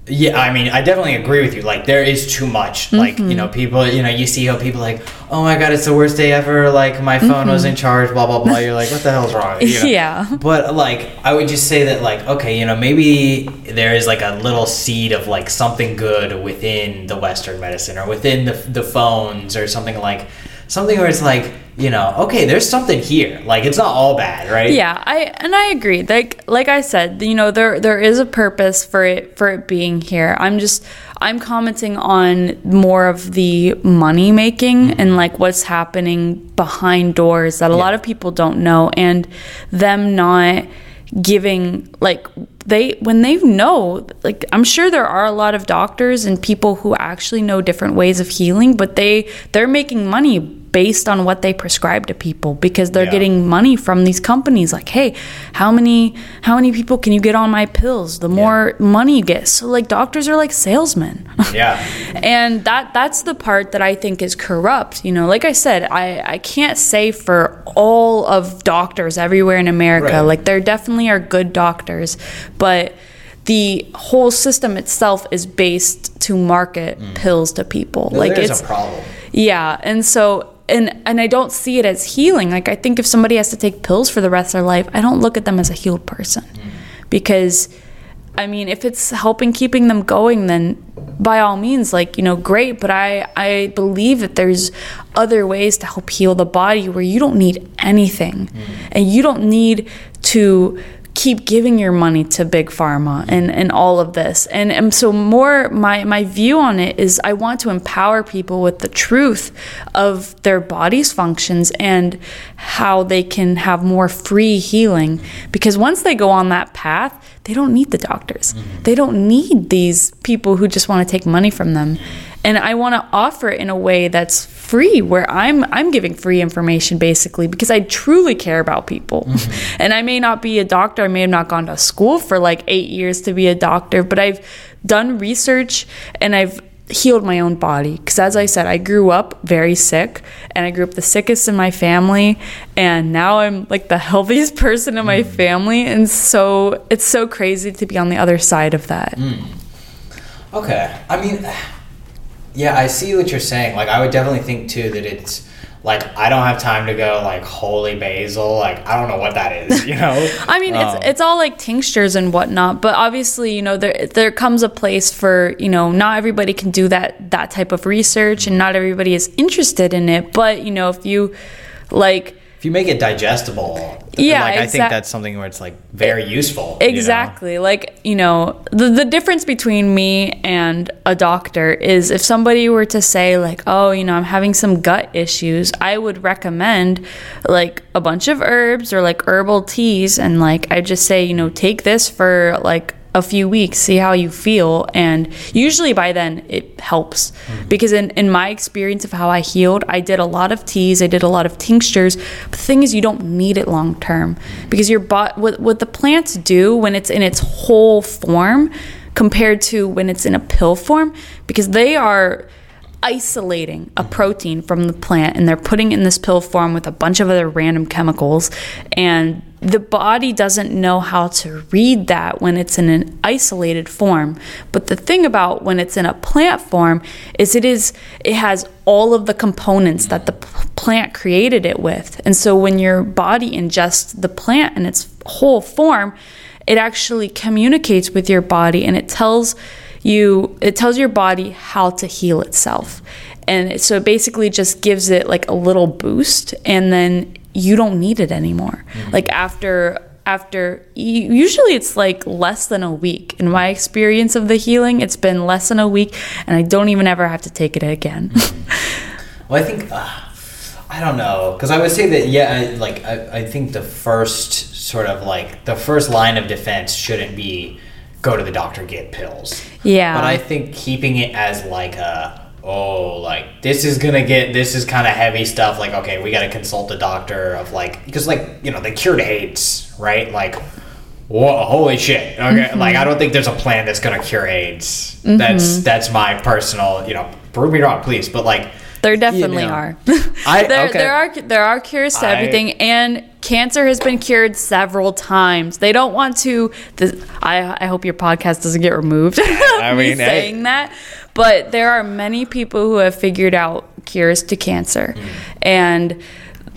yeah, I mean, I definitely agree with you. Like, there is too much. Mm-hmm. Like, you know, people, you know, you see how people like, oh my God, it's the worst day ever. Like, my phone mm-hmm. was in charge, blah, blah, blah. You're like, what the hell's wrong? You know? Yeah. But, like, I would just say that, like, okay, you know, maybe there is, like, a little seed of, like, something good within the Western medicine or within the the phones or something like, something where it's like, you know, okay, there's something here. Like, it's not all bad, right? Yeah, I and I agree. Like, like I said, you know, there there is a purpose for it for it being here. I'm just I'm commenting on more of the money making mm-hmm. and like what's happening behind doors that a yeah. lot of people don't know, and them not giving like they when they know. Like, I'm sure there are a lot of doctors and people who actually know different ways of healing, but they they're making money based on what they prescribe to people, because they're yeah. getting money from these companies. Like, hey, how many how many people can you get on my pills? The more yeah. money you get. So like, doctors are like salesmen. Yeah. And that that's the part that I think is corrupt. You know, like I said, I, I can't say for all of doctors everywhere in America. Right. Like, there definitely are good doctors, but the whole system itself is based to market mm. pills to people. No, like, it's a problem. Yeah. And so And and I don't see it as healing. Like, I think if somebody has to take pills for the rest of their life, I don't look at them as a healed person. Mm. Because, I mean, if it's helping keeping them going, then by all means, like, you know, great. But I, I believe that there's other ways to help heal the body where you don't need anything. Mm. And you don't need to keep giving your money to big pharma and, and all of this. And, and so more my, my view on it is I want to empower people with the truth of their body's functions and how they can have more free healing. Because once they go on that path, they don't need the doctors. Mm-hmm. They don't need these people who just want to take money from them. And I want to offer it in a way that's free, where I'm I'm giving free information, basically, because I truly care about people. Mm-hmm. And I may not be a doctor. I may have not gone to school for like eight years to be a doctor, but I've done research and I've healed my own body. Because as I said, I grew up very sick, and I grew up the sickest in my family, and now I'm like the healthiest person in my mm. family. And so it's so crazy to be on the other side of that. Mm. Okay. I mean... Yeah, I see what you're saying. Like, I would definitely think, too, that it's, like, I don't have time to go, like, holy basil. Like, I don't know what that is, you know? I mean, um, it's it's all, like, tinctures and whatnot. But obviously, you know, there there comes a place for, you know, not everybody can do that that type of research, and not everybody is interested in it. But, you know, if you, like... If you make it digestible, yeah, like, exa- I think that's something where it's, like, very useful. Exactly. You know? Like, you know, the, the difference between me and a doctor is if somebody were to say, like, oh, you know, I'm having some gut issues, I would recommend, like, a bunch of herbs or, like, herbal teas. And, like, I just say, you know, take this for, like, a few weeks, see how you feel. And usually by then it helps. Mm-hmm. Because in, in my experience of how I healed, I did a lot of teas, I did a lot of tinctures. But the thing is, you don't need it long term, because your body, what, what the plants do when it's in its whole form compared to when it's in a pill form, because they are isolating a protein from the plant and they're putting it in this pill form with a bunch of other random chemicals, and the body doesn't know how to read that when it's in an isolated form. But the thing about when it's in a plant form is it is it has all of the components that the p- plant created it with. And so when your body ingests the plant in its whole form, it actually communicates with your body, and it tells You, it tells your body how to heal itself. And so it basically just gives it like a little boost, and then you don't need it anymore. Mm-hmm. Like after, after usually it's like less than a week. In my experience of the healing, it's been less than a week, and I don't even ever have to take it again. Mm-hmm. Well, I think, uh, I don't know. Because I would say that, yeah, I, like I, I think the first sort of like the first line of defense shouldn't be go to the doctor, get pills. Yeah. But I think keeping it as like a, oh, like this is going to get, this is kind of heavy stuff. Like, okay, we got to consult the doctor of like, because like, you know, the cured AIDS, right? Like, whoa, holy shit. Okay. Mm-hmm. Like, I don't think there's a plan that's going to cure AIDS. Mm-hmm. That's, that's my personal, you know, prove me wrong, please. But like, there definitely you know, are. I, there, okay. there are there are cures to I, everything, and cancer has been cured several times. They don't want to. This, I I hope your podcast doesn't get removed. I mean, me saying I, that, but there are many people who have figured out cures to cancer, mm. and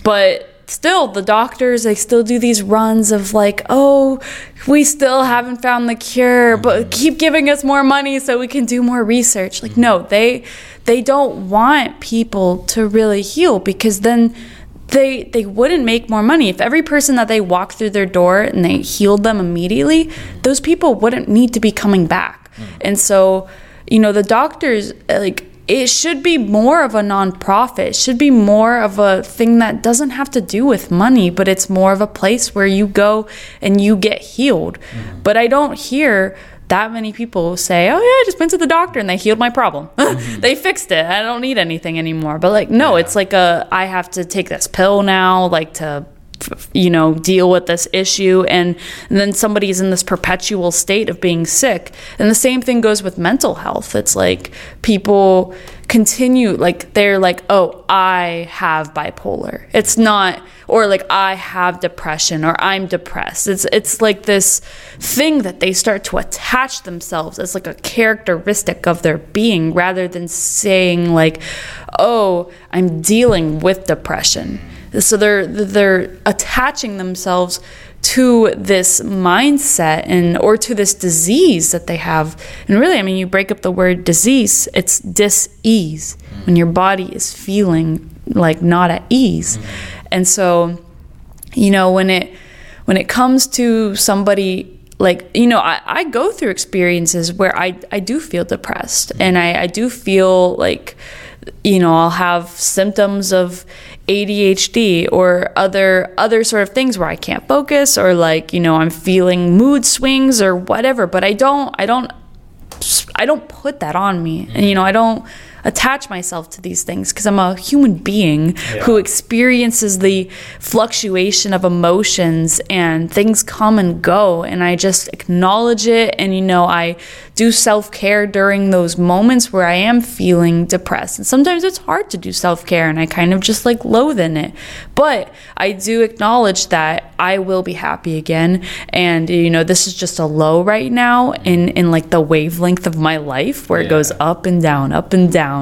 but. Still, the doctors, they still do these runs of like, oh, we still haven't found the cure, but keep giving us more money so we can do more research. Like, no, they they don't want people to really heal, because then they they wouldn't make more money. If every person that they walked through their door and they healed them immediately, those people wouldn't need to be coming back. Mm. And so, you know, the doctors, like, it should be more of a nonprofit. It should be more of a thing that doesn't have to do with money, but it's more of a place where you go and you get healed. Mm. But I don't hear that many people say, oh yeah, I just went to the doctor and they healed my problem. Mm-hmm. They fixed it. I don't need anything anymore. But like, no, yeah. It's like a, I have to take this pill now, like to, you know, deal with this issue. And, and then somebody's in this perpetual state of being sick. And the same thing goes with mental health. It's like people continue, like they're like, oh, I have bipolar. It's not, or like I have depression, or I'm depressed. It's it's like this thing that they start to attach themselves as like a characteristic of their being, rather than saying like, oh, I'm dealing with depression. So they're they're attaching themselves to this mindset and or to this disease that they have. And really, I mean, you break up the word disease, it's dis-ease, when your body is feeling like not at ease. Mm-hmm. And so, you know, when it when it comes to somebody like, you know, I, I go through experiences where I, I do feel depressed, mm-hmm. and I, I do feel like, you know, I'll have symptoms of A D H D or other other sort of things where I can't focus, or like, you know, I'm feeling mood swings or whatever. But I don't I don't I don't put that on me, and you know, I don't attach myself to these things because I'm a human being, yeah. who experiences the fluctuation of emotions, and things come and go, and I just acknowledge it. And you know, I do self-care during those moments where I am feeling depressed, and sometimes it's hard to do self-care, and I kind of just like loathe in it, but I do acknowledge that I will be happy again, and you know, this is just a low right now in in like the wavelength of my life where yeah. it goes up and down, up and down.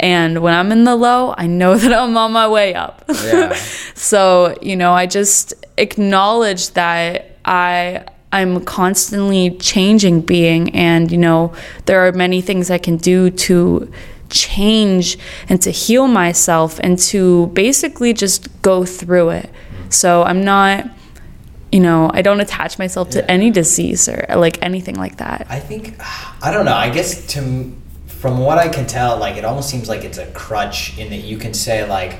And when I'm in the low, I know that I'm on my way up. Yeah. So, you know, I just acknowledge that I I'm constantly changing being, and you know, there are many things I can do to change and to heal myself and to basically just go through it. So I'm not, you know, I don't attach myself to yeah. any disease or like anything like that. I think, I don't know, I guess to from what I can tell, like, it almost seems like it's a crutch in that you can say, like,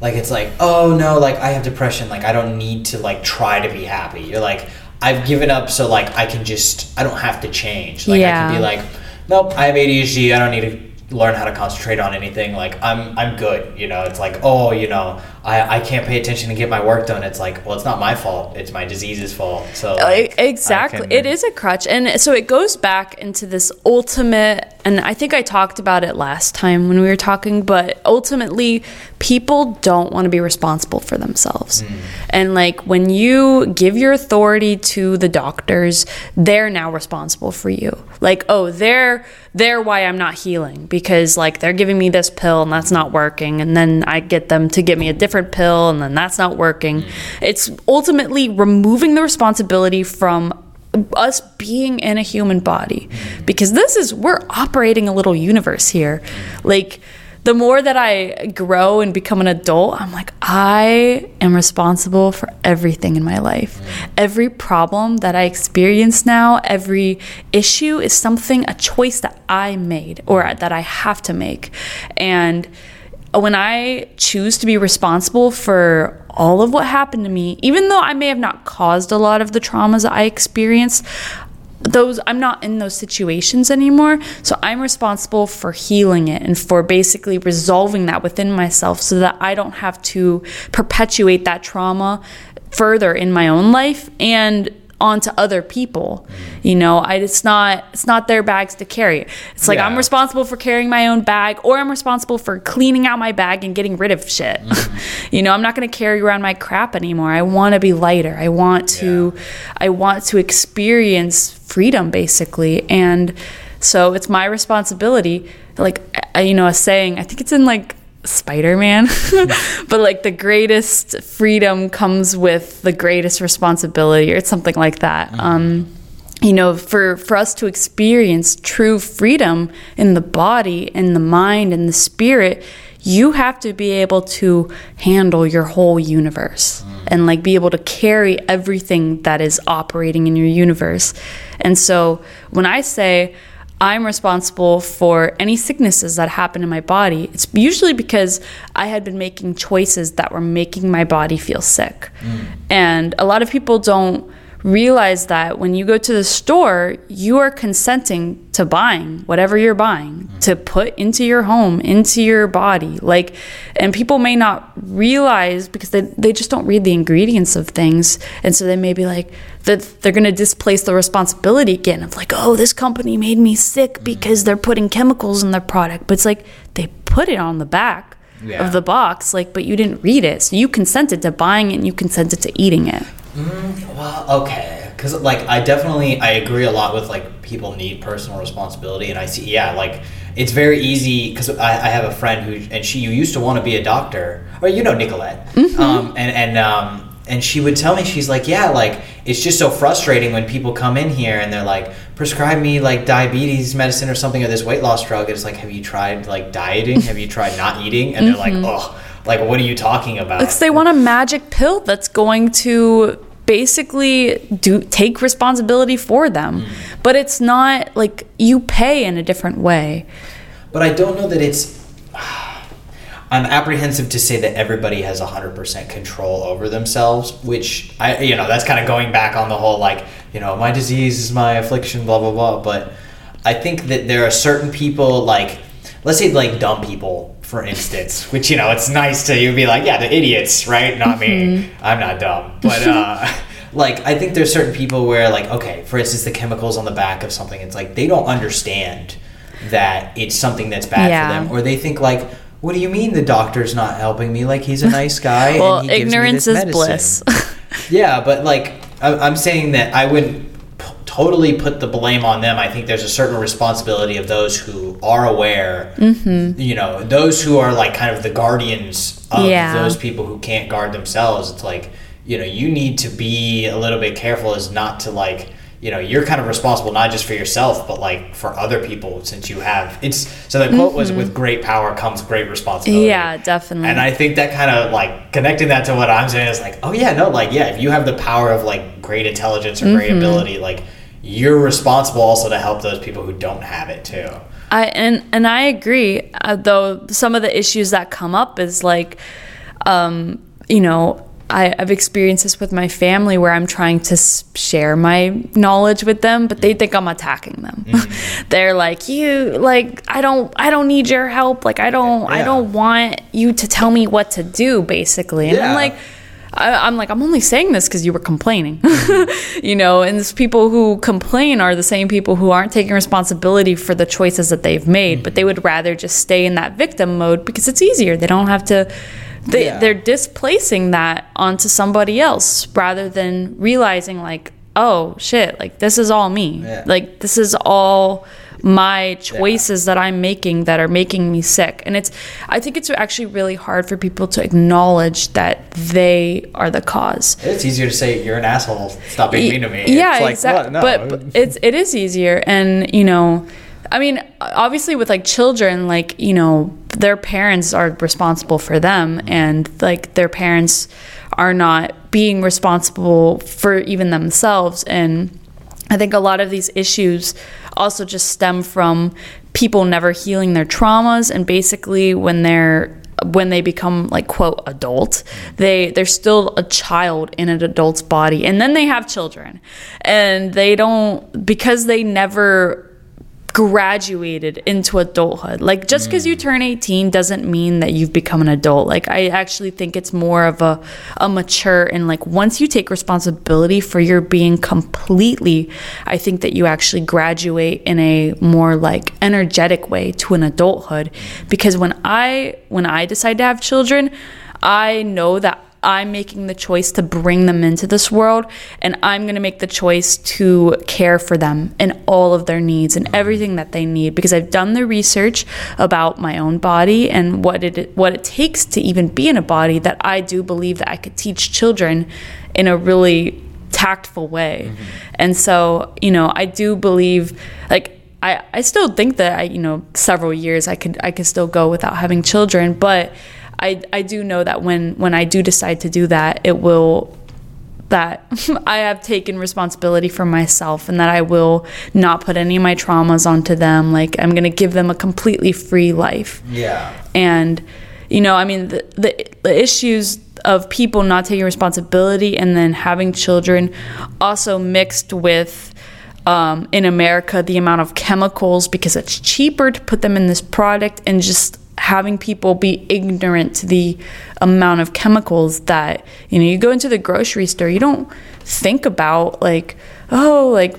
like, it's like, oh, no, like, I have depression. Like, I don't need to, like, try to be happy. You're like, I've given up, so, like, I can just, I don't have to change. Like, yeah. I can be like, nope, I have A D H D. I don't need to learn how to concentrate on anything. Like, I'm I'm good, you know. It's like, oh, you know, I, I can't pay attention to get my work done. It's like, well, it's not my fault. It's my disease's fault. So like, exactly. Can, it is a crutch. And so it goes back into this ultimate... And I think I talked about it last time when we were talking, but ultimately people don't want to be responsible for themselves. Mm. And like when you give your authority to the doctors, they're now responsible for you. Like, oh, they're they're why I'm not healing, because like they're giving me this pill and that's not working. And then I get them to give me a different pill and then that's not working. Mm. It's ultimately removing the responsibility from us being in a human body, because this is we're operating a little universe here. Like the more that I grow and become an adult, I'm like, I am responsible for everything in my life. Every problem that I experience now, every issue is something, a choice that I made or that I have to make. And when I choose to be responsible for all of what happened to me, even though I may have not caused a lot of the traumas that I experienced, those I'm not in those situations anymore. So I'm responsible for healing it and for basically resolving that within myself so that I don't have to perpetuate that trauma further in my own life and onto other people. You know, I, it's not it's not their bags to carry. It's like, yeah. I'm responsible for carrying my own bag, or I'm responsible for cleaning out my bag and getting rid of shit. Mm-hmm. You know, I'm not going to carry around my crap anymore. I want to be lighter. I want to yeah. I want to experience freedom, basically. And so it's my responsibility. Like, you know, a saying, I think it's in like Spider-Man but like the greatest freedom comes with the greatest responsibility, or it's something like that. Mm-hmm. um you know, for, for us to experience true freedom in the body and the mind and the spirit, you have to be able to handle your whole universe and like be able to carry everything that is operating in your universe. And so when I say I'm responsible for any sicknesses that happen in my body, it's usually because I had been making choices that were making my body feel sick. Mm. And a lot of people don't realize that when you go to the store, you are consenting to buying whatever you're buying to put into your home, into your body. Like, and people may not realize because they, they just don't read the ingredients of things. And so they may be like, that they're going to displace the responsibility again of like, oh, this company made me sick because they're putting chemicals in their product. But it's like, they put it on the back. Yeah. Of the box, like, but you didn't read it, so you consented to buying it and you consented to eating it. Mm, well, okay, because like I definitely I agree a lot with like people need personal responsibility, and I see yeah like it's very easy because I, I have a friend who and she you used to want to be a doctor, or you know Nicolette, mm-hmm. um, and and um, and she would tell me, she's like yeah like it's just so frustrating when people come in here and they're like, prescribe me like diabetes medicine or something or this weight loss drug. And it's like, have you tried like dieting? Have you tried not eating? And mm-hmm. they're like, oh, like what are you talking about? Because they want a magic pill that's going to basically do take responsibility for them. Mm. But it's not like you pay in a different way. But I don't know that it's... I'm apprehensive to say that everybody has one hundred percent control over themselves, which, I, you know, that's kind of going back on the whole, like, you know, my disease is my affliction, blah, blah, blah. But I think that there are certain people, like, let's say, like, dumb people, for instance, which, you know, it's nice to you'd be like, yeah, the idiots, right? Not mm-hmm. me. I'm not dumb. But, uh, like, I think there's certain people where, like, okay, for instance, the chemicals on the back of something, it's like they don't understand that it's something that's bad yeah. for them. Or they think, like, what do you mean the doctor's not helping me? Like, he's a nice guy. Well, and he ignorance gives me this medicine. Is bliss. Yeah, but like, I'm saying that I wouldn't p- totally put the blame on them. I think there's a certain responsibility of those who are aware, mm-hmm. you know, those who are like kind of the guardians of yeah. those people who can't guard themselves. It's like, you know, you need to be a little bit careful as not to like, you know, you're kind of responsible not just for yourself, but like for other people, since you have it's so the mm-hmm. quote was, with great power comes great responsibility. Yeah, definitely. And I think that kind of like connecting that to what I'm saying is like, oh yeah, no, like, yeah, if you have the power of like great intelligence or mm-hmm. great ability, like you're responsible also to help those people who don't have it too. I, and, and I agree, uh, though some of the issues that come up is like, um, you know, I, I've experienced this with my family where I'm trying to s- share my knowledge with them, but they think I'm attacking them. Mm-hmm. They're like, you, like, I don't, I don't need your help. Like, I don't, yeah. I don't want you to tell me what to do, basically. And yeah. I'm like, I, I'm like, I'm only saying this because you were complaining, you know, and these people who complain are the same people who aren't taking responsibility for the choices that they've made, mm-hmm. but they would rather just stay in that victim mode because it's easier. They don't have to... They, yeah. They're displacing that onto somebody else rather than realizing like, oh, shit, like this is all me. Yeah. Like this is all my choices yeah. that I'm making that are making me sick. And it's I think it's actually really hard for people to acknowledge that they are the cause. It's easier to say you're an asshole. Stop being mean to me. Yeah, it's like, exactly. Well, no. But, but it's, it is easier. And, you know, I mean, obviously with like children, like, you know, their parents are responsible for them, and like their parents are not being responsible for even themselves. And I think a lot of these issues also just stem from people never healing their traumas. And basically when they're when they become like quote adult, they they're still a child in an adult's body, and then they have children, and they don't, because they never graduated into adulthood. Like just because mm. you turn eighteen doesn't mean that you've become an adult. Like I actually think it's more of a a mature, and like once you take responsibility for your being completely, I think that you actually graduate in a more like energetic way to an adulthood. Because when I when I decide to have children, I know that I'm making the choice to bring them into this world, and I'm going to make the choice to care for them and all of their needs and everything that they need, because I've done the research about my own body and what it what it takes to even be in a body that I do believe that I could teach children in a really tactful way. Mm-hmm. And so, you know, I do believe, like, I, I still think that I, you know, several years I could I could still go without having children, but I I do know that when when I do decide to do that, it will, that I have taken responsibility for myself and that I will not put any of my traumas onto them. Like, I'm going to give them a completely free life. Yeah. And, you know, I mean, the, the, the issues of people not taking responsibility and then having children also mixed with, um, in America, the amount of chemicals, because it's cheaper to put them in this product, and just having people be ignorant to the amount of chemicals that, you know, you go into the grocery store, you don't think about, like, oh, like,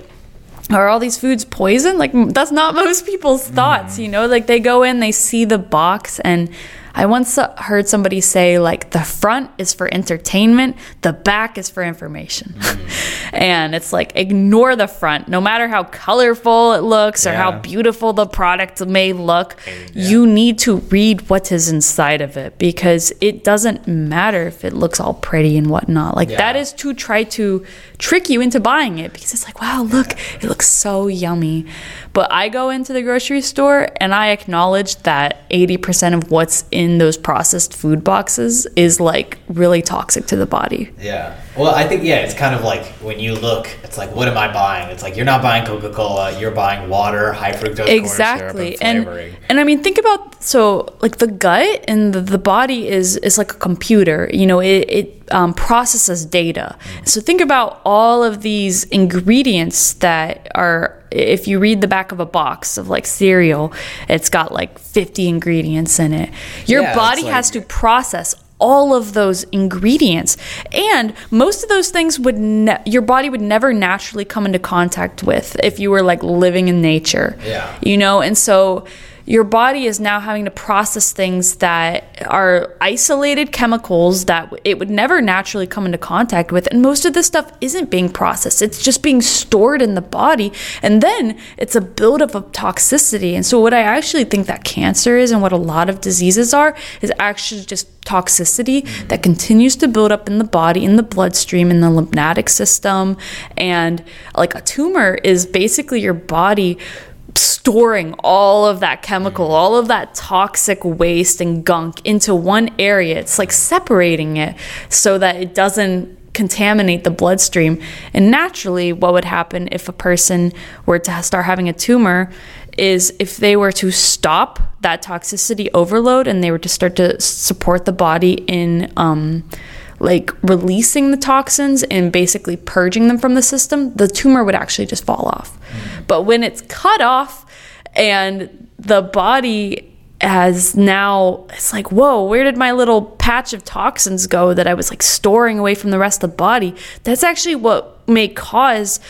are all these foods poison? Like, that's not most people's thoughts, mm. you know? Like, they go in, they see the box, and I once heard somebody say, like, the front is for entertainment, the back is for information. Mm. And it's like, ignore the front. No matter how colorful it looks yeah. or how beautiful the product may look, yeah. you need to read what is inside of it, because it doesn't matter if it looks all pretty and whatnot. Like, yeah. that is to try to trick you into buying it, because it's like, wow, look, yeah. it looks so yummy. But I go into the grocery store and I acknowledge that eighty percent of what's in in those processed food boxes is, like, really toxic to the body. Yeah. Well, I think, yeah, it's kind of like when you look, it's like, what am I buying? It's like, you're not buying Coca-Cola, you're buying water, high fructose exactly. corn syrup, and flavoring. And, and I mean, think about, so, like, the gut and the, the body is, is like a computer. You know, it, it um, processes data. Mm-hmm. So think about all of these ingredients that are, if you read the back of a box of, like, cereal, it's got, like, fifty ingredients in it. Your yeah, body like- has to process all of those ingredients, and most of those things would ne- your body would never naturally come into contact with if you were, like, living in nature. Yeah. You know, and so your body is now having to process things that are isolated chemicals that it would never naturally come into contact with. And most of this stuff isn't being processed. It's just being stored in the body. And then it's a buildup of toxicity. And so what I actually think that cancer is, and what a lot of diseases are, is actually just toxicity mm-hmm. that continues to build up in the body, in the bloodstream, in the lymphatic system. And, like, a tumor is basically your body storing all of that chemical, all of that toxic waste and gunk into one area. It's like separating it so that it doesn't contaminate the bloodstream. And naturally, what would happen if a person were to start having a tumor is if they were to stop that toxicity overload and they were to start to support the body in um like releasing the toxins and basically purging them from the system, the tumor would actually just fall off. Mm-hmm. But when it's cut off and the body has now, it's like, whoa, where did my little patch of toxins go that I was, like, storing away from the rest of the body? That's actually what may cause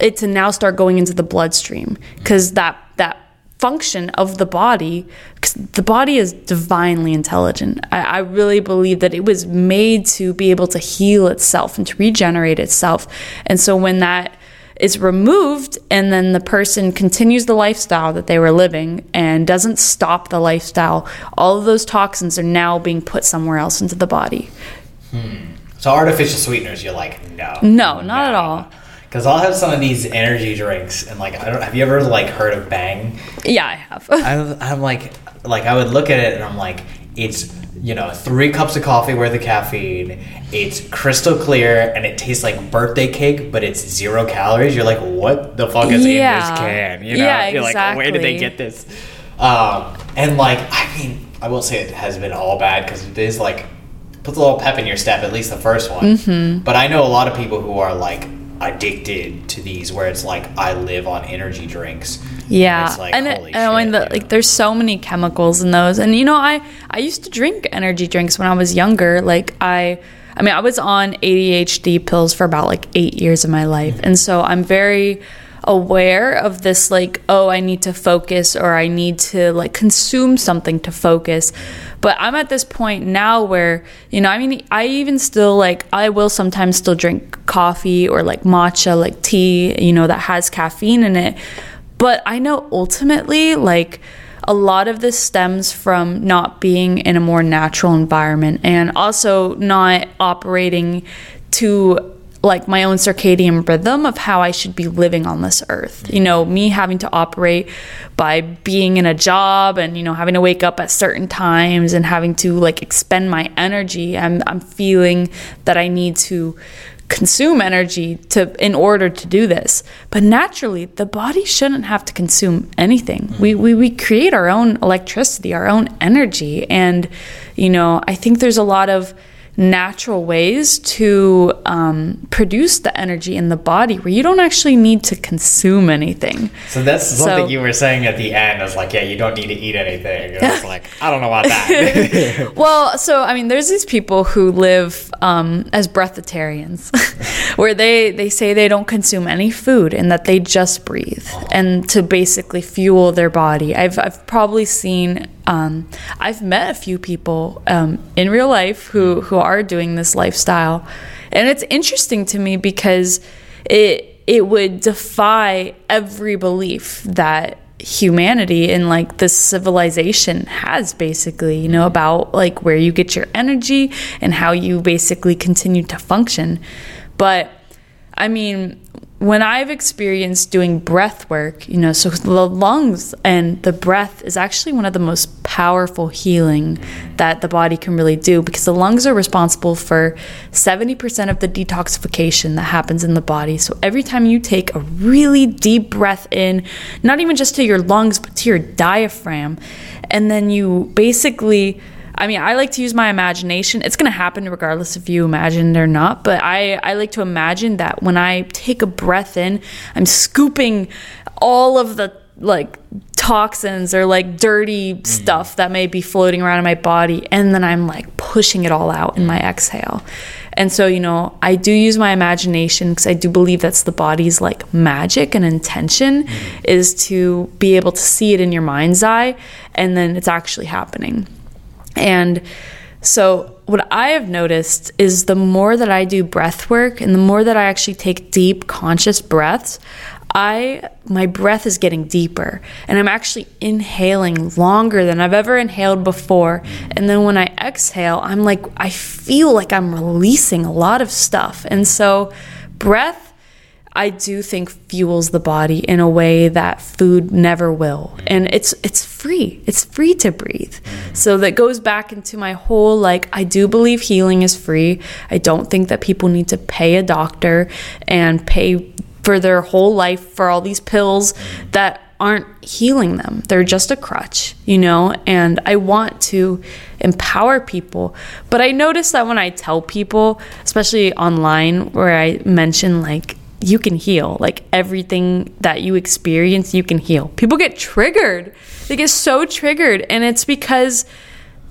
it to now start going into the bloodstream, because that that function of the body, because the body is divinely intelligent. I, I really believe that it was made to be able to heal itself and to regenerate itself. And so when that is removed, and then the person continues the lifestyle that they were living and doesn't stop the lifestyle, all of those toxins are now being put somewhere else into the body. Hmm. So artificial sweeteners, you're like, no. No, not no. at all. Because I'll have some of these energy drinks, and, like, I don't, have you ever, like, heard of Bang? Yeah, I have. I'm, I'm like, like I would look at it and I'm like, it's, you know, three cups of coffee worth of caffeine. It's crystal clear and it tastes like birthday cake, but it's zero calories. You're like, what the fuck is yeah. in this can? You know, yeah, you're exactly. like, where did they get this? Um, and like, I mean, I won't say it has been all bad, because it is, like, puts a little pep in your step, at least the first one. Mm-hmm. But I know a lot of people who are, like, addicted to these, where it's like, I live on energy drinks. Yeah, and it's like, and holy it, shit, oh, and the, like, there's so many chemicals in those. And, you know, I I used to drink energy drinks when I was younger. Like, I I mean, I was on A D H D pills for about, like, eight years of my life, and so I'm very aware of this, like, oh, I need to focus, or I need to, like, consume something to focus. But I'm at this point now where, you know, I mean, I even still, like, I will sometimes still drink coffee or, like, matcha, like, tea, you know, that has caffeine in it. But I know ultimately, like, a lot of this stems from not being in a more natural environment, and also not operating to like my own circadian rhythm of how I should be living on this earth. You know, me having to operate by being in a job and, you know, having to wake up at certain times and having to like expend my energy. I'm, I'm feeling that I need to consume energy to in order to do this. But naturally, the body shouldn't have to consume anything. Mm-hmm. We, we we create our own electricity, our own energy. And, you know, I think there's a lot of natural ways to um, produce the energy in the body where you don't actually need to consume anything. So that's so, something you were saying at the end. I was like, yeah, you don't need to eat anything. And I was like, I don't know about that. Well, so, I mean, there's these people who live um, as breatharians where they, they say they don't consume any food and that they just breathe uh-huh. and to basically fuel their body. I've I've probably seen... Um, I've met a few people um, in real life who, who are doing this lifestyle. And it's interesting to me because it it would defy every belief that humanity and like this civilization has basically, you know, about like where you get your energy and how you basically continue to function. But I mean, when I've experienced doing breath work, you know, so the lungs and the breath is actually one of the most powerful healing that the body can really do, because the lungs are responsible for seventy percent of the detoxification that happens in the body. So every time you take a really deep breath in, not even just to your lungs, but to your diaphragm, and then you basically... I mean, I like to use my imagination. It's going to happen regardless if you imagine it or not. But I, I like to imagine that when I take a breath in, I'm scooping all of the, like, toxins or, like, dirty mm. stuff that may be floating around in my body. And then I'm, like, pushing it all out in my exhale. And so, you know, I do use my imagination because I do believe that's the body's, like, magic and intention mm. is to be able to see it in your mind's eye. And then it's actually happening. And so what I have noticed is the more that I do breath work and the more that I actually take deep conscious breaths, I my breath is getting deeper and I'm actually inhaling longer than I've ever inhaled before. And then when I exhale, I'm like, I feel like I'm releasing a lot of stuff. And so breath, I do think, fuels the body in a way that food never will. And it's it's free. It's free to breathe. So that goes back into my whole, like, I do believe healing is free. I don't think that people need to pay a doctor and pay for their whole life for all these pills that aren't healing them. They're just a crutch, you know? And I want to empower people. But I notice that when I tell people, especially online, where I mention, like, you can heal, like everything that you experience, you can heal. People get triggered. They get so triggered. And it's because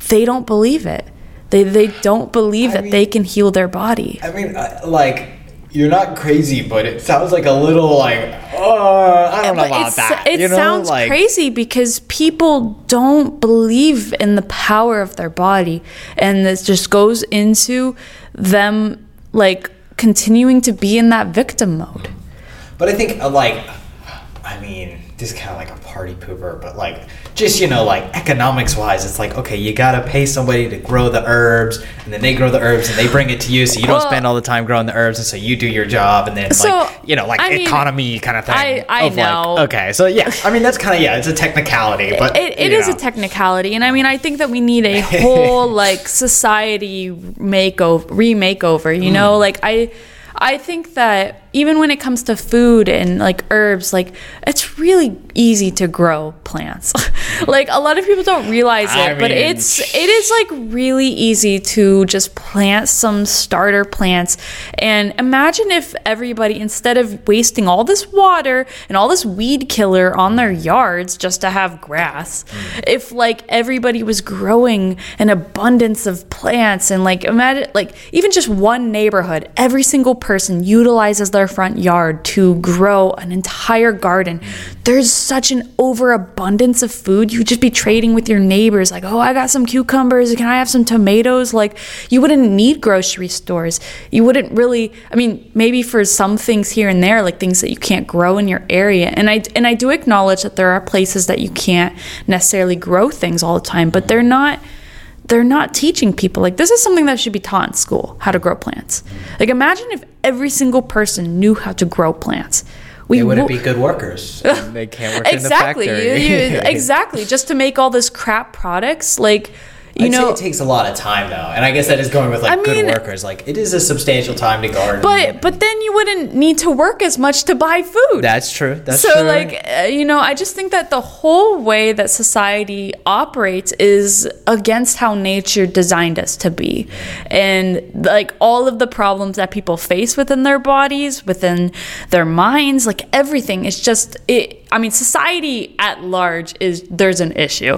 they don't believe it. They they don't believe I that mean, they can heal their body. I mean, like, you're not crazy, but it sounds like a little like, oh, I don't know about it's, that. It you know? sounds like, crazy because people don't believe in the power of their body. And this just goes into them, like, continuing to be in that victim mode. But I think, like, I mean, this is kind of like a party pooper, but, like, just, you know, like, economics-wise, it's like, okay, you gotta pay somebody to grow the herbs, and then they grow the herbs, and they bring it to you, so you don't well, spend all the time growing the herbs, and so you do your job, and then, so, like, you know, like, I economy mean, kind of thing. I, I of know. Like, okay, so, yeah, I mean, that's kind of, yeah, it's a technicality, but, It, it is know. a technicality, and, I mean, I think that we need a whole, like, society makeover, remakeover, you mm. know? Like, I... I think that even when it comes to food and, like, herbs, like, it's really easy to grow plants. Like, a lot of people don't realize it, I but mean, it's it is, like, really easy to just plant some starter plants. And imagine if everybody, instead of wasting all this water and all this weed killer on their yards just to have grass, if, like, everybody was growing an abundance of plants and, like, imagine, like, even just one neighborhood, every single person person utilizes their front yard to grow an entire garden. There's such an overabundance of food. You'd just be trading with your neighbors, like, oh, I got some cucumbers, can I have some tomatoes? Like, you wouldn't need grocery stores. You wouldn't really, I mean, maybe for some things here and there, like things that you can't grow in your area. And I and I do acknowledge that there are places that you can't necessarily grow things all the time, but they're not they're not teaching people. Like, this is something that should be taught in school, how to grow plants. Like, imagine if every single person knew how to grow plants. We they wouldn't wo- be good workers. And they can't work exactly. in the factory. You, you, exactly. Just to make all this crap products, like... You I'd know, say it takes a lot of time, though, and I guess that is going with like I good mean, workers. Like, it is a substantial time to garden, but but then you wouldn't need to work as much to buy food. That's true. That's so true. Like uh, you know, I just think that the whole way that society operates is against how nature designed us to be, and like all of the problems that people face within their bodies, within their minds, like everything. It's just it. I mean, society at large is there's an issue,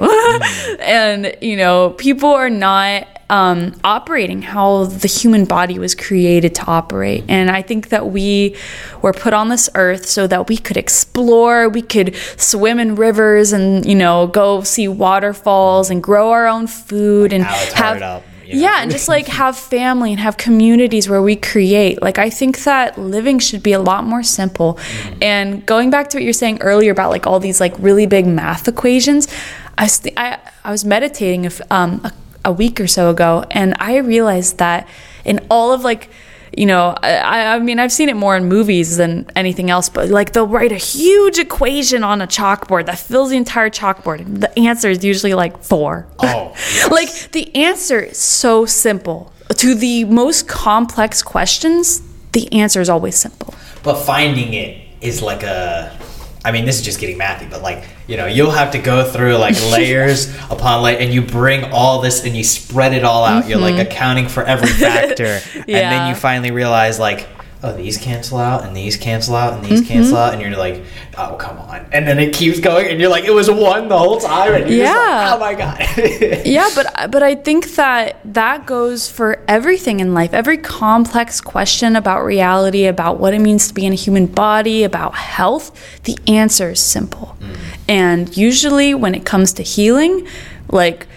and you know, people are not um, operating how the human body was created to operate. And I think that we were put on this earth so that we could explore, we could swim in rivers, and you know, go see waterfalls and grow our own food, like, and have it up. You know? Yeah, and just like have family and have communities where we create. Like, I think that living should be a lot more simple. Mm-hmm. And going back to what you're saying earlier about like all these like really big math equations, I was th- I, I was meditating if, um, a, a week or so ago, and I realized that in all of like, you know, I, I mean, I've seen it more in movies than anything else, but like they'll write a huge equation on a chalkboard that fills the entire chalkboard, and the answer is usually like four. Oh, yes. Like the answer is so simple. To the most complex questions, the answer is always simple. But finding it is like a... I mean, this is just getting mathy, but like, you know, you'll have to go through like layers upon layer, and you bring all this and you spread it all out. Mm-hmm. You're like accounting for every factor. Yeah. And then you finally realize like, oh, these cancel out and these cancel out and these mm-hmm. cancel out. And you're like, oh, come on. And then it keeps going and you're like, it was one the whole time. And you're yeah. just like, oh my God. Yeah, but but I think that that goes for everything in life. Every complex question about reality, about what it means to be in a human body, about health, the answer is simple. Mm. And usually when it comes to healing, like,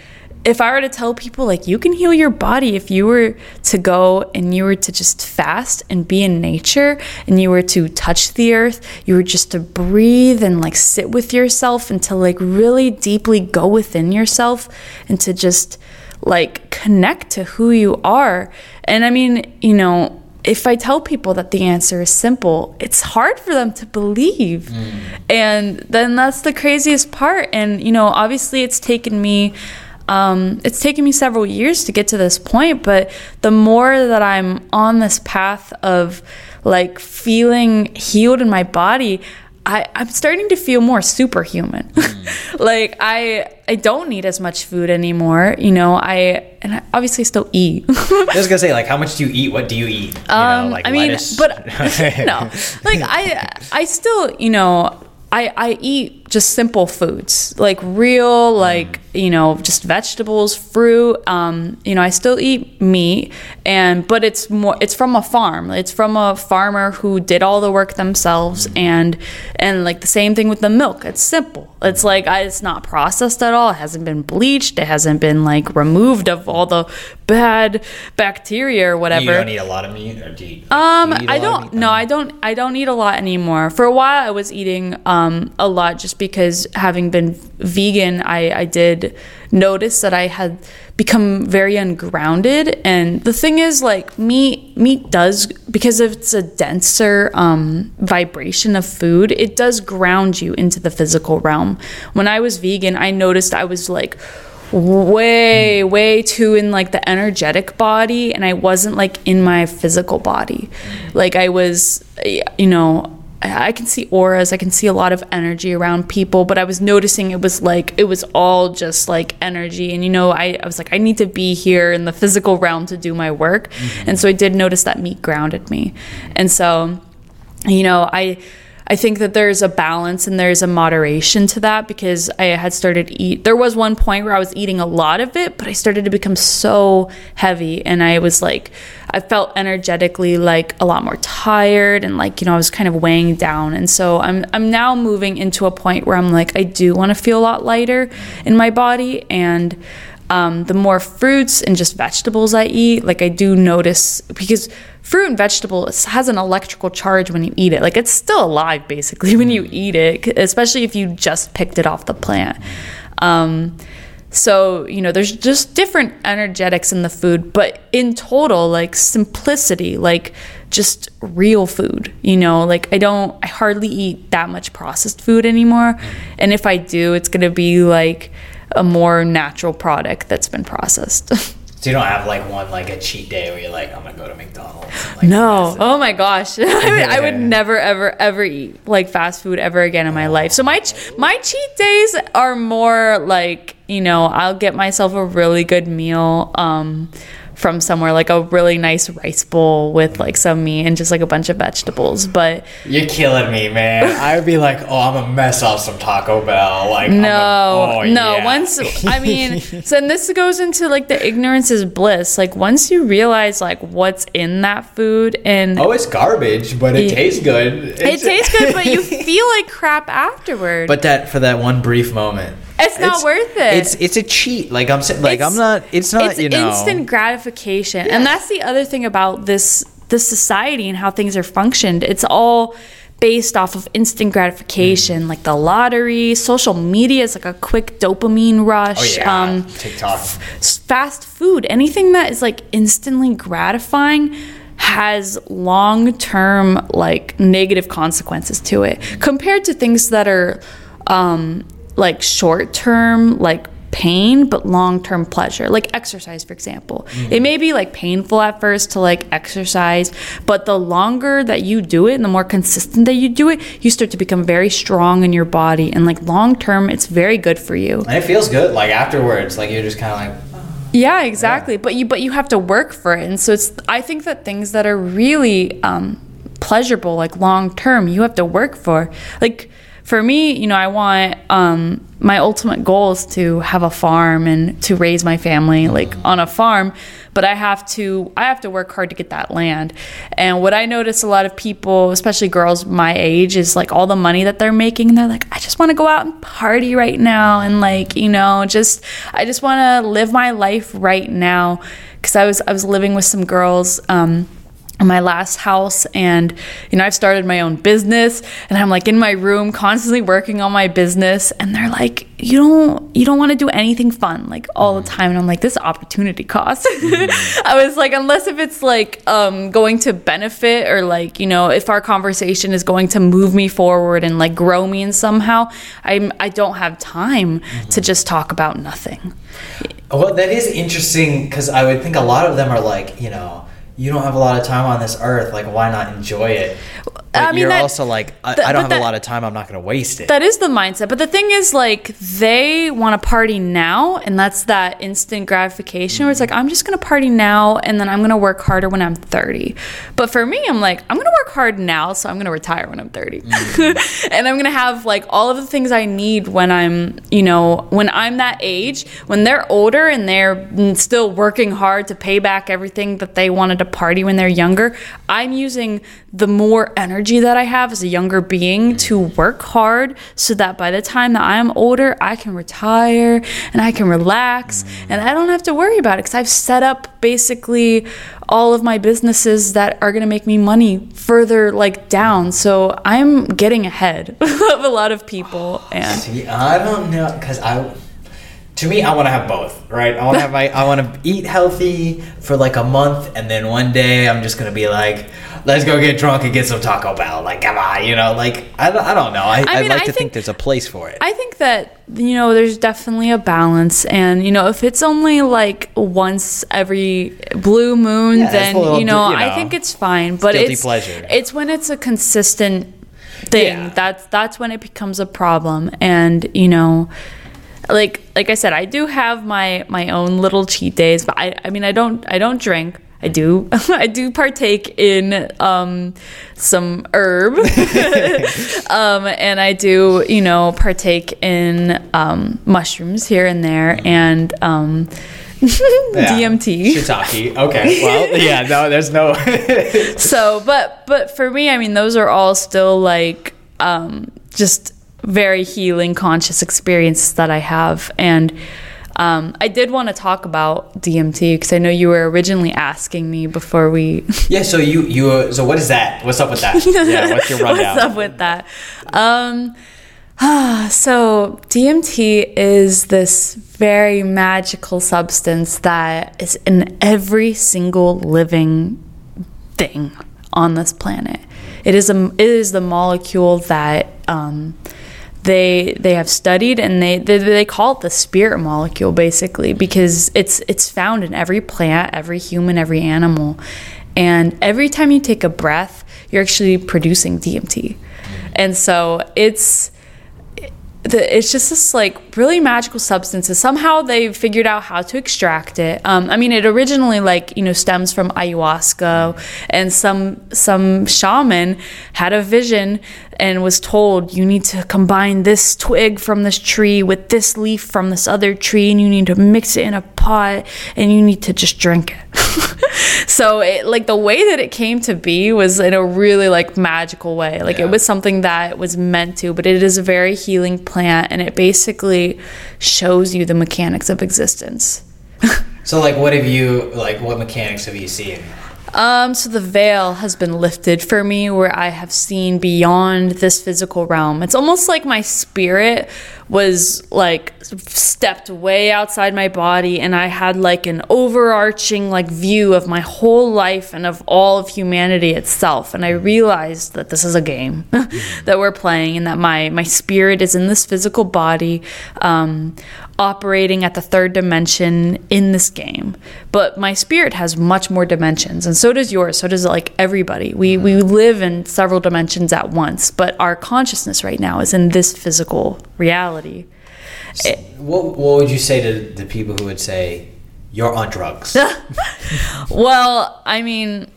if I were to tell people, like, you can heal your body if you were to go and you were to just fast and be in nature and you were to touch the earth, you were just to breathe and, like, sit with yourself and to, like, really deeply go within yourself and to just, like, connect to who you are. And, I mean, you know, if I tell people that the answer is simple, it's hard for them to believe. Mm. And then that's the craziest part. And, you know, obviously it's taken me... Um, it's taken me several years to get to this point, but the more that I'm on this path of like feeling healed in my body, I, I'm starting to feel more superhuman. Mm. Like I I don't need as much food anymore, you know. I and I obviously still eat. I was gonna say, like, how much do you eat? What do you eat? You um, know, like I lettuce? mean, but no, like I I still, you know. I, I eat just simple foods, like real, like, you know, just vegetables, fruit. Um, you know, I still eat meat, and but it's more it's from a farm. It's from a farmer who did all the work themselves, and and like the same thing with the milk. It's simple. It's like I, it's not processed at all. It hasn't been bleached. It hasn't been like removed of all the bad bacteria or whatever. You don't eat a lot of meat, or do you? Like, um, do you eat a I lot don't. Of meat? No, I don't. I don't eat a lot anymore. For a while, I was eating. Um, Um, a lot, just because having been vegan, I, I did notice that I had become very ungrounded. And the thing is, like, meat meat does, because it's a denser um, vibration of food, it does ground you into the physical realm. When I was vegan, I noticed I was like way way too in like the energetic body, and I wasn't like in my physical body. Like I was, you know, I can see auras, I can see a lot of energy around people, but I was noticing it was like, it was all just like energy. And, you know, I, I was like, I need to be here in the physical realm to do my work. Mm-hmm. And so I did notice that meat grounded me. And so, you know, I, I think that there's a balance and there's a moderation to that, because I had started to eat. There was one point where I was eating a lot of it, but I started to become so heavy, and I was like, I felt energetically like a lot more tired, and like, you know, I was kind of weighing down. And so I'm I'm now moving into a point where I'm like, I do want to feel a lot lighter in my body, and um, the more fruits and just vegetables I eat, like I do notice, because fruit and vegetable has an electrical charge when you eat it. Like, it's still alive basically when you eat it, especially if you just picked it off the plant. Um, So, you know, there's just different energetics in the food, but in total, like simplicity, like just real food, you know, like I don't, I hardly eat that much processed food anymore. And if I do, it's going to be like a more natural product that's been processed. So you don't have like one, like a cheat day where you're like, I'm going to go to McDonald's. And, like, no. Oh my gosh. I, would, I would never, ever, ever eat like fast food ever again in my life. So my, my cheat days are more like, you know, I'll get myself a really good meal. Um, from somewhere, like a really nice rice bowl with like some meat and just like a bunch of vegetables. But you're killing me, man. I would be like, oh, I'm gonna mess off some Taco Bell. Like, no, a, oh, no. Yeah. Once, I mean, so and this goes into like the ignorance is bliss. Like once you realize like what's in that food and oh, it's garbage, but it, it tastes good. It's, it tastes good, but you feel like crap afterward. But that for that one brief moment. It's not it's, worth it. It's it's a cheat. Like I'm saying, like it's, I'm not. It's not. It's you know. Instant gratification, yes. And that's the other thing about this this society and how things are functioned. It's all based off of instant gratification, mm. like the lottery, social media is like a quick dopamine rush. Oh, yeah. um, TikTok, f- fast food, anything that is like instantly gratifying has long-term like negative consequences to it compared to things that are. Um, like short-term like pain but long-term pleasure, like exercise for example. Mm-hmm. It may be like painful at first to like exercise, but the longer that you do it and the more consistent that you do it, you start to become very strong in your body, and like long-term it's very good for you and it feels good like afterwards, like you're just kind of like yeah exactly yeah. but you but you have to work for it. And so it's I think that things that are really um pleasurable like long-term you have to work for. Like for me, you know, I want um, my ultimate goal is to have a farm and to raise my family like on a farm, but I have to I have to work hard to get that land. And what I notice a lot of people, especially girls my age, is like all the money that they're making, and they're like, I just want to go out and party right now, and like, you know, just I just want to live my life right now. Because I was I was living with some girls. Um, my last house, and you know I've started my own business, and I'm like in my room constantly working on my business, and they're like, you don't you don't want to do anything fun like all the time. And I'm like, this opportunity cost. I was like, unless if it's like um going to benefit, or like, you know, if our conversation is going to move me forward and like grow me in somehow, I'm I don't have time to just talk about nothing. Well, that is interesting, because I would think a lot of them are like, you know, you don't have a lot of time on this earth, like why not enjoy it? But I mean, you're that, also like, I, the, I don't have that, a lot of time, I'm not going to waste it. That is the mindset. But the thing is, like, they want to party now, and that's that instant gratification, mm-hmm. where it's like, I'm just going to party now, and then I'm going to work harder when I'm thirty. But for me, I'm like, I'm going to work hard now, so I'm going to retire when I'm thirty. Mm-hmm. And I'm going to have, like, all of the things I need when I'm, you know, when I'm that age. When they're older and they're still working hard to pay back everything that they wanted to party when they're younger, I'm using the more energy that I have as a younger being to work hard, so that by the time that I'm older, I can retire and I can relax and I don't have to worry about it, because I've set up basically all of my businesses that are going to make me money further like down. So I'm getting ahead of a lot of people. And see, I don't know, because I to me, I want to have both, right? I want to have my, I want to eat healthy for like a month, and then one day I'm just gonna be like, let's go get drunk and get some Taco Bell. Like, come on, you know? Like, I don't, I don't know. I, I mean, I'd like I to think, think there's a place for it. I think that, you know, there's definitely a balance, and you know, if it's only like once every blue moon, yeah, then little, you, know, you know, I think it's fine. But it's, pleasure. It's when it's a consistent thing, yeah. that's that's when it becomes a problem, and you know. Like like I said, I do have my, my own little cheat days, but I I mean I don't I don't drink. I do I do partake in um, some herb, um, and I do you know partake in um, mushrooms here and there, and um, yeah. D M T. Shiitake. Okay. Well, yeah. No, there's no. So, but but for me, I mean, those are all still like um, just. Very healing conscious experiences that I have. And um I did want to talk about D M T, because I know you were originally asking me before we yeah so you you uh, so what is that, what's up with that? Yeah, what's your rundown? What's up with that? um So D M T is this very magical substance that is in every single living thing on this planet. It is a, it is the molecule that um, they they have studied, and they, they they call it the spirit molecule, basically, because it's it's found in every plant, every human, every animal. And every time you take a breath, you're actually producing D M T. And so it's it's just this like really magical substance. Somehow they figured out how to extract it. Um, I mean, it originally like you know stems from ayahuasca, and some some shaman had a vision and was told, you need to combine this twig from this tree with this leaf from this other tree, and you need to mix it in a pot, and you need to just drink it. So it, like the way that it came to be was in a really like magical way. Like yeah. It was something that was meant to, but it is a very healing plant, and it basically shows you the mechanics of existence. So like what have you, like what mechanics have you seen? Um, so the veil has been lifted for me, where I have seen beyond this physical realm. It's almost like my spirit was like stepped way outside my body, and I had like an overarching like view of my whole life and of all of humanity itself. And I realized that this is a game that we're playing, and that my, my spirit is in this physical body, um, operating at the third dimension in this game. But my spirit has much more dimensions, and so does yours, so does like everybody. We we live in several dimensions at once, but our consciousness right now is in this physical reality. So it, what what would you say to the people who would say you're on drugs? Well, I mean,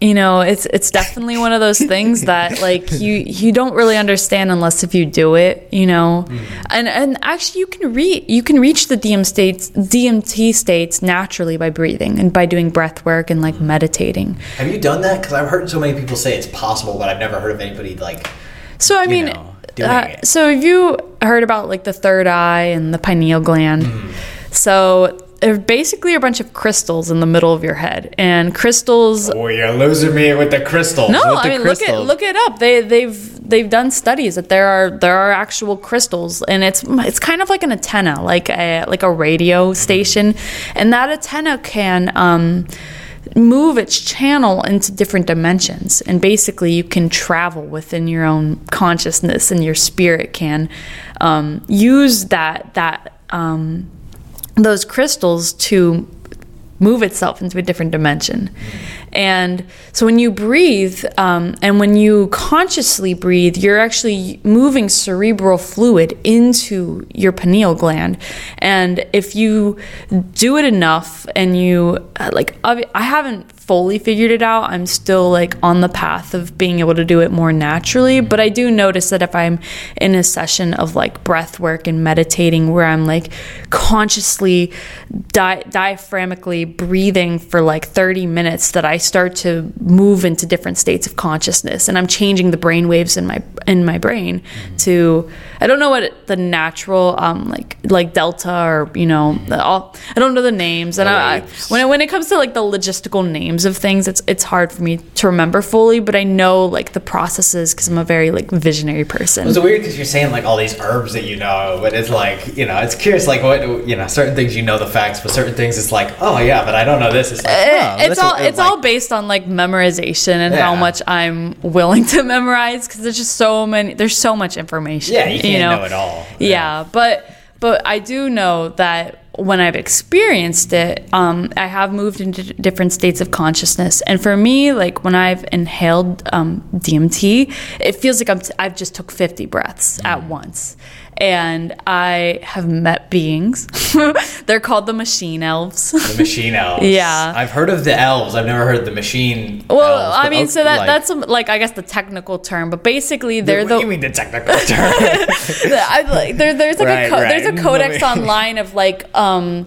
you know, it's it's definitely one of those things that like you you don't really understand unless if you do it, you know. Mm. And and actually you can reach you can reach the D M states D M T states naturally by breathing and by doing breath work and like meditating. Have you done that? Because I've heard so many people say it's possible, but I've never heard of anybody like. So I mean, you know, doing uh, it. So have you heard about like the third eye and the pineal gland? Mm. So. They're basically a bunch of crystals in the middle of your head, and crystals. Oh, you're losing me with the crystals. No, with I mean crystals. look it look it up. They they've they've done studies that there are there are actual crystals, and it's it's kind of like an antenna, like a like a radio station, and that antenna can um, move its channel into different dimensions, and basically you can travel within your own consciousness, and your spirit can um, use that that. Um, those crystals to move itself into a different dimension. And so when you breathe, um, and when you consciously breathe, you're actually moving cerebral fluid into your pineal gland. And if you do it enough and you, like, I haven't fully figured it out. I'm still like on the path of being able to do it more naturally. But I do notice that if I'm in a session of like breath work and meditating where I'm like consciously di- diaphragmically breathing for like thirty minutes, that I start to move into different states of consciousness, and I'm changing the brain waves in my in my brain to, I don't know what the natural um like like delta or you know all, I don't know the names, and I, I when it, when it comes to like the logistical names of things, it's it's hard for me to remember fully, but I know like the processes because I'm a very like visionary person. It's weird because you're saying like all these herbs that you know, but it's like, you know, it's curious like what, you know, certain things you know the facts, but certain things it's like, oh yeah, but I don't know this. It's like, oh, it's all it's like, all based on like memorization and yeah. how much I'm willing to memorize, because there's just so many there's so much information. Yeah, you can't you know? know it all. Yeah. yeah, but but I do know that when I've experienced it, um, I have moved into different states of consciousness. And for me, like when I've inhaled um, D M T, it feels like I'm t- I've just took fifty breaths mm-hmm. at once. And I have met beings. They're called the machine elves. The machine elves. Yeah. I've heard of the elves. I've never heard of the machine well, elves. Well, I mean, so that like, that's, like, I guess the technical term. But basically, they're what the... What do you mean the technical term? I, like, there, there's, like right, a co- right. there's a codex online of, like, um,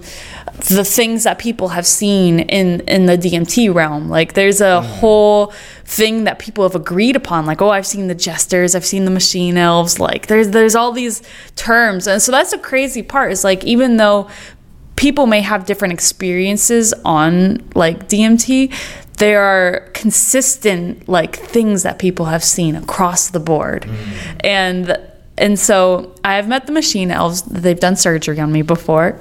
the things that people have seen in, in the D M T realm. Like, there's a mm. whole... thing that people have agreed upon, like, oh, I've seen the jesters, I've seen the machine elves, like there's there's all these terms. And so that's the crazy part, is like even though people may have different experiences on like D M T, there are consistent like things that people have seen across the board. Mm. And And so I have met the machine elves. They've done surgery on me before.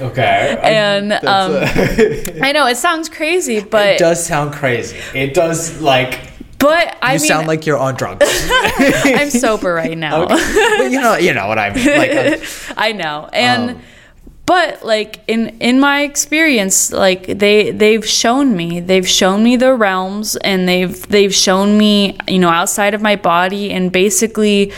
Okay. And um, I know it sounds crazy, but it does sound crazy. It does, like. But I you mean, sound like you're on drugs. I'm sober right now. Okay. But you know, you know what I mean. Like, uh, I know, and um, but like in in my experience, like they they've shown me, they've shown me the realms, and they've they've shown me, you know, outside of my body, and basically.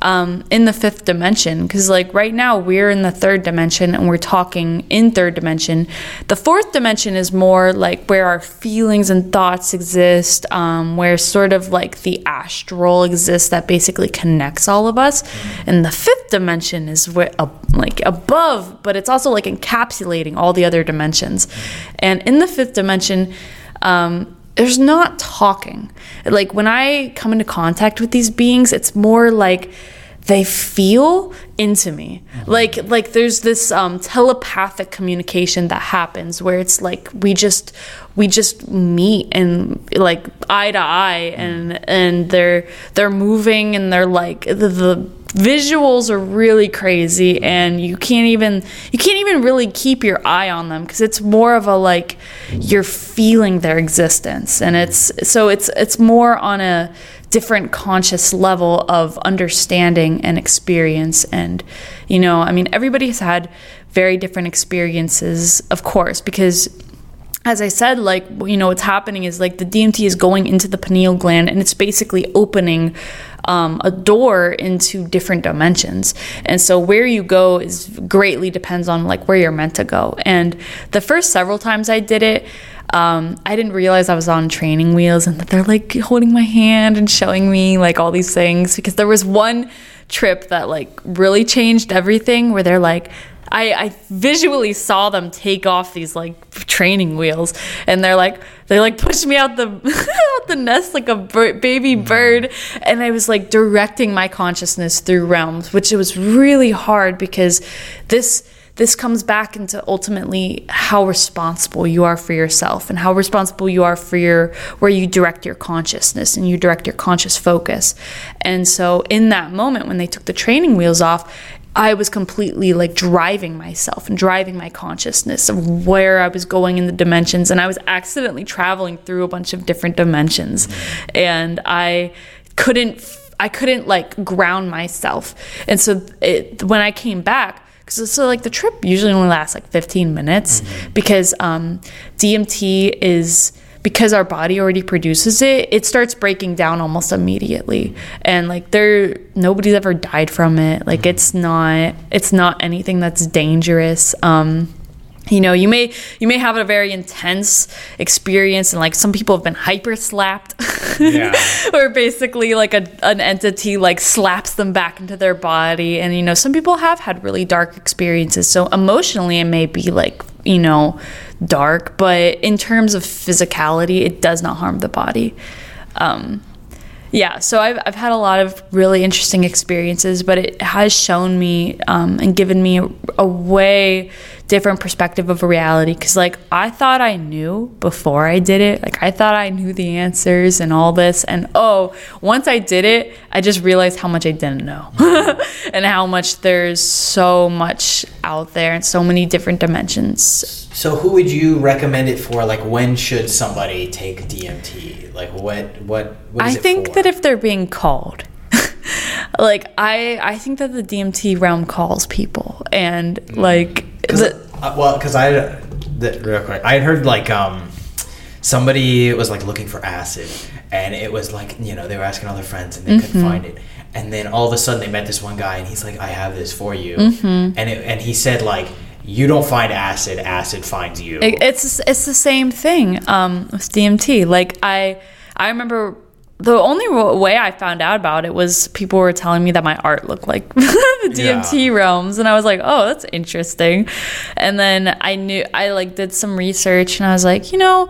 Um, in the fifth dimension, because like right now we're in the third dimension and we're talking in third dimension. The fourth dimension is more like where our feelings and thoughts exist, um, where sort of like the astral exists that basically connects all of us. And the fifth dimension is where uh, like above, but it's also like encapsulating all the other dimensions. And in the fifth dimension, um, there's not talking. Like when I come into contact with these beings, it's more like they feel into me. Mm-hmm. Like like there's this um, telepathic communication that happens where it's like we just we just meet and like eye to eye, and and they're they're moving, and they're like the, the visuals are really crazy, and you can't even you can't even really keep your eye on them, because it's more of a like you're feeling their existence, and it's so it's it's more on a different conscious level of understanding and experience. And you know, I mean, everybody's had very different experiences, of course, because as I said, like, you know, what's happening is like the D M T is going into the pineal gland, and it's basically opening um, a door into different dimensions. And so where you go is greatly depends on like where you're meant to go. And the first several times I did it, um, I didn't realize I was on training wheels, and that they're like holding my hand and showing me like all these things, because there was one trip that like really changed everything, where they're like, I, I visually saw them take off these like training wheels, and they're like they like pushed me out the out the nest like a bir- baby bird, and I was like directing my consciousness through realms, which it was really hard, because this this comes back into ultimately how responsible you are for yourself, and how responsible you are for your where you direct your consciousness and you direct your conscious focus. And so in that moment when they took the training wheels off, I was completely like driving myself and driving my consciousness of where I was going in the dimensions, and I was accidentally traveling through a bunch of different dimensions, and I couldn't I couldn't like ground myself. And so it, when I came back, because so like the trip usually only lasts like fifteen minutes, because um, D M T is. Because our body already produces it, it starts breaking down almost immediately. And like there nobody's ever died from it. Like it's not it's not anything that's dangerous. Um you know, you may you may have a very intense experience, and like some people have been hyper slapped. Yeah. Or basically like a an entity like slaps them back into their body, and you know, some people have had really dark experiences. So emotionally it may be like, you know, dark, but in terms of physicality, it does not harm the body. Um, yeah, so I've I've had a lot of really interesting experiences, but it has shown me um, and given me a, a way different perspective of reality, because like I thought I knew before I did it. Like I thought I knew the answers and all this, and oh, once I did it, I just realized how much I didn't know. And how much there's so much out there and so many different dimensions. So who would you recommend it for? Like, when should somebody take D M T? Like, what, what, what is I it think for? That if they're being called. Like, I I think that the D M T realm calls people. And, like... Cause, the, uh, well, because I... The, real quick. I heard, like, um... somebody was, like, looking for acid. And it was, like, you know, they were asking all their friends, and they mm-hmm. couldn't find it. And then all of a sudden they met this one guy, and he's like, I have this for you. Mm-hmm. And it, and he said, like... You don't find acid, acid finds you. It's it's the same thing um, with D M T. Like, I I remember the only way I found out about it was people were telling me that my art looked like the D M T yeah. realms. And I was like, oh, that's interesting. And then I knew, I like did some research, and I was like, you know,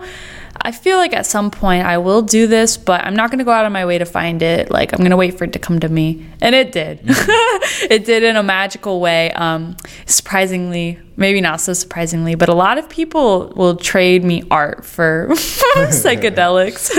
I feel like at some point I will do this, but I'm not going to go out of my way to find it. Like, I'm going to wait for it to come to me. And it did. Mm-hmm. It did in a magical way. Um, surprisingly, maybe not so surprisingly, but a lot of people will trade me art for psychedelics.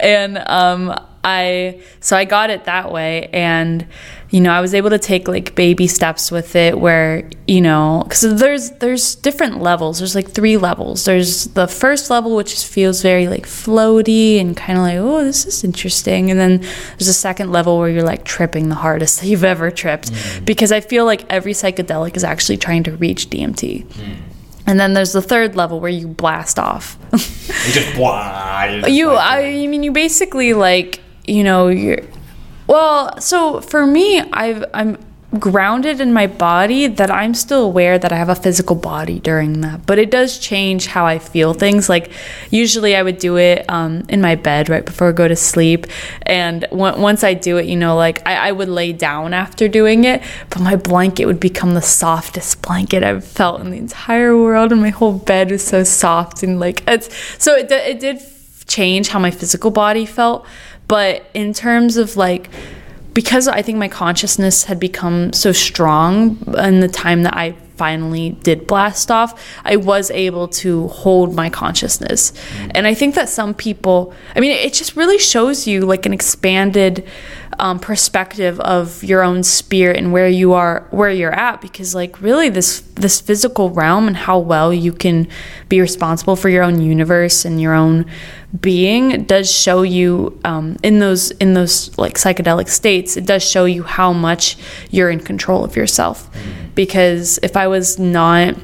And um, I so I got it that way, and you know I was able to take like baby steps with it, where you know because there's there's different levels. There's like three levels. There's the first level, which just feels very like floaty and kind of like, oh, this is interesting, and then there's a second level where you're like tripping the hardest that you've ever tripped, mm. because I feel like every psychedelic is actually trying to reach D M T. Mm. And then there's the third level where you blast off. you just blah. You, just you I, I mean, you basically like, you know, you're, well, so for me, I've, I'm grounded in my body that I'm still aware that I have a physical body during that. But it does change how I feel things. Like usually I would do it um, in my bed right before I go to sleep. And w- once I do it, you know, like I-, I would lay down after doing it. But my blanket would become the softest blanket I've felt in the entire world. And my whole bed was so soft. And like it's so it, d- it did change how my physical body felt. But in terms of like, because I think my consciousness had become so strong in the time that I finally did blast off, I was able to hold my consciousness. And I think that some people, I mean, it just really shows you like an expanded um, perspective of your own spirit and where you are, where you're at, because like really this, this physical realm and how well you can be responsible for your own universe and your own being does show you um, in those in those like psychedelic states. It does show you how much you're in control of yourself. Because if I was not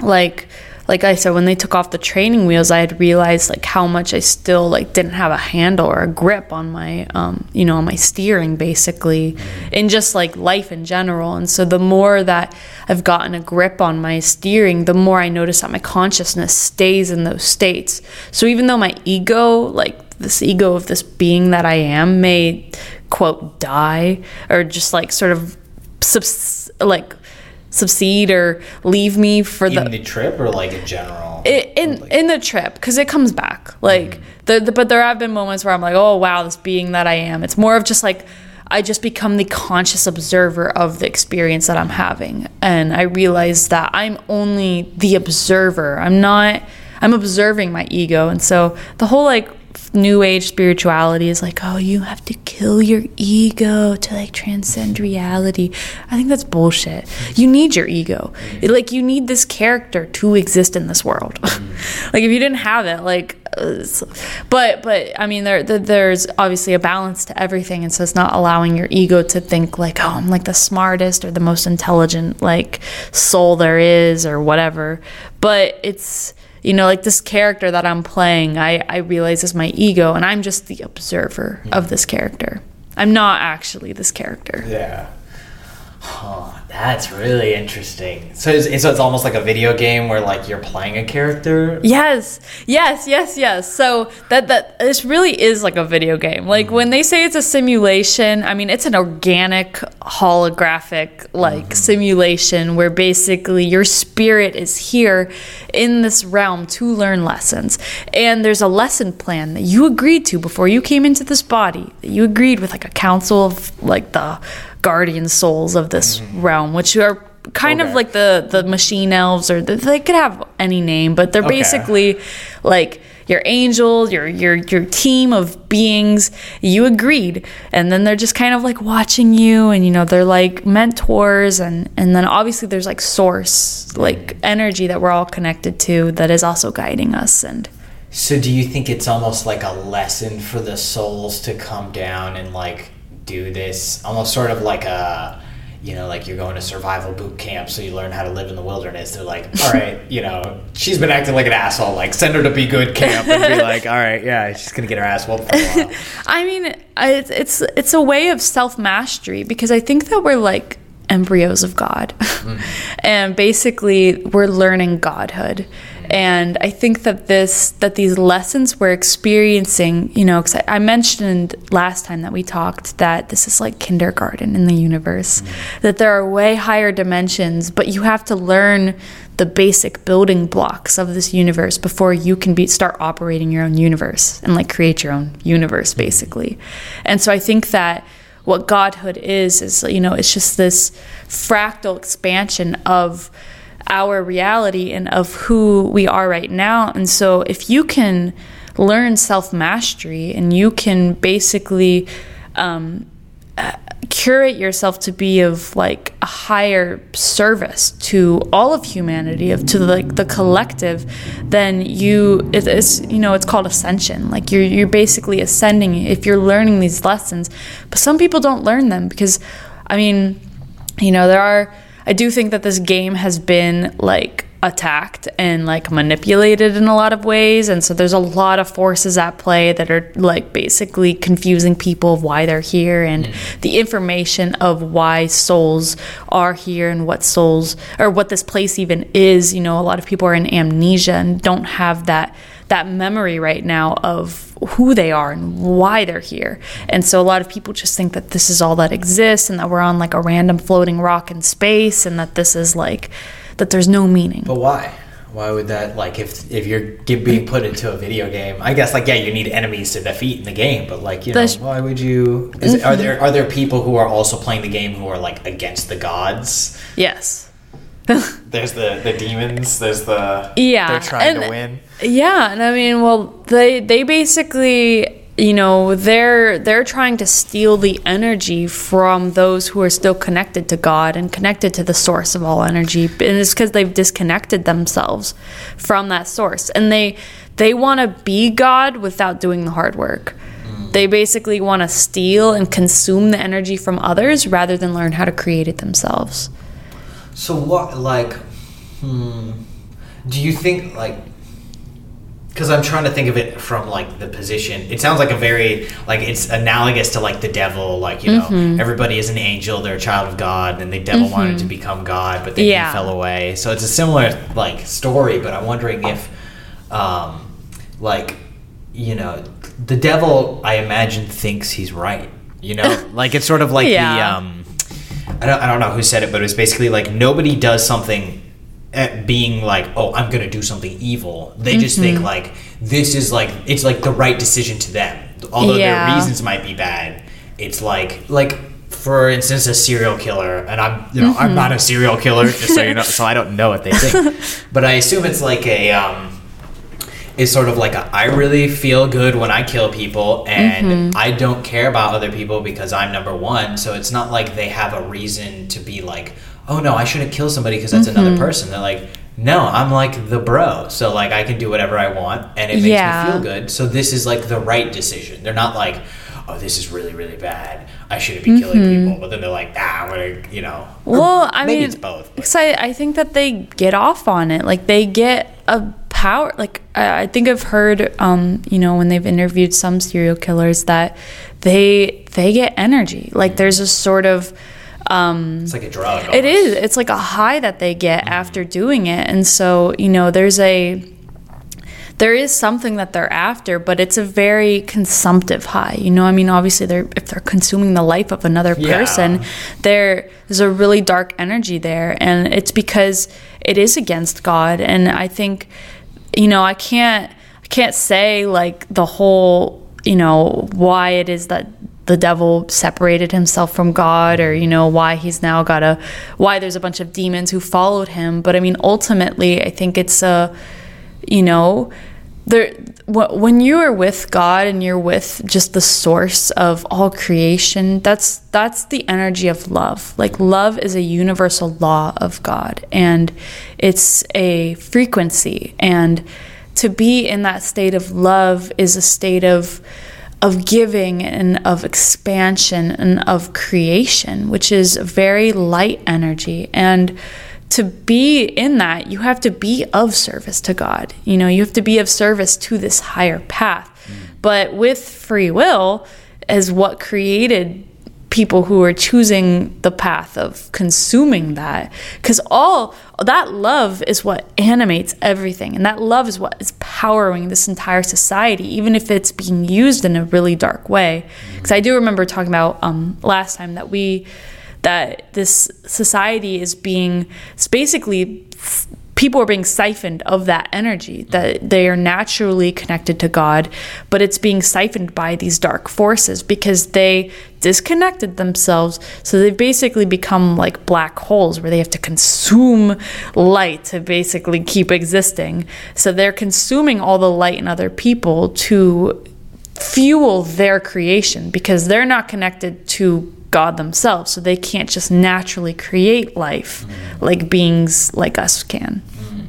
like like I said, when they took off the training wheels, I had realized like how much I still like didn't have a handle or a grip on my um you know on my steering basically, and just like life in general. And so the more that I've gotten a grip on my steering, the more I notice that my consciousness stays in those states. So even though my ego, like this ego of this being that I am, may quote die or just like sort of subs- like subside or leave me for the, in the trip or like in general it, in like, in the trip, because it comes back like mm-hmm. the, the but there have been moments where I'm like, oh wow, this being that I am, it's more of just like I just become the conscious observer of the experience that I'm having, and I realize that I'm only the observer. I'm not I'm observing my ego. And so the whole like new age spirituality is like, oh, you have to kill your ego to like transcend reality. I think that's bullshit. You need your ego. It, like you need this character to exist in this world. Like if you didn't have it, like uh, but but I mean there, there there's obviously a balance to everything. And so it's not allowing your ego to think like, oh, I'm like the smartest or the most intelligent like soul there is or whatever. But it's, you know, like this character that I'm playing, I, I realize is my ego, and I'm just the observer yeah. of this character. I'm not actually this character. Yeah. Oh, that's really interesting. So it's, so it's almost like a video game where like you're playing a character. Yes, yes, yes, yes. So that that this really is like a video game. Like mm-hmm. when they say it's a simulation, I mean it's an organic holographic like mm-hmm. simulation where basically your spirit is here in this realm to learn lessons, and there's a lesson plan that you agreed to before you came into this body. That you agreed with like a council of like the guardian souls of this mm-hmm. realm, which are kind okay. of like the the machine elves, or the, they could have any name, but they're okay. basically like your angels, your your your team of beings. You agreed, and then they're just kind of like watching you, and you know they're like mentors, and and then obviously there's like source, like energy that we're all connected to that is also guiding us. And so do you think it's almost like a lesson for the souls to come down and like do this, almost sort of like a, you know, like you're going to survival boot camp so you learn how to live in the wilderness? They're like, all right, you know, she's been acting like an asshole, like send her to Be Good Camp and be like, all right, yeah, she's gonna get her ass whooped for a while. I mean, it's it's it's a way of self-mastery, because I think that we're like embryos of God mm. and basically we're learning godhood. And I think that this, that these lessons we're experiencing, you know, because I, I mentioned last time that we talked that this is like kindergarten in the universe, mm-hmm. that there are way higher dimensions, but you have to learn the basic building blocks of this universe before you can be start operating your own universe and like create your own universe, basically. And so I think that what godhood is, is, you know, it's just this fractal expansion of our reality and of who we are right now. And so if you can learn self-mastery, and you can basically um, uh, curate yourself to be of like a higher service to all of humanity, of to like the collective, then you it, it's you know it's called ascension. Like you're you're basically ascending if you're learning these lessons. But some people don't learn them because, I mean, you know, there are. I do think that this game has been like attacked and like manipulated in a lot of ways, and so there's a lot of forces at play that are like basically confusing people of why they're here and mm. the information of why souls are here and what souls or what this place even is. You know, a lot of people are in amnesia and don't have that that memory right now of who they are and why they're here. And so a lot of people just think that this is all that exists and that we're on like a random floating rock in space and that this is like that there's no meaning. But why? Why would that, like, if if you're being put into a video game, I guess, like, yeah, you need enemies to defeat in the game, but, like, you know, That's, why would you, is, mm-hmm. are there are there people who are also playing the game who are, like, against the gods? Yes. There's the, the demons, there's the, yeah, they're trying and, to win. Yeah, and I mean, well, they they basically... You know, they're they're trying to steal the energy from those who are still connected to God and connected to the source of all energy. And it's because they've disconnected themselves from that source. And they they want to be God without doing the hard work. They basically want to steal and consume the energy from others rather than learn how to create it themselves. So what, like, hmm, do you think, like, because I'm trying to think of it from, like, the position. It sounds like a very, like, it's analogous to, like, the devil. Like, you know, mm-hmm. everybody is an angel. They're a child of God. And the devil mm-hmm. wanted to become God, but then yeah. he fell away. So it's a similar, like, story. But I'm wondering if, um, like, you know, the devil, I imagine, thinks he's right. You know? Like, it's sort of like yeah. the, um, I don't, I don't know who said it, but it was basically, like, nobody does something at being like, oh, I'm gonna do something evil. They mm-hmm. just think like this is like it's like the right decision to them, although yeah. their reasons might be bad. It's like like for instance a serial killer, and I'm you know mm-hmm. I'm not a serial killer, just so you know, so I don't know what they think, but I assume it's like a um it's sort of like a, I really feel good when I kill people, and mm-hmm. I don't care about other people because I'm number one. So it's not like they have a reason to be like, oh no, I shouldn't kill somebody because that's mm-hmm. another person. They're like, no, I'm like the bro. So like I can do whatever I want and it makes yeah. me feel good. So this is like the right decision. They're not like, oh, this is really, really bad. I shouldn't be mm-hmm. killing people. But then they're like, ah, I'm going to, you know. Well, I maybe mean, it's both. Because I, I think that they get off on it. Like they get a power. Like I, I think I've heard, um, you know, when they've interviewed some serial killers that they they get energy. Like there's a sort of. Um, it's like a drug. Almost. It is. It's like a high that they get after doing it, and so you know, there's a, there is something that they're after, but it's a very consumptive high. You know, I mean, obviously, they're if they're consuming the life of another person, yeah. there is a really dark energy there, and it's because it is against God. And I think, you know, I can't, I can't say like the whole, you know, why it is that the devil separated himself from God, or you know why he's now got a why there's a bunch of demons who followed him. But I mean, ultimately, I think it's a you know there when you are with God and you're with just the source of all creation. That's that's the energy of love. Like love is a universal law of God, and it's a frequency. And to be in that state of love is a state of of giving and of expansion and of creation, which is very light energy. And to be in that, you have to be of service to God. You know, you have to be of service to this higher path. Mm. But with free will is what created people who are choosing the path of consuming that, because all that love is what animates everything, and that love is what is powering this entire society, even if it's being used in a really dark way. Because I do remember talking about um last time that we that this society is being it's basically people are being siphoned of that energy, that they are naturally connected to God, but it's being siphoned by these dark forces because they disconnected themselves. So they've basically become like black holes where they have to consume light to basically keep existing. So they're consuming all the light in other people to fuel their creation because they're not connected to God themselves, so they can't just naturally create life mm. like beings like us can. Mm.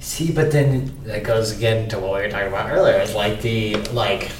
See, but then that goes again to what we were talking about earlier. It's like the, like,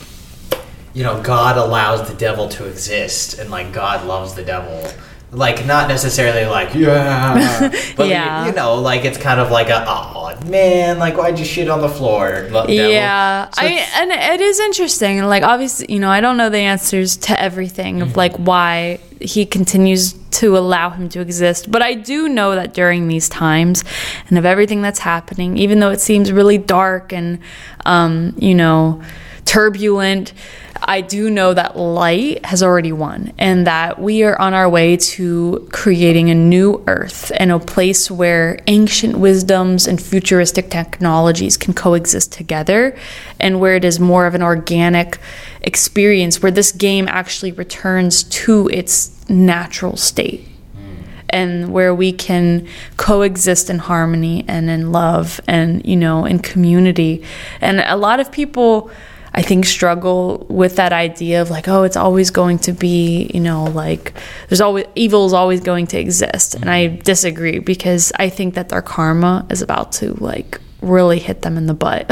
you know, God allows the devil to exist, and like God loves the devil. Like, not necessarily like, yeah, but yeah. You, you know, like, it's kind of like a, oh, man, like, why'd you shit on the floor? Love yeah. So I And it is interesting. Like, obviously, you know, I don't know the answers to everything of, like, why he continues to allow him to exist. But I do know that during these times and of everything that's happening, even though it seems really dark and, um, you know, turbulent, I do know that light has already won and that we are on our way to creating a new earth and a place where ancient wisdoms and futuristic technologies can coexist together, and where it is more of an organic experience where this game actually returns to its natural state mm. and where we can coexist in harmony and in love and, you know, in community. And a lot of people, I think, struggle with that idea of like, oh, it's always going to be, you know, like there's always evil is always going to exist. And I disagree, because I think that their karma is about to like really hit them in the butt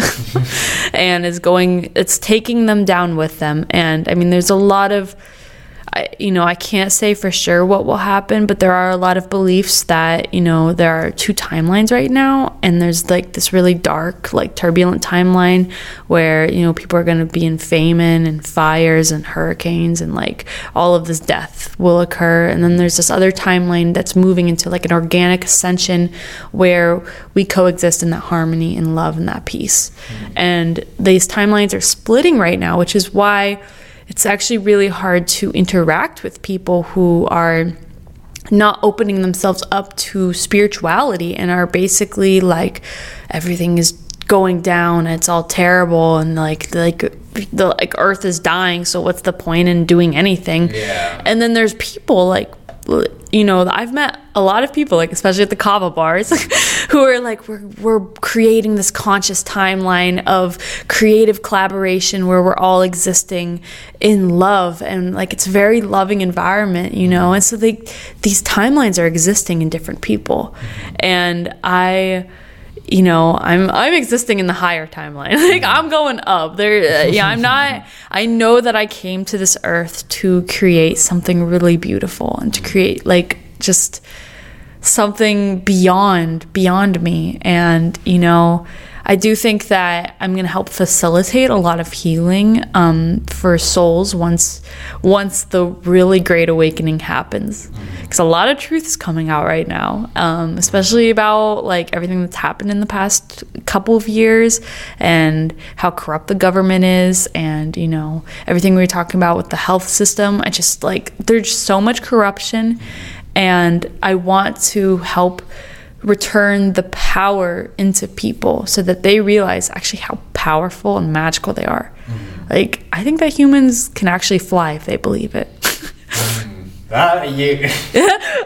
and is going, it's taking them down with them. And I mean, there's a lot of, I, you know, I can't say for sure what will happen, but there are a lot of beliefs that, you know, there are two timelines right now, and there's like this really dark, like turbulent timeline where, you know, people are going to be in famine and fires and hurricanes and like all of this death will occur. And then there's this other timeline that's moving into like an organic ascension where we coexist in that harmony and love and that peace. Mm-hmm. And these timelines are splitting right now, which is why it's actually really hard to interact with people who are not opening themselves up to spirituality and are basically like, everything is going down, it's all terrible, and like like the like earth is dying, so what's the point in doing anything? Yeah. And then there's people like, you know, I've met a lot of people, like especially at the kava bars, who are like, we're we're creating this conscious timeline of creative collaboration where we're all existing in love, and like it's a very loving environment, you know. And so they these timelines are existing in different people, and I, you know, I'm I'm existing in the higher timeline. Like I'm going up there. Yeah, I'm not. I know that I came to this earth to create something really beautiful and to create like just something beyond beyond me. And you know, I do think that I'm going to help facilitate a lot of healing um, for souls once once the really great awakening happens. Because a lot of truth is coming out right now, um, especially about like everything that's happened in the past couple of years and how corrupt the government is, and you know, everything we were talking about with the health system. I just like there's so much corruption, and I want to help return the power into people so that they realize actually how powerful and magical they are. Mm-hmm. Like I think that humans can actually fly if they believe it. Uh, you.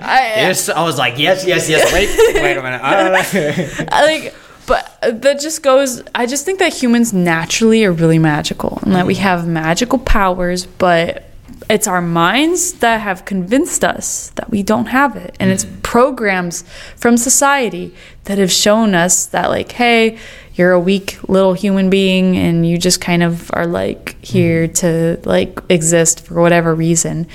I, yes, I was like, yes, yes, yes. Wait, wait a minute. I don't know. Like, but that just goes. I just think that humans naturally are really magical, and that we have magical powers, but it's our minds that have convinced us that we don't have it. And it's programs from society that have shown us that, like, hey, you're a weak little human being and you just kind of are, like, here to, like, exist for whatever reason.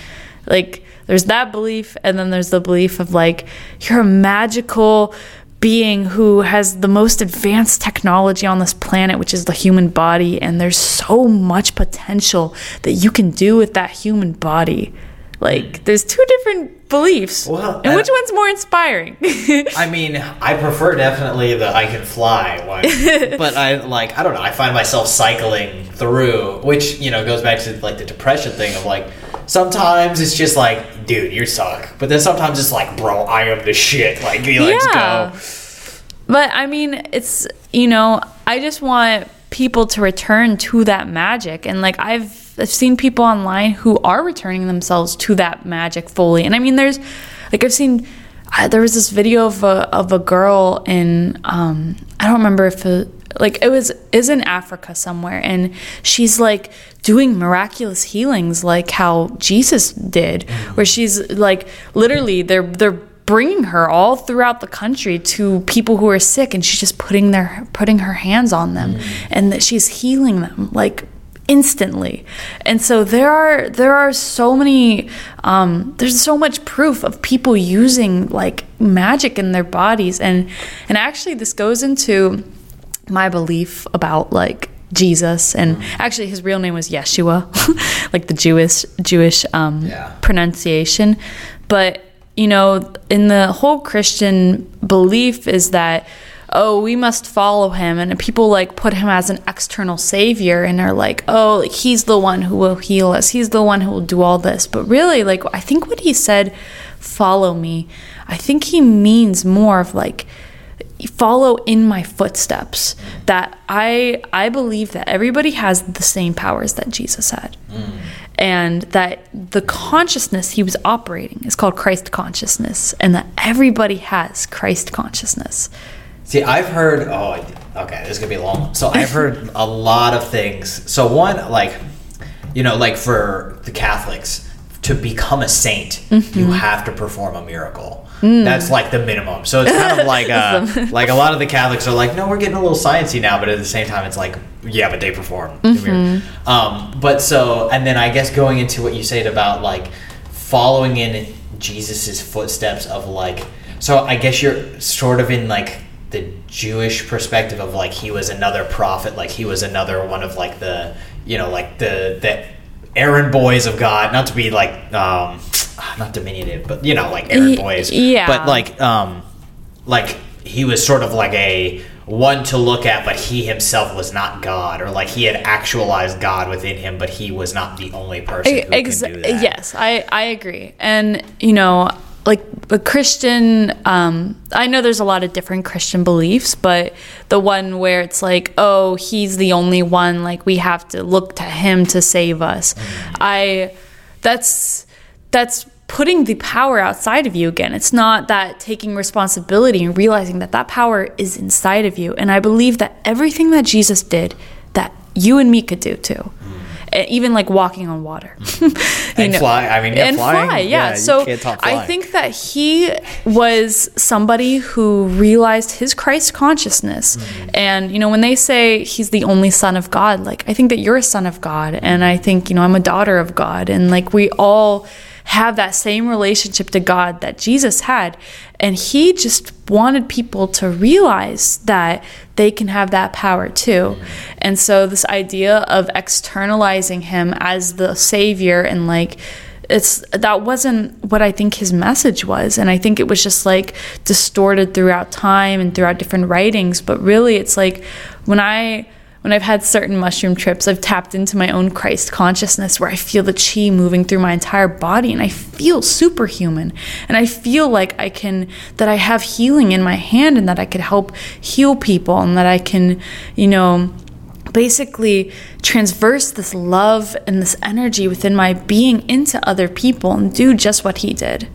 Like, there's that belief, and then there's the belief of, like, you're a magical being who has the most advanced technology on this planet, which is the human body, and there's so much potential that you can do with that human body. Like, there's two different beliefs. Well, and which I, one's more inspiring? I mean, I prefer definitely the I can fly one, but I like I don't know. I find myself cycling through, which, you know, goes back to like the depression thing of like, sometimes it's just like, dude, you suck. But then sometimes it's like, bro, I am the shit. Like, let's yeah. go. But I mean, it's, you know, I just want people to return to that magic. And like, I've, I've seen people online who are returning themselves to that magic fully. And I mean, there's like, I've seen, I, there was this video of a, of a girl in, um, I don't remember if it, like it was, is in Africa somewhere. And she's like doing miraculous healings, like how Jesus did, where she's like, literally they're, they're bringing her all throughout the country to people who are sick, and she's just putting their putting her hands on them, mm. and that she's healing them like instantly. And so there are there are so many um there's so much proof of people using like magic in their bodies. And and actually this goes into my belief about like Jesus, and actually his real name was Yeshua, like the Jewish Jewish um yeah. pronunciation. But you know, in the whole Christian belief is that, oh, we must follow him. And people like put him as an external savior and are like, oh, he's the one who will heal us. He's the one who will do all this. But really, like, I think what he said, follow me, I think he means more of like, follow in my footsteps. That I I believe that everybody has the same powers that Jesus had. Mm. And that the consciousness he was operating is called Christ consciousness, and that everybody has Christ consciousness. See, I've heard, oh, okay, this is going to be long. So I've heard a lot of things. So one, like, you know, like for the Catholics, to become a saint, mm-hmm. you have to perform a miracle. Mm. That's like the minimum. So it's kind of like a, like a lot of the Catholics are like, no, we're getting a little sciencey now, but at the same time, it's like, yeah, but they perform. Mm-hmm. Um, but so, and then I guess going into what you said about like following in Jesus's footsteps of like, so I guess you're sort of in like the Jewish perspective of like, he was another prophet, like he was another one of like the, you know, like the, the errand boys of God, not to be like, um, not diminutive, but you know, like errand boys. Yeah. But like, um, like he was sort of like a, one to look at, but he himself was not God, or like he had actualized God within him, but he was not the only person who Ex- could do that. Yes, I, I agree. And, you know, like the Christian, um, I know there's a lot of different Christian beliefs, but the one where it's like, oh, he's the only one, like we have to look to him to save us. Mm-hmm. I, that's, that's, putting the power outside of you again. It's not that taking responsibility and realizing that that power is inside of you. And I believe that everything that Jesus did, that you and me could do too. Mm. Even like walking on water. and know? fly. I mean, yeah, and flying. fly. Yeah. yeah so I think that he was somebody who realized his Christ consciousness. Mm-hmm. And, you know, when they say he's the only son of God, like I think that you're a son of God. And I think, you know, I'm a daughter of God. And like we all have that same relationship to God that Jesus had. And he just wanted people to realize that they can have that power too. And so this idea of externalizing him as the savior, and like, it's, that wasn't what I think his message was. And I think it was just like distorted throughout time and throughout different writings. But really it's like when I, when I've had certain mushroom trips, I've tapped into my own Christ consciousness, where I feel the chi moving through my entire body, and I feel superhuman, and I feel like I can, that I have healing in my hand, and that I could help heal people, and that I can, you know, basically transverse this love and this energy within my being into other people and do just what he did.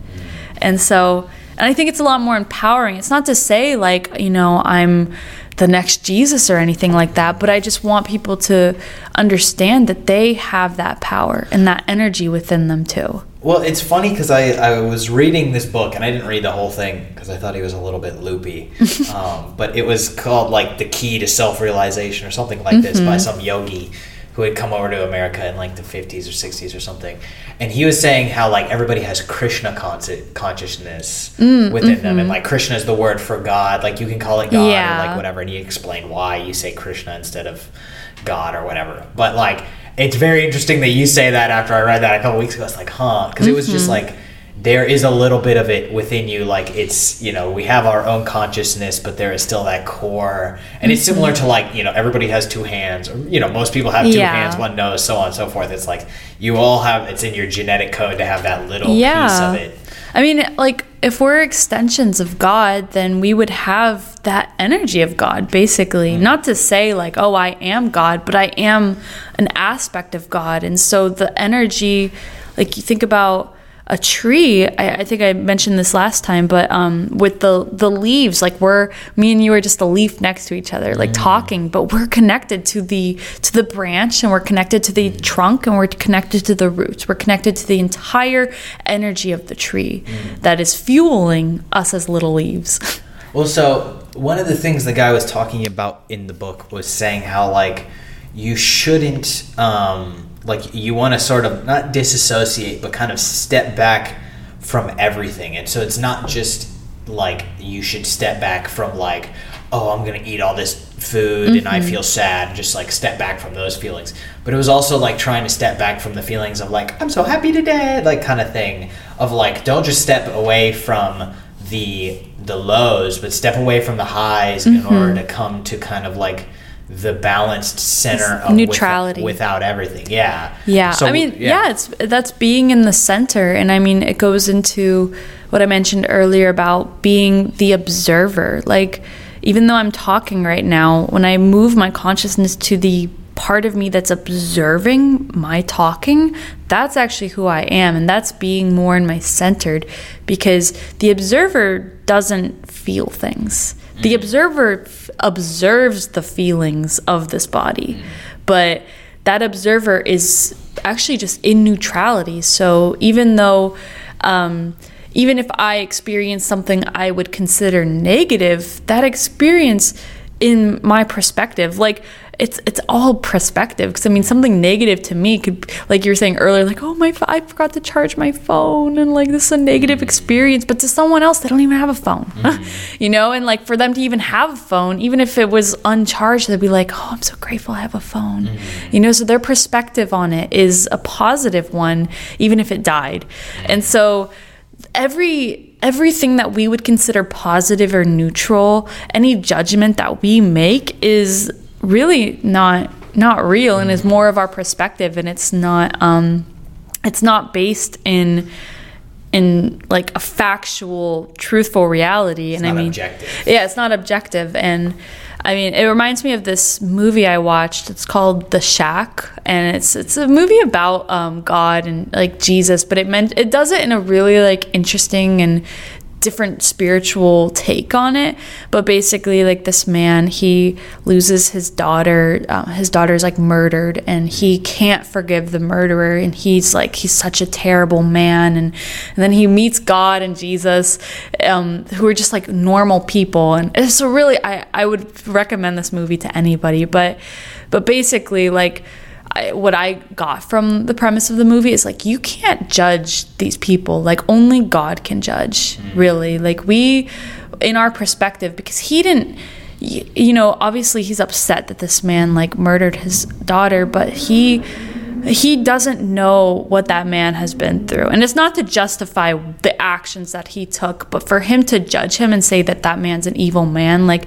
And so, and I think it's a lot more empowering. It's not to say like, you know, I'm the next Jesus or anything like that, but I just want people to understand that they have that power and that energy within them too. Well, it's funny because I, I was reading this book, and I didn't read the whole thing because I thought he was a little bit loopy, um, but it was called like The Key to Self-Realization or something like mm-hmm. this, by some yogi who had come over to America in like the fifties or sixties or something. And he was saying how like everybody has Krishna con- consciousness mm, within mm-hmm. them. And like Krishna is the word for God. Like you can call it God yeah. or like whatever. And he explained why you say Krishna instead of God or whatever. But like, it's very interesting that you say that after I read that a couple weeks ago. It's like, huh? Because mm-hmm. it was just like, there is a little bit of it within you. Like it's, you know, we have our own consciousness, but there is still that core. And it's similar to like, you know, everybody has two hands, or, you know, most people have two yeah. hands, one nose, so on and so forth. It's like you all have, it's in your genetic code to have that little yeah. piece of it. I mean, like if we're extensions of God, then we would have that energy of God, basically. Mm-hmm. Not to say like, oh, I am God, but I am an aspect of God. And so the energy, like you think about a tree, I, I think I mentioned this last time, but um, with the the leaves, like we're, me and you are just a leaf next to each other, like mm. talking, but we're connected to the to the branch, and we're connected to the mm. trunk, and we're connected to the roots. We're connected to the entire energy of the tree mm. that is fueling us as little leaves. Well, so one of the things the guy was talking about in the book was saying how like you shouldn't... Um, like you want to sort of not disassociate, but kind of step back from everything. And so it's not just like you should step back from like, oh, I'm going to eat all this food mm-hmm. and I feel sad. Just like step back from those feelings. But it was also like trying to step back from the feelings of like, I'm so happy today, like kind of thing of like, don't just step away from the, the lows, but step away from the highs mm-hmm. in order to come to kind of like the balanced center of neutrality with, without everything. Yeah. Yeah. So, I mean, yeah. yeah, it's that's being in the center. And I mean, it goes into what I mentioned earlier about being the observer. Like, even though I'm talking right now, when I move my consciousness to the part of me that's observing my talking, that's actually who I am. And that's being more in my centered, because the observer doesn't feel things. The observer f- observes the feelings of this body, mm. but that observer is actually just in neutrality. So even though, um, even if I experience something I would consider negative, that experience in my perspective, like it's it's all perspective. Because I mean, something negative to me could, like you were saying earlier, like, oh, my, I forgot to charge my phone, and like this is a negative experience. But to someone else, they don't even have a phone, mm-hmm. you know. And like for them to even have a phone, even if it was uncharged, they'd be like, oh, I'm so grateful I have a phone, mm-hmm. you know. So their perspective on it is a positive one, even if it died. And so every. Everything that we would consider positive or neutral, any judgment that we make is really not not real, and is more of our perspective, and it's not um, it's not based in in like a factual, truthful reality. It's and not I mean, objective. Yeah, it's not objective, and I mean, it reminds me of this movie I watched. It's called The Shack, and it's it's a movie about um, God and like Jesus, but it meant it does it in a really like interesting and different spiritual take on it. But basically, like this man, he loses his daughter. Uh, his daughter's like murdered, and he can't forgive the murderer. And he's like, he's such a terrible man. And, and then he meets God and Jesus, um, who are just like normal people. And it's a really, I I would recommend this movie to anybody. But but basically, like. I, what I got from the premise of the movie is like, you can't judge these people. Like only God can judge, really. Like we, in our perspective, because he didn't, you, you know, obviously he's upset that this man like murdered his daughter, but he, he doesn't know what that man has been through. And it's not to justify the actions that he took, but for him to judge him and say that that man's an evil man, like,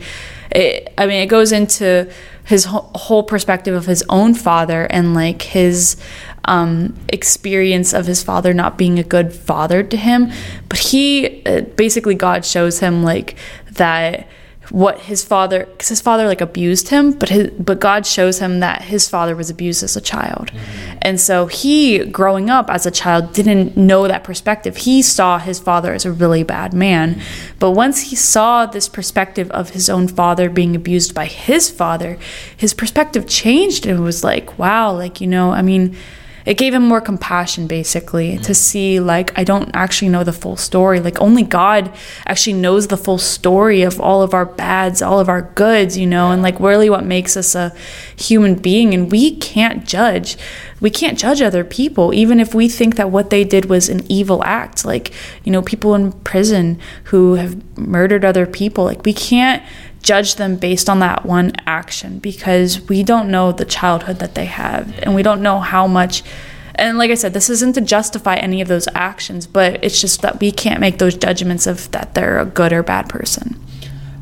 it, I mean, it goes into his ho- whole perspective of his own father, and like his um, experience of his father not being a good father to him. But he uh, basically, God shows him like that what his father, because his father like abused him, but his, but God shows him that his father was abused as a child. Mm-hmm. And so he, growing up as a child, didn't know that perspective. He saw his father as a really bad man. But once he saw this perspective of his own father being abused by his father, his perspective changed, and was like, wow, like, you know, I mean, it gave him more compassion, basically, mm-hmm. to see, like, I don't actually know the full story. Like, only God actually knows the full story of all of our bads, all of our goods, you know, yeah. and, like, really what makes us a human being. And we can't judge. We can't judge other people, even if we think that what they did was an evil act. Like, you know, people in prison who have murdered other people, like, we can't judge them based on that one action, because we don't know the childhood that they have, and we don't know how much. And like I said, this isn't to justify any of those actions, but it's just that we can't make those judgments of that they're a good or bad person.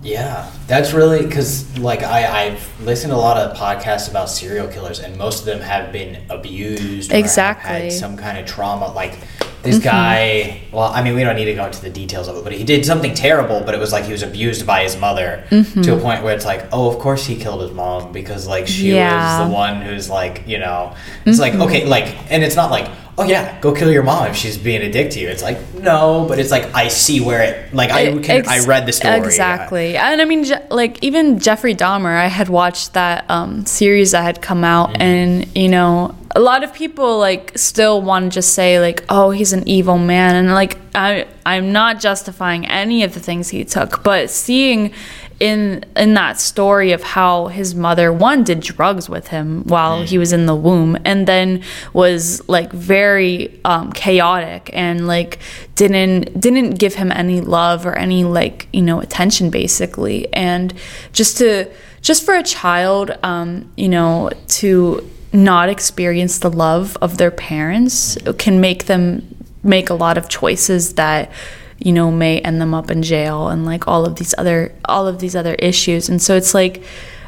Yeah, that's really, because like I, I've listened to a lot of podcasts about serial killers, and most of them have been abused, exactly, or have had some kind of trauma, like This mm-hmm. guy, well, I mean, we don't need to go into the details of it, but he did something terrible, but it was like he was abused by his mother mm-hmm. to a point where it's like, oh, of course he killed his mom because, like, she yeah. was the one who's, like, you know, it's mm-hmm. like, okay, like, and it's not like, oh, yeah, go kill your mom if she's being a dick to you. It's like, no, but it's like, I see where it, like, I can, Ex- I read the story. Exactly. Yeah. And I mean, Je- like, even Jeffrey Dahmer, I had watched that um, series that had come out mm-hmm. and, you know, a lot of people, like, still want to just say, like, oh, he's an evil man. And, like, I, I'm not justifying any of the things he took. But seeing in in that story of how his mother, one, did drugs with him while he was in the womb. And then was, like, very um, chaotic and, like, didn't didn't give him any love or any, like, you know, attention, basically. And just to just for a child, um, you know, to not experience the love of their parents can make them make a lot of choices that, you know, may end them up in jail and like all of these other all of these other issues. And so it's like,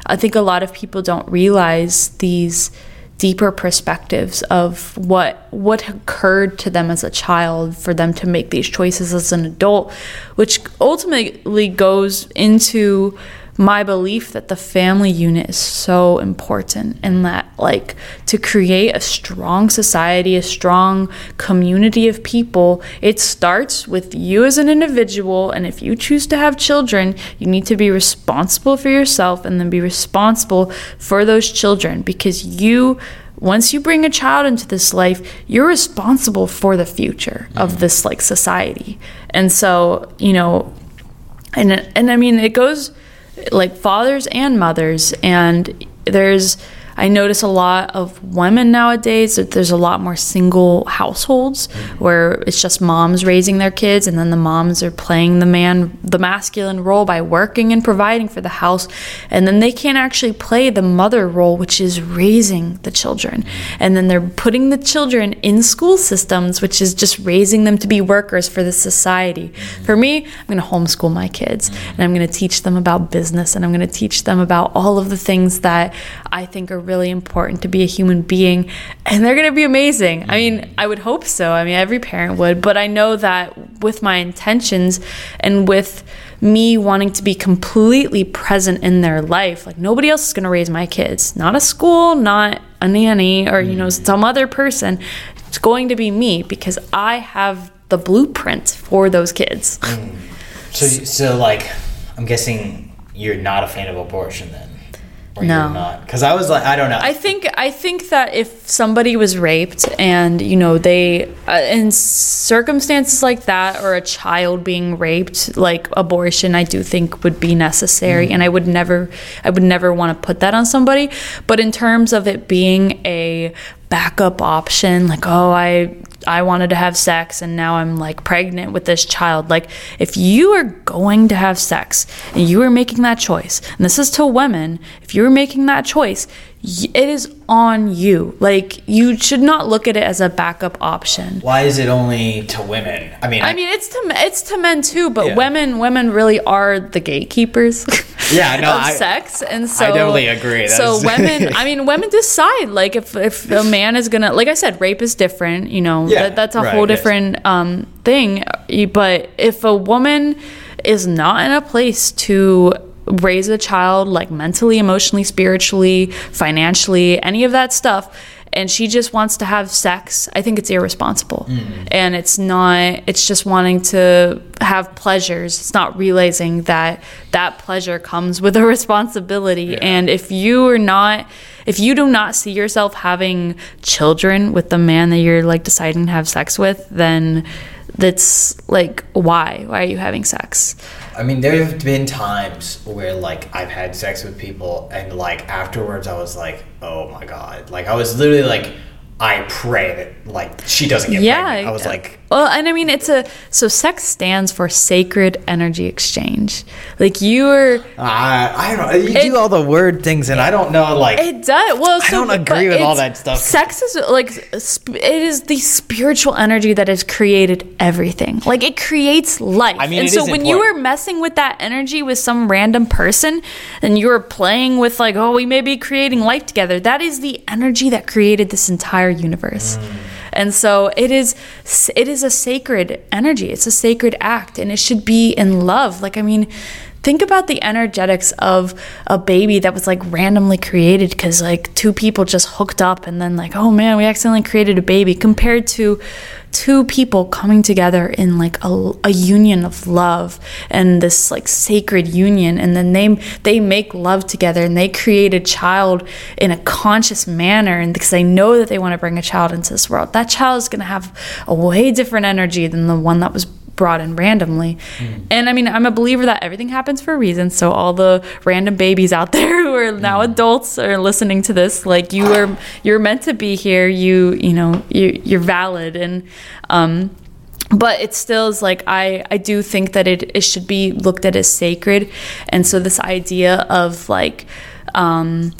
I think a lot of people don't realize these deeper perspectives of what what occurred to them as a child for them to make these choices as an adult, which ultimately goes into my belief that the family unit is so important, and that, like, to create a strong society, a strong community of people, it starts with you as an individual. And if you choose to have children, you need to be responsible for yourself and then be responsible for those children, because you, once you bring a child into this life, you're responsible for the future of this, like, society. And so, you know, and and I mean, it goes, like, fathers and mothers. And there's, I notice a lot of women nowadays that there's a lot more single households where it's just moms raising their kids, and then the moms are playing the man, the masculine role by working and providing for the house, and then they can't actually play the mother role, which is raising the children. And then they're putting the children in school systems, which is just raising them to be workers for the society. For me, I'm going to homeschool my kids, and I'm going to teach them about business, and I'm going to teach them about all of the things that I think are really important to be a human being, and they're going to be amazing. I mean, I would hope so. I mean, every parent would, but I know that with my intentions and with me wanting to be completely present in their life, like, nobody else is going to raise my kids. Not a school, not a nanny, or, you know, some other person. It's going to be me, because I have the blueprint for those kids. Mm. So, so like, I'm guessing you're not a fan of abortion then? Or no, not, because I was like, I don't know. I think I think that if somebody was raped, and, you know, they uh, in circumstances like that, or a child being raped, like, abortion, I do think would be necessary, mm-hmm. and I would never, I would never want to put that on somebody. But in terms of it being a backup option, like, oh, I I wanted to have sex and now I'm, like, pregnant with this child. Like, if you are going to have sex and you are making that choice, and this is to women, if you're making that choice, it is on you. Like, you should not look at it as a backup option. Why is it only to women? I mean, I, I mean, it's to it's to men too, but yeah. women women really are the gatekeepers. Yeah, no, of I, sex, and so I totally agree. That's so women. I mean, women decide. Like, if if a man is gonna, like I said, rape is different. You know, yeah, that, that's a right, whole different yes. um thing. But if a woman is not in a place to raise a child, like, mentally, emotionally, spiritually, financially, any of that stuff, and she just wants to have sex, I think it's irresponsible. Mm. And it's not, it's just wanting to have pleasures. It's not realizing that that pleasure comes with a responsibility. Yeah. And if you are not, if you do not see yourself having children with the man that you're, like, deciding to have sex with, then that's, like, why? Why are you having sex? I mean, there have been times where, like, I've had sex with people, and, like, afterwards I was like, oh my God. Like, I was literally like, I pray that, like, she doesn't get yeah, pregnant. I was like... Well, and I mean, it's a... So sex stands for sacred energy exchange. Like, you're... Uh, I don't know. You it, do all the word things, and I don't know, like... It does. Well, so, I don't agree with all that stuff. Sex is, like... Sp- it is the spiritual energy that has created everything. Like, it creates life. I mean, and it so is when important. You are messing with that energy with some random person, and you're playing with, like, oh, we may be creating life together, that is the energy that created this entire universe. Mm. And so it is it is a sacred energy. It's a sacred act, and it should be in love. Like, I mean, think about the energetics of a baby that was like randomly created because like two people just hooked up and then like, oh man, we accidentally created a baby, compared to two people coming together in like a, a union of love and this like sacred union. And then they they make love together and they create a child in a conscious manner, and because they know that they want to bring a child into this world. That child is going to have a way different energy than the one that was brought in randomly. Mm. And I mean, I'm a believer that everything happens for a reason. So all the random babies out there who are now mm. adults are listening to this, like, you are you're meant to be here. You you know you you're valid. And um but it still is like, I I do think that it it should be looked at as sacred. And so this idea of like um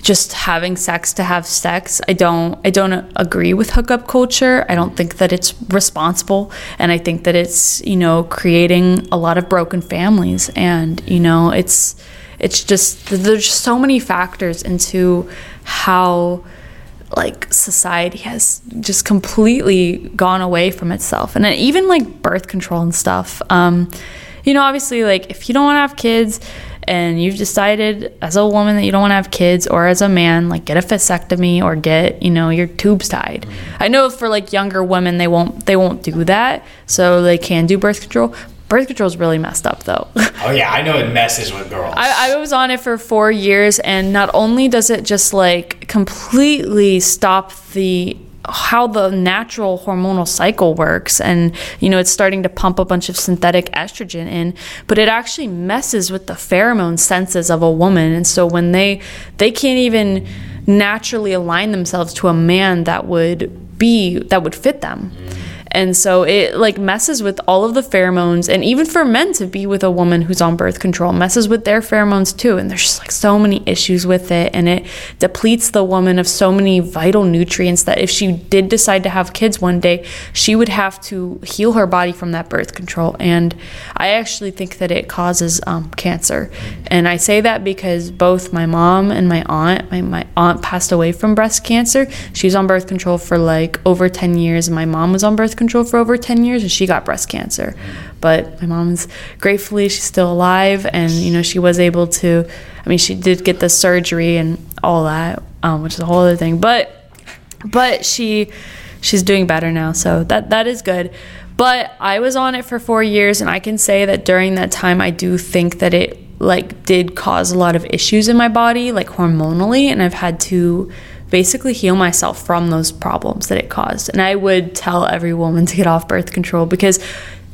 just having sex to have sex, I don't I don't agree with hookup culture. I don't think that it's responsible, and I think that it's, you know, creating a lot of broken families. And, you know, it's it's just, there's so many factors into how like society has just completely gone away from itself. And then even like birth control and stuff, um you know, obviously, like, if you don't want to have kids and you've decided as a woman that you don't want to have kids, or as a man, like, get a vasectomy or get, you know, your tubes tied. Mm-hmm. I know for like younger women, they won't they won't do that, so they can do birth control. Birth control is really messed up, though. Oh yeah, I know it messes with girls. I, I was on it for four years, and not only does it just like completely stop the how the natural hormonal cycle works, and, you know, it's starting to pump a bunch of synthetic estrogen in, but it actually messes with the pheromone senses of a woman. And so when they they can't even naturally align themselves to a man that would be that would fit them. And so it like messes with all of the pheromones, and even for men to be with a woman who's on birth control messes with their pheromones too. And there's just like so many issues with it, and it depletes the woman of so many vital nutrients that if she did decide to have kids one day, she would have to heal her body from that birth control. And I actually think that it causes um, cancer. And I say that because both my mom and my aunt, my, my aunt passed away from breast cancer. She was on birth control for like over ten years, and my mom was on birth control control for over ten years, and she got breast cancer. But my mom's, gratefully, she's still alive, and, you know, she was able to, I mean, she did get the surgery and all that, um, which is a whole other thing, but but she she's doing better now, so that that is good. But I was on it for four years, and I can say that during that time, I do think that it like did cause a lot of issues in my body, like hormonally, and I've had to basically heal myself from those problems that it caused. And I would tell every woman to get off birth control, because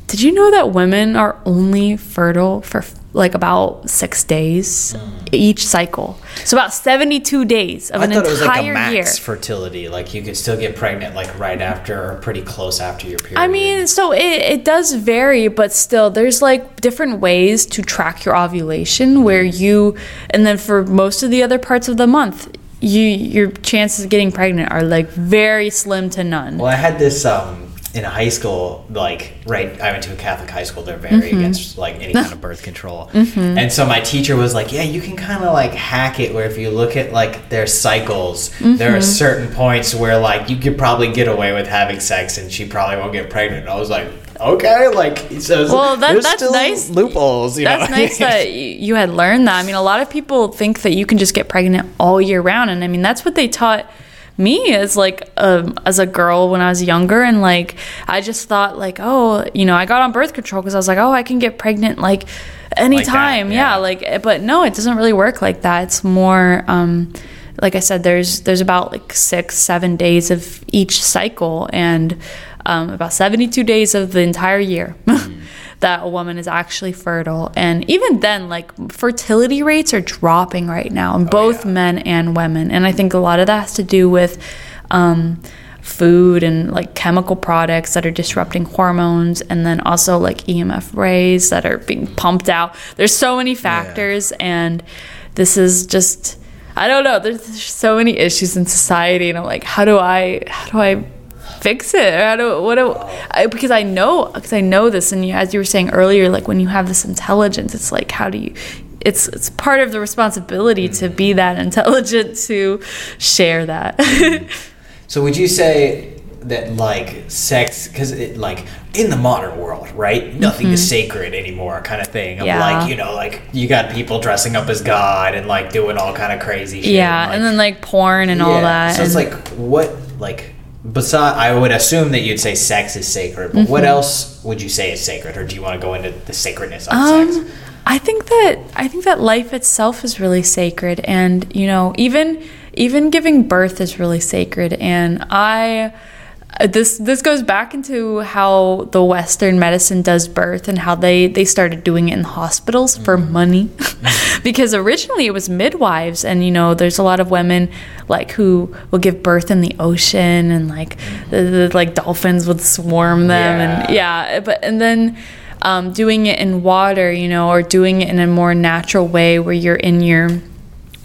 did you know that women are only fertile for like about six days each cycle? So about seventy-two days of an entire year. I thought it was like a max fertility, like you could still get pregnant like right after or pretty close after your period. I mean, so it, it does vary, but still there's like different ways to track your ovulation where you, and then for most of the other parts of the month, You, your chances of getting pregnant are like very slim to none. Well, I had this um, in high school, like, right, I went to a Catholic high school. They're very mm-hmm. against like any kind of birth control. Mm-hmm. And so my teacher was like, yeah, you can kind of like hack it where if you look at like their cycles, mm-hmm. there are certain points where like you could probably get away with having sex and she probably won't get pregnant. And I was like, okay, like, so well, that, there's that's still nice. Loopholes. You that's know? Nice that you had learned that. I mean, a lot of people think that you can just get pregnant all year round, and I mean, that's what they taught me as like um, as a girl when I was younger, and like I just thought like, oh, you know, I got on birth control because I was like, oh, I can get pregnant like anytime, like yeah. yeah, like, but no, it doesn't really work like that. It's more. Um, Like I said, there's there's about like six, seven days of each cycle, and um, about seventy-two days of the entire year mm. that a woman is actually fertile. And even then, like, fertility rates are dropping right now in oh, both yeah. men and women. And I think a lot of that has to do with um, food and like chemical products that are disrupting hormones, and then also like E M F rays that are being pumped out. There's so many factors, yeah. and this is just... I don't know. There's, there's so many issues in society, and I'm like, how do I, how do I fix it? Or how do, what do I, because I know, because I know this, and you, as you were saying earlier, like when you have this intelligence, it's like, how do you? It's it's part of the responsibility to be that intelligent to share that. So would you say that like sex, because it like in the modern world, right? Nothing mm-hmm. is sacred anymore, kind of thing. Of yeah. like, you know, like you got people dressing up as God and like doing all kind of crazy shit. Yeah, and, like, and then like porn and yeah. all that. So it's like what like. Besides, I would assume that you'd say sex is sacred, but mm-hmm. what else would you say is sacred, or do you want to go into the sacredness of um, sex? I think that I think that life itself is really sacred, and you know, even even giving birth is really sacred. And I this this goes back into how the Western medicine does birth and how they they started doing it in hospitals mm-hmm. for money, mm-hmm. because originally it was midwives, and you know, there's a lot of women like who will give birth in the ocean, and like the, the like dolphins would swarm them, yeah. and yeah, but and then um, doing it in water, you know, or doing it in a more natural way where you're in your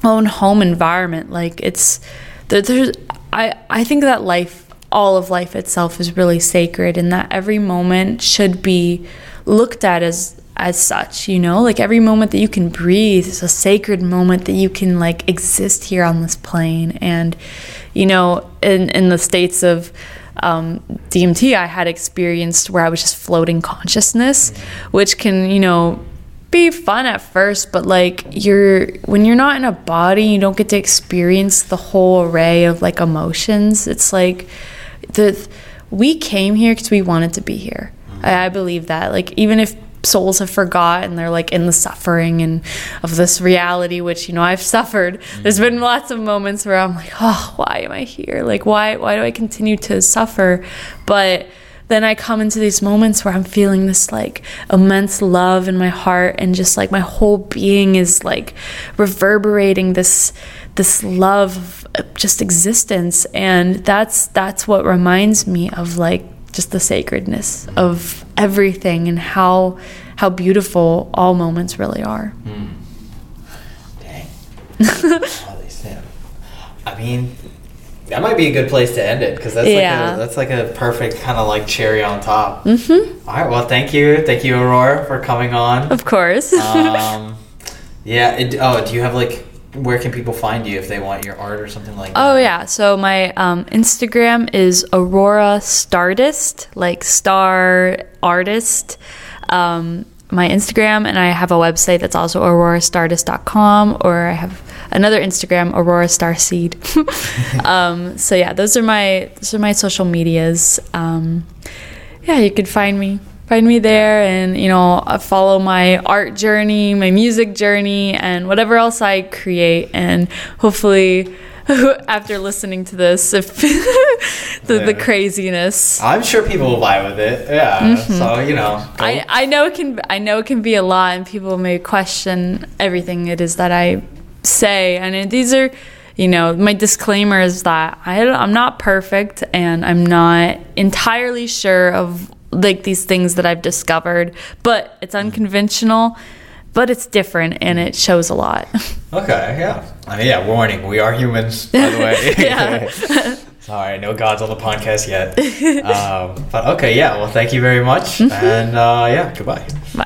own home environment. Like it's there's I I think that life, all of life itself, is really sacred, and that every moment should be looked at as as such, you know, like every moment that you can breathe is a sacred moment that you can like exist here on this plane. And you know, in in the states of um D M T, I had experienced where I was just floating consciousness, which can, you know, be fun at first, but like you're when you're not in a body, you don't get to experience the whole array of like emotions. It's like the we came here because we wanted to be here. I, I believe that, like, even if souls have forgotten, they're like in the suffering and of this reality, which, you know, I've suffered. Mm-hmm. There's been lots of moments where I'm like, oh, why am I here? Like, why why do I continue to suffer? But then I come into these moments where I'm feeling this like immense love in my heart, and just like my whole being is like reverberating this this love of just existence. And that's that's what reminds me of like just the sacredness of everything, and how how beautiful all moments really are. Mm. Dang. Holy snap. I mean, that might be a good place to end it, because that's yeah. like a, that's like a perfect kind of like cherry on top. Mm-hmm. All right. Well, thank you, thank you, Aurora, for coming on. Of course. um, yeah. It, oh, do you have like? Where can people find you if they want your art or something like that? Oh, yeah. So my um, Instagram is Aurora Stardust, like star artist. Um, my Instagram, and I have a website that's also aurora stardust dot com, or I have another Instagram, Aurora Starseed. um, so, yeah, those are my those are my social medias. Um, yeah, you can find me. Find me there, and you know, follow my art journey, my music journey, and whatever else I create. And hopefully, after listening to this, if the, yeah. the craziness, I'm sure people will vibe with it. Yeah, mm-hmm. so you know, go. I I know it can I know it can be a lot, and people may question everything it is that I say. And these are, you know, my disclaimer is that I I'm not perfect, and I'm not entirely sure of. Like these things that I've discovered, but it's unconventional, but it's different, and it shows a lot. Okay, yeah. I mean, yeah, warning, we are humans, by the way. Yeah. Sorry, no gods on the podcast yet. Um, but okay, yeah, well, thank you very much, mm-hmm. and uh, yeah, goodbye. Bye.